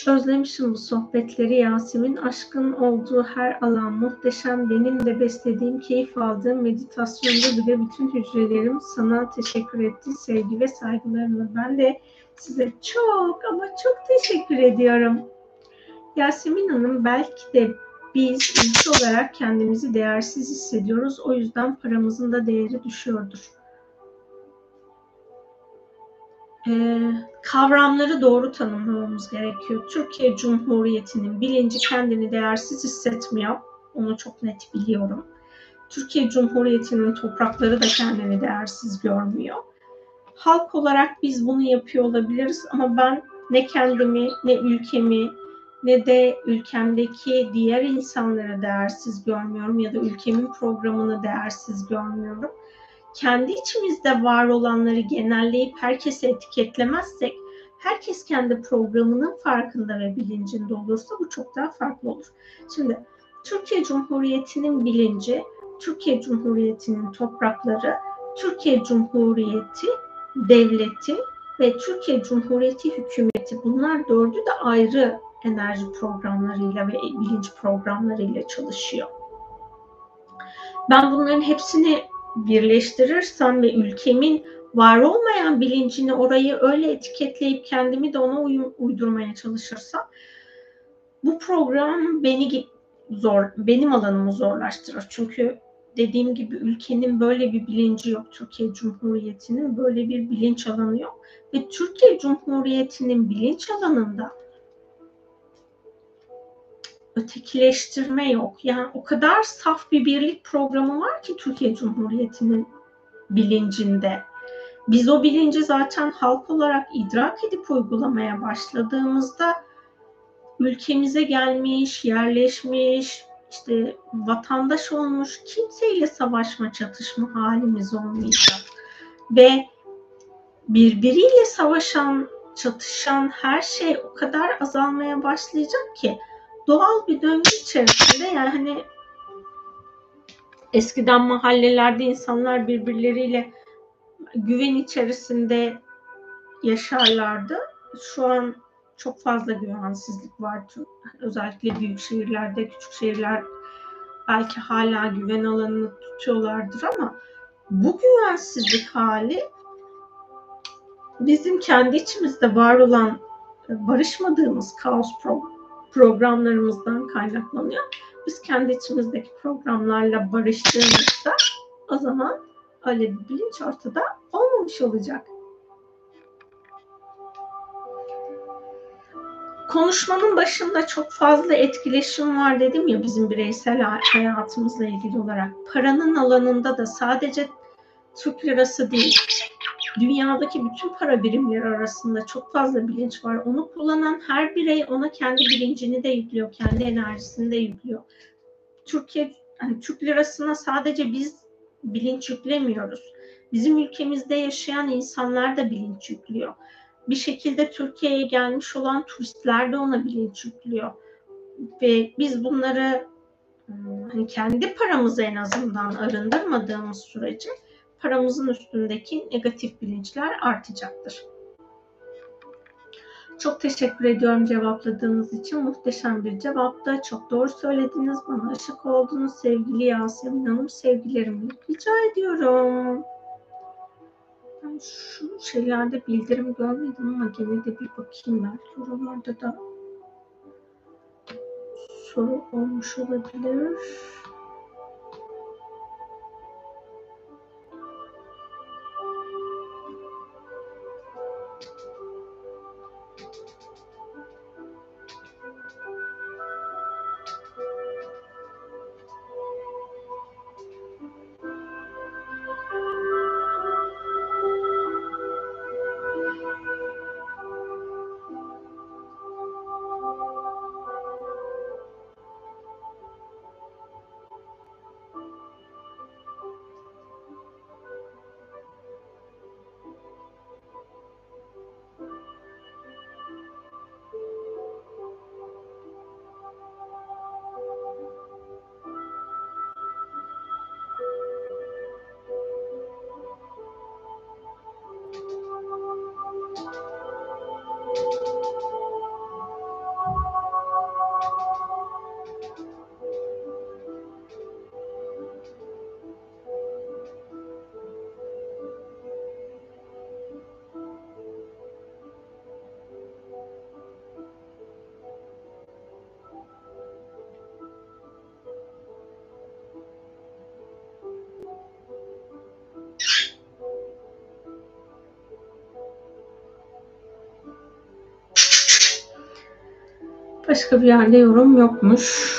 Özlemişim bu sohbetleri Yasemin. Aşkın olduğu her alan muhteşem. Benim de beslediğim, keyif aldığım meditasyonda bile bütün hücrelerim sana teşekkür etti. Sevgi ve saygılarımla ben de size çok ama çok teşekkür ediyorum. Yasemin Hanım, belki de biz ülke olarak kendimizi değersiz hissediyoruz. O yüzden paramızın da değeri düşüyordur. Kavramları doğru tanımlamamız gerekiyor. Türkiye Cumhuriyeti'nin bilinci kendini değersiz hissetmiyor. Onu çok net biliyorum. Türkiye Cumhuriyeti'nin toprakları da kendini değersiz görmüyor. Halk olarak biz bunu yapıyor olabiliriz ama ben ne kendimi, ne ülkemi, ne de ülkemdeki diğer insanlara değersiz görmüyorum ya da ülkemin programını değersiz görmüyorum. Kendi içimizde var olanları genelleyip herkese etiketlemezsek, herkes kendi programının farkında ve bilincinde olursa bu çok daha farklı olur. Şimdi Türkiye Cumhuriyeti'nin bilinci, Türkiye Cumhuriyeti'nin toprakları, Türkiye Cumhuriyeti devleti ve Türkiye Cumhuriyeti hükümeti, bunlar dördü de ayrı enerji programlarıyla ve bilinç programlarıyla çalışıyor. Ben bunların hepsini birleştirirsem ve ülkemin var olmayan bilincini orayı öyle etiketleyip kendimi de ona uydurmaya çalışırsam bu program benim alanımı zorlaştırır. Çünkü dediğim gibi ülkenin böyle bir bilinci yok. Türkiye Cumhuriyeti'nin böyle bir bilinç alanı yok. Ve Türkiye Cumhuriyeti'nin bilinç alanında ötekileştirme yok. Yani o kadar saf bir birlik programı var ki Türkiye Cumhuriyeti'nin bilincinde. Biz o bilinci zaten halk olarak idrak edip uygulamaya başladığımızda ülkemize gelmiş, yerleşmiş, İşte vatandaş olmuş kimseyle savaşma, çatışma halimiz olmayacak. Ve birbiriyle savaşan, çatışan her şey o kadar azalmaya başlayacak ki doğal bir döngü içerisinde, yani hani eskiden mahallelerde insanlar birbirleriyle güven içerisinde yaşarlardı. Şu an çok fazla güvensizlik var. Özellikle büyük şehirlerde, küçük şehirler belki hala güven alanını tutuyorlardır ama bu güvensizlik hali bizim kendi içimizde var olan barışmadığımız kaos programlarımızdan kaynaklanıyor. Biz kendi içimizdeki programlarla barıştığımızda o zaman öyle bir bilinç ortada olmamış olacak. Konuşmanın başında çok fazla etkileşim var dedim ya bizim bireysel hayatımızla ilgili olarak. Paranın alanında da sadece Türk lirası değil, dünyadaki bütün para birimleri arasında çok fazla bilinç var. Onu kullanan her birey ona kendi bilincini de yüklüyor, kendi enerjisini de yüklüyor. Türkiye, hani Türk lirasına sadece biz bilinç yüklemiyoruz. Bizim ülkemizde yaşayan insanlar da bilinç yüklüyor. Bir şekilde Türkiye'ye gelmiş olan turistler de ona bilinç yüklüyor. Ve biz bunları hani kendi paramızı en azından arındırmadığımız sürece paramızın üstündeki negatif bilinçler artacaktır. Çok teşekkür ediyorum cevapladığınız için. Muhteşem bir cevaptı. Çok doğru söylediniz. Bana aşık oldunuz sevgili Yasemin Hanım. Sevgilerimi rica ediyorum. Ben şu şeylerde bildirim görmedim ama gene de bir bakayım ben. Oralarda da soru olmuş olabilir. Başka bir yerde yorum yokmuş.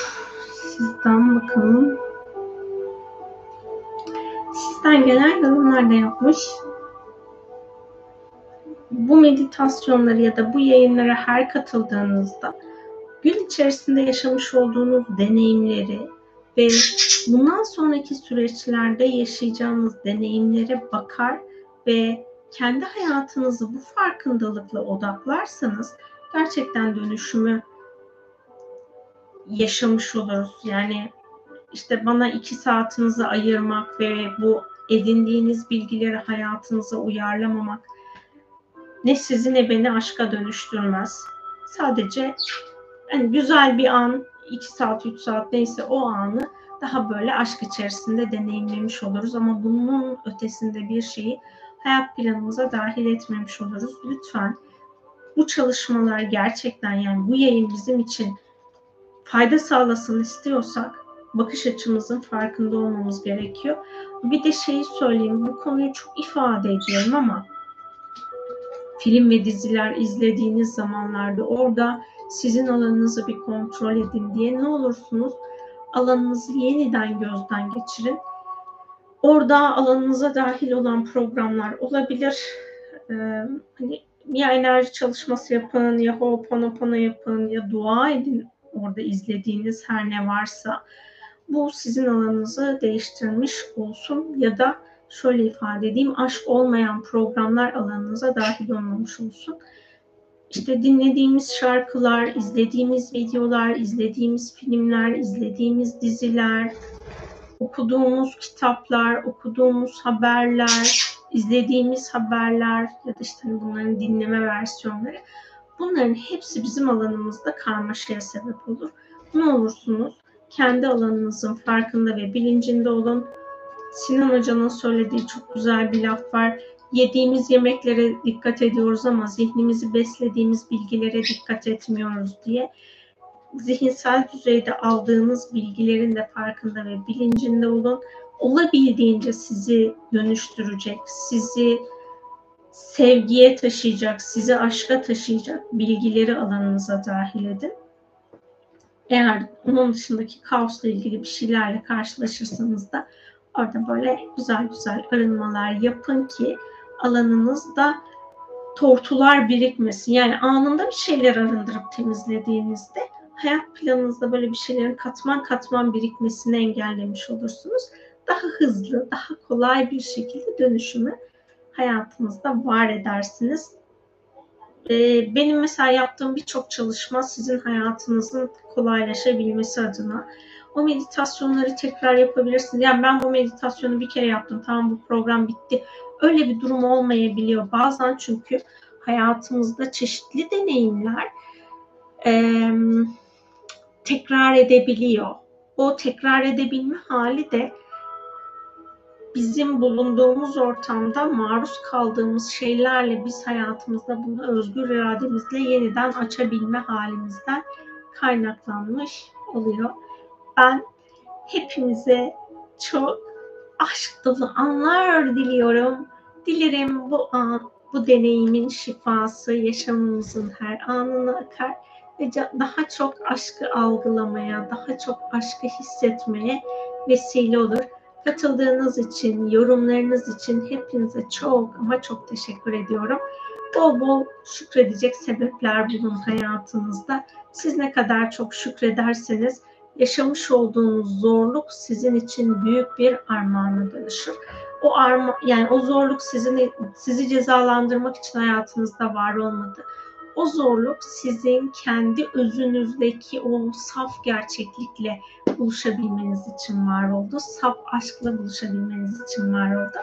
Sizden bakalım. Sizden genel yorumlar da yapmış. Bu meditasyonları ya da bu yayınlara her katıldığınızda gün içerisinde yaşamış olduğunuz deneyimleri ve bundan sonraki süreçlerde yaşayacağınız deneyimlere bakar ve kendi hayatınızı bu farkındalıkla odaklarsanız gerçekten dönüşümü yaşamış oluruz. Yani işte bana 2 saatinizi ayırmak ve bu edindiğiniz bilgileri hayatınıza uyarlamamak ne sizi ne beni aşka dönüştürmez. Sadece yani güzel bir an, 2 saat, 3 saat neyse o anı daha böyle aşk içerisinde deneyimlemiş oluruz. Ama bunun ötesinde bir şeyi hayat planımıza dahil etmemiş oluruz. Lütfen bu çalışmalar gerçekten, yani bu yayın bizim için fayda sağlasın istiyorsak bakış açımızın farkında olmamız gerekiyor. Bir de şeyi söyleyeyim, bu konuyu çok ifade ediyorum ama film ve diziler izlediğiniz zamanlarda orada sizin alanınızı bir kontrol edin diye ne olursunuz alanınızı yeniden gözden geçirin. Orada alanınıza dahil olan programlar olabilir. Hani ya enerji çalışması yapın, ya ho'oponopono yapın, ya dua edin. Orada izlediğiniz her ne varsa bu sizin alanınızı değiştirmiş olsun ya da şöyle ifade edeyim, aşk olmayan programlar alanınıza dahil olmamış olsun. İşte dinlediğimiz şarkılar, izlediğimiz videolar, izlediğimiz filmler, izlediğimiz diziler, okuduğumuz kitaplar, okuduğumuz haberler, izlediğimiz haberler ya da işte bunların dinleme versiyonları. Bunların hepsi bizim alanımızda karmaşaya sebep olur. Ne olursunuz kendi alanınızın farkında ve bilincinde olun. Sinan Hoca'nın söylediği çok güzel bir laf var. Yediğimiz yemeklere dikkat ediyoruz ama zihnimizi beslediğimiz bilgilere dikkat etmiyoruz diye. Zihinsel düzeyde aldığınız bilgilerin de farkında ve bilincinde olun. Olabildiğince sizi dönüştürecek, sizi sevgiye taşıyacak, sizi aşka taşıyacak bilgileri alanınıza dahil edin. Eğer onun dışındaki kaosla ilgili bir şeylerle karşılaşırsanız da orada böyle güzel güzel arınmalar yapın ki alanınızda tortular birikmesin. Yani anında bir şeyler arındırıp temizlediğinizde hayat planınızda böyle bir şeylerin katman katman birikmesini engellemiş olursunuz. Daha hızlı, daha kolay bir şekilde dönüşümü hayatınızda var edersiniz. Benim mesela yaptığım birçok çalışma sizin hayatınızın kolaylaşabilmesi adına. O meditasyonları tekrar yapabilirsiniz. Yani ben bu meditasyonu bir kere yaptım, tamam bu program bitti. Öyle bir durum olmayabiliyor bazen çünkü hayatımızda çeşitli deneyimler tekrar edebiliyor. O tekrar edebilme hali de bizim bulunduğumuz ortamda maruz kaldığımız şeylerle biz hayatımızda bunu özgür irademizle yeniden açabilme halimizden kaynaklanmış oluyor. Ben hepimize çok aşk dolu anlar diliyorum. Dilerim bu an, bu deneyimin şifası yaşamımızın her anına akar ve daha çok aşkı algılamaya, daha çok aşkı hissetmeye vesile olur. Katıldığınız için, yorumlarınız için hepinize çok ama çok teşekkür ediyorum. Bol bol şükredecek sebepler bulun hayatınızda. Siz ne kadar çok şükrederseniz yaşamış olduğunuz zorluk sizin için büyük bir armağana dönüşür. O zorluk sizi cezalandırmak için hayatınızda var olmadı. O zorluk sizin kendi özünüzdeki o saf gerçeklikle buluşabilmeniz için var oldu. Saf aşkla buluşabilmeniz için var oldu.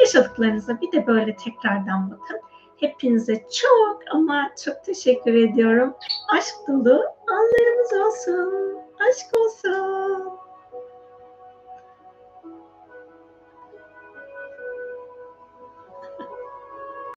Yaşadıklarınıza bir de böyle tekrardan bakın. Hepinize çok ama çok teşekkür ediyorum. Aşk dolu anlarımız olsun. Aşk olsun.